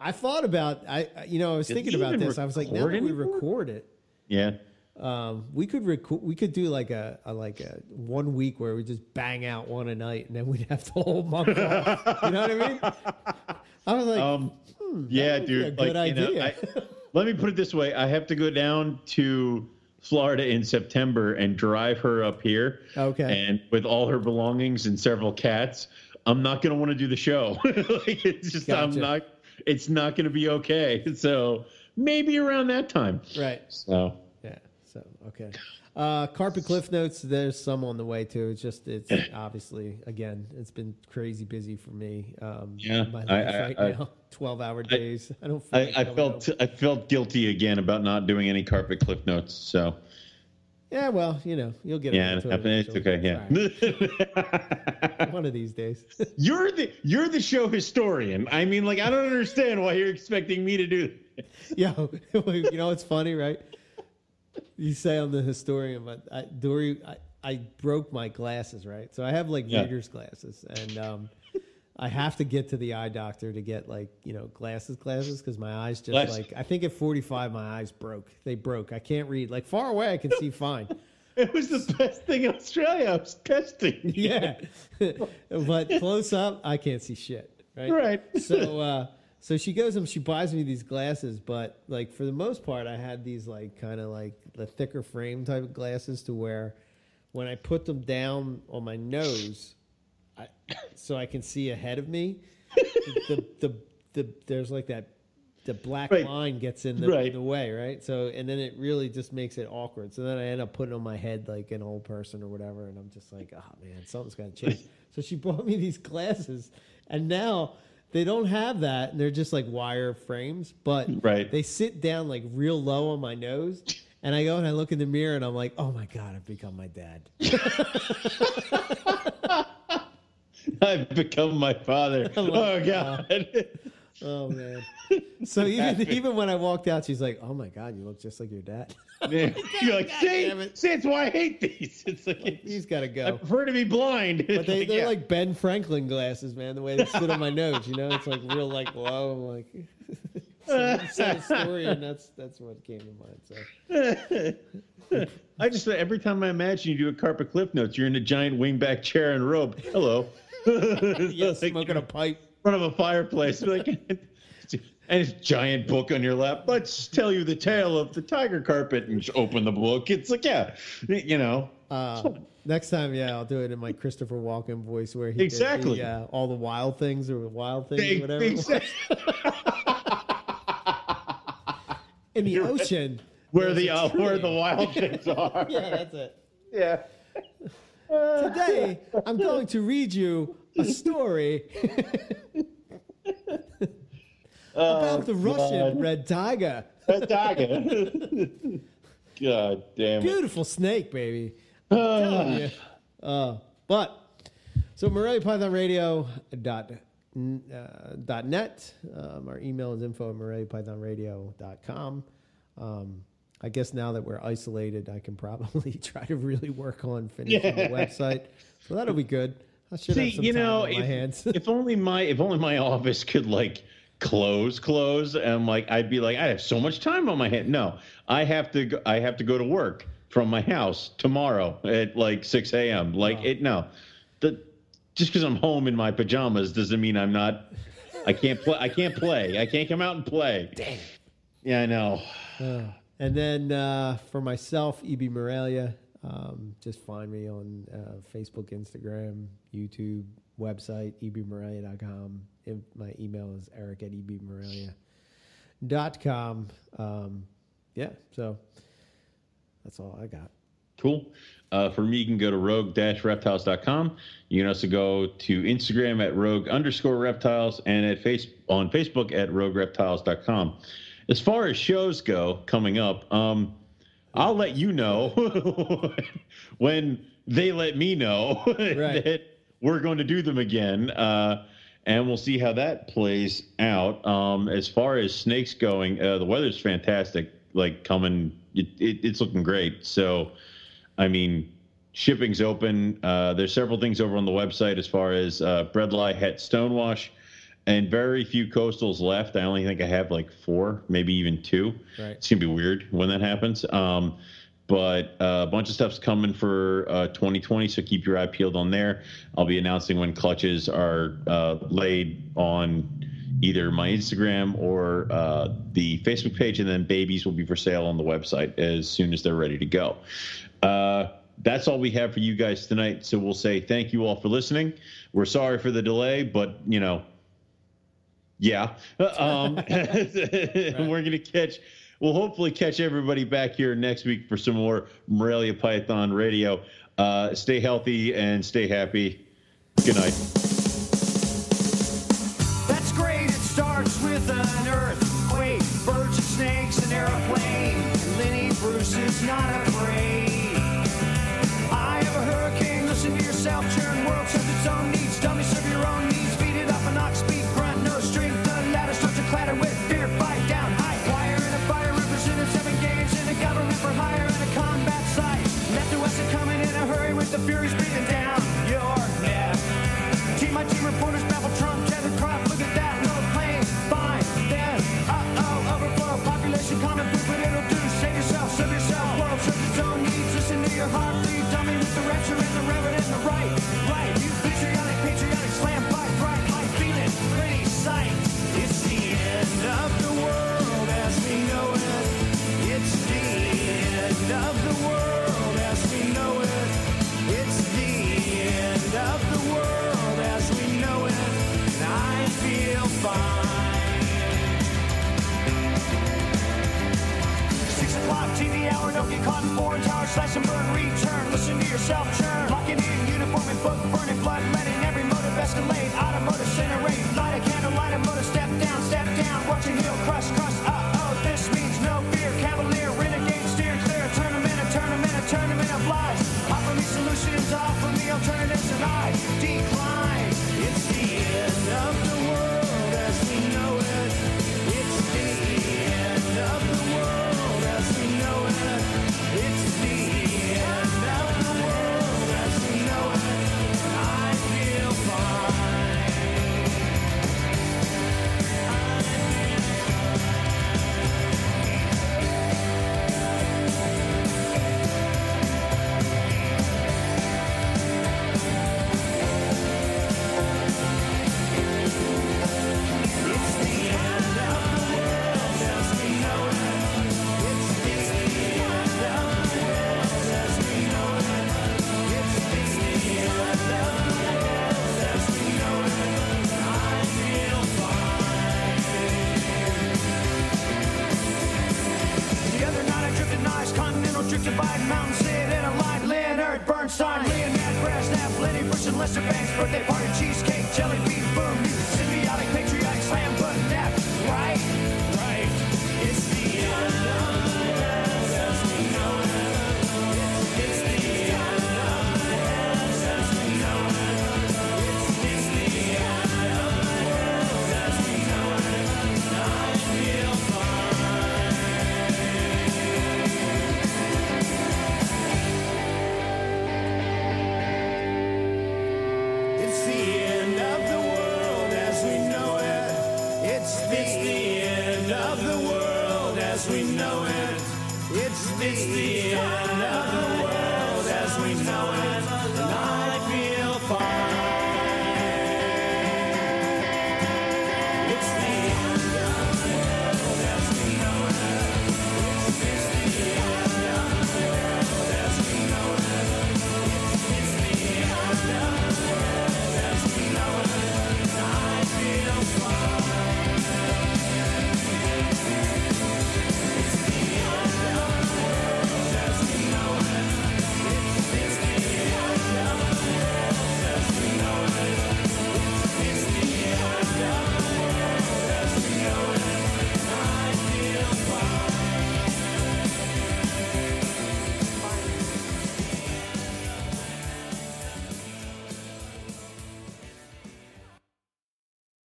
I thought about I, you know, I was Did thinking about this. I was like, now that we anymore? record it, yeah, um, we could record, we could do like a, a like a one week where we just bang out one a night, and then we'd have the whole month off. You know what I mean? I was like, um, hmm, yeah, dude, a good like, idea. You know, I, let me put it this way: I have to go down to Florida in September and drive her up here. Okay. And with all her belongings and several cats, I'm not going to want to do the show. Like, it's just, gotcha. I'm not, it's not going to be okay. So maybe around that time. Right. So, yeah. So, okay. Uh, Carpet Cliff Notes. There's some on the way too. It's just, it's obviously, again, it's been crazy busy for me. Um, yeah. My life I, right I, now, twelve hour days. I, I don't. Feel I, like I felt. I felt guilty again about not doing any Carpet Cliff Notes. So. Yeah. Well, you know, you'll get. Yeah, it it's okay. Yeah. Right. One of these days. You're the you're the show historian. I mean, like, I don't understand why you're expecting me to do this. Yo, you know, it's funny, right? You say I'm the historian, but I, Dory, I, I broke my glasses, right? So I have like yeah. reader's glasses, and um, I have to get to the eye doctor to get like, you know, glasses, glasses, because my eyes just glasses. like, I think at forty-five, my eyes broke. They broke. I can't read. Like, far away, I can see fine. It was the best thing in Australia. I was testing. Yeah. But close up, I can't see shit. Right. Right. So, uh, So she goes and she buys me these glasses, but like for the most part, I had these like kind of like the thicker frame type of glasses to where when I put them down on my nose, I, so I can see ahead of me, the, the, the, the there's like that, the black right. line gets in the, right. the way, right? So, and then it really just makes it awkward. So then I end up putting on my head like an old person or whatever, and I'm just like, oh man, something's got to change. So she bought me these glasses, and now they don't have that, and they're just like wire frames, but right. they sit down like real low on my nose, and I go and I look in the mirror, and I'm like, oh my God, I've become my dad. I've become my father. I'm like, oh God. Uh, oh man. So even even when I walked out, she's like, oh my God, you look just like your dad. You're like, see, see, that's why I hate these. It's like, like these gotta go. I prefer to be blind. But they, like, they're yeah. like Ben Franklin glasses, man. The way they sit on my nose, you know, it's like real, like, whoa. I'm like, it's a story, and that's that's what came to mind. So I just every time I imagine you do a Carpet Cliff Notes, you're in a giant wingback chair and robe. Hello. Yeah, smoking like, a pipe in front of a fireplace. Like. And it's a giant book on your lap. Let's tell you the tale of the tiger carpet and just open the book. It's like, yeah, you know. Uh, next time, yeah, I'll do it in my Christopher Walken voice where he exactly. did the, uh, all the wild things or wild things they, or whatever. Exactly. In the You're ocean. Right. Where the uh, where the wild things are. Yeah, that's it. Yeah. Uh, Today, I'm going to read you a story. About the Russian God. red tiger. Red tiger. God damn it. Beautiful snake, baby. I'm uh, telling you. Uh, but, so morelia python radio dot net. Um, our email is info at morelia python radio dot com. Um, I guess now that we're isolated, I can probably try to really work on finishing yeah. the website. So that'll be good. I should See, have some you time know, on if, my hands. if, only my, if only my office could, like, Close, close, and like I'd be like, I have so much time on my hand. No, I have to. Go, I have to go to work from my house tomorrow at like six a.m. Like oh. it. No, the just because I'm home in my pajamas doesn't mean I'm not. I can't play. I can't play. I can't come out and play. Damn. Yeah, I know. Uh, and then uh, for myself, E B Morelia, um, just find me on uh, Facebook, Instagram, YouTube. Website, e b morelia dot com. My email is eric at e b morelia dot com. Um, yeah, so that's all I got. Cool. Uh, for me, you can go to rogue dash reptiles dot com. You can also go to Instagram at rogue underscore reptiles and at face- on Facebook at rogue reptiles dot com. As far as shows go coming up, um, I'll let you know when they let me know right. that we're going to do them again. Uh, and we'll see how that plays out. Um, as far as snakes going, uh, the weather's fantastic. Like coming, it, it, it's looking great. So, I mean, shipping's open. Uh, there's several things over on the website as far as uh, Bredli, Het, Stonewash, and very few coastals left. I only think I have like four, maybe even two. Right. It's going to be weird when that happens. Um, but uh, a bunch of stuff's coming for uh, twenty twenty, so keep your eye peeled on there. I'll be announcing when clutches are uh, laid on either my Instagram or uh, the Facebook page, and then babies will be for sale on the website as soon as they're ready to go. Uh, that's all we have for you guys tonight, so we'll say thank you all for listening. We're sorry for the delay, but, you know, yeah, um, we're going to catch, we'll hopefully catch everybody back here next week for some more Morelia Python Radio. Uh, stay healthy and stay happy. Good night. That's great. It starts with an earthquake, birds and snakes, an airplane. Lenny Bruce is not afraid. I have a hurricane. Listen to yourself. Churn world serves its own needs. Dummy serve your own needs. Feed it up an ox beat. Grunt no strength. The ladder starts to clatter with fear. Fight down. For hire in a combat site, left to us are coming in a hurry with the furies breathing down your neck. Team by team reporters babble Trump, tether crop, look at that, no planes, fine, then, uh-oh, overflow, population common food, but it'll do, save yourself, serve yourself, world serves its own needs, listen to your heart, bleed, dummy with the rapture and the reverend and the right, right, you patriotic, patriotic, slam, fight, right, like feeling, pretty sight, it's the end of the world as we know it, it's the end of the world as we know it. It's the end of the world as we know it. And I feel fine. Six o'clock T V hour, don't get caught in foreign tower, slash and burn, return. Listen to yourself churn. Locking in, uniform and book, burning blood, letting every motive escalate. Automotive centerate, light a candle, light a motor, step down, step down, watch a heel, crush, crush, uh-oh, this means no fear, cavalier, renegade, steer clear, a tournament, a tournament, a tournament of lies, offer me solutions, offer me alternatives, and I decline, it's the end of the world as we know it, it's the end of the world as we know it, it's the end of the world as we know it, I feel fine. Drifted by mountain sit in a line, Leonard Bernstein, Leonard Brezhnev, Lenny Bruce and Lester Banks, birthday party, cheesecake, jelly bean, boom, symbiotic, patriotic, slam, but that, right, right, it's the end. It's the end of the world as we know it, and I feel fine.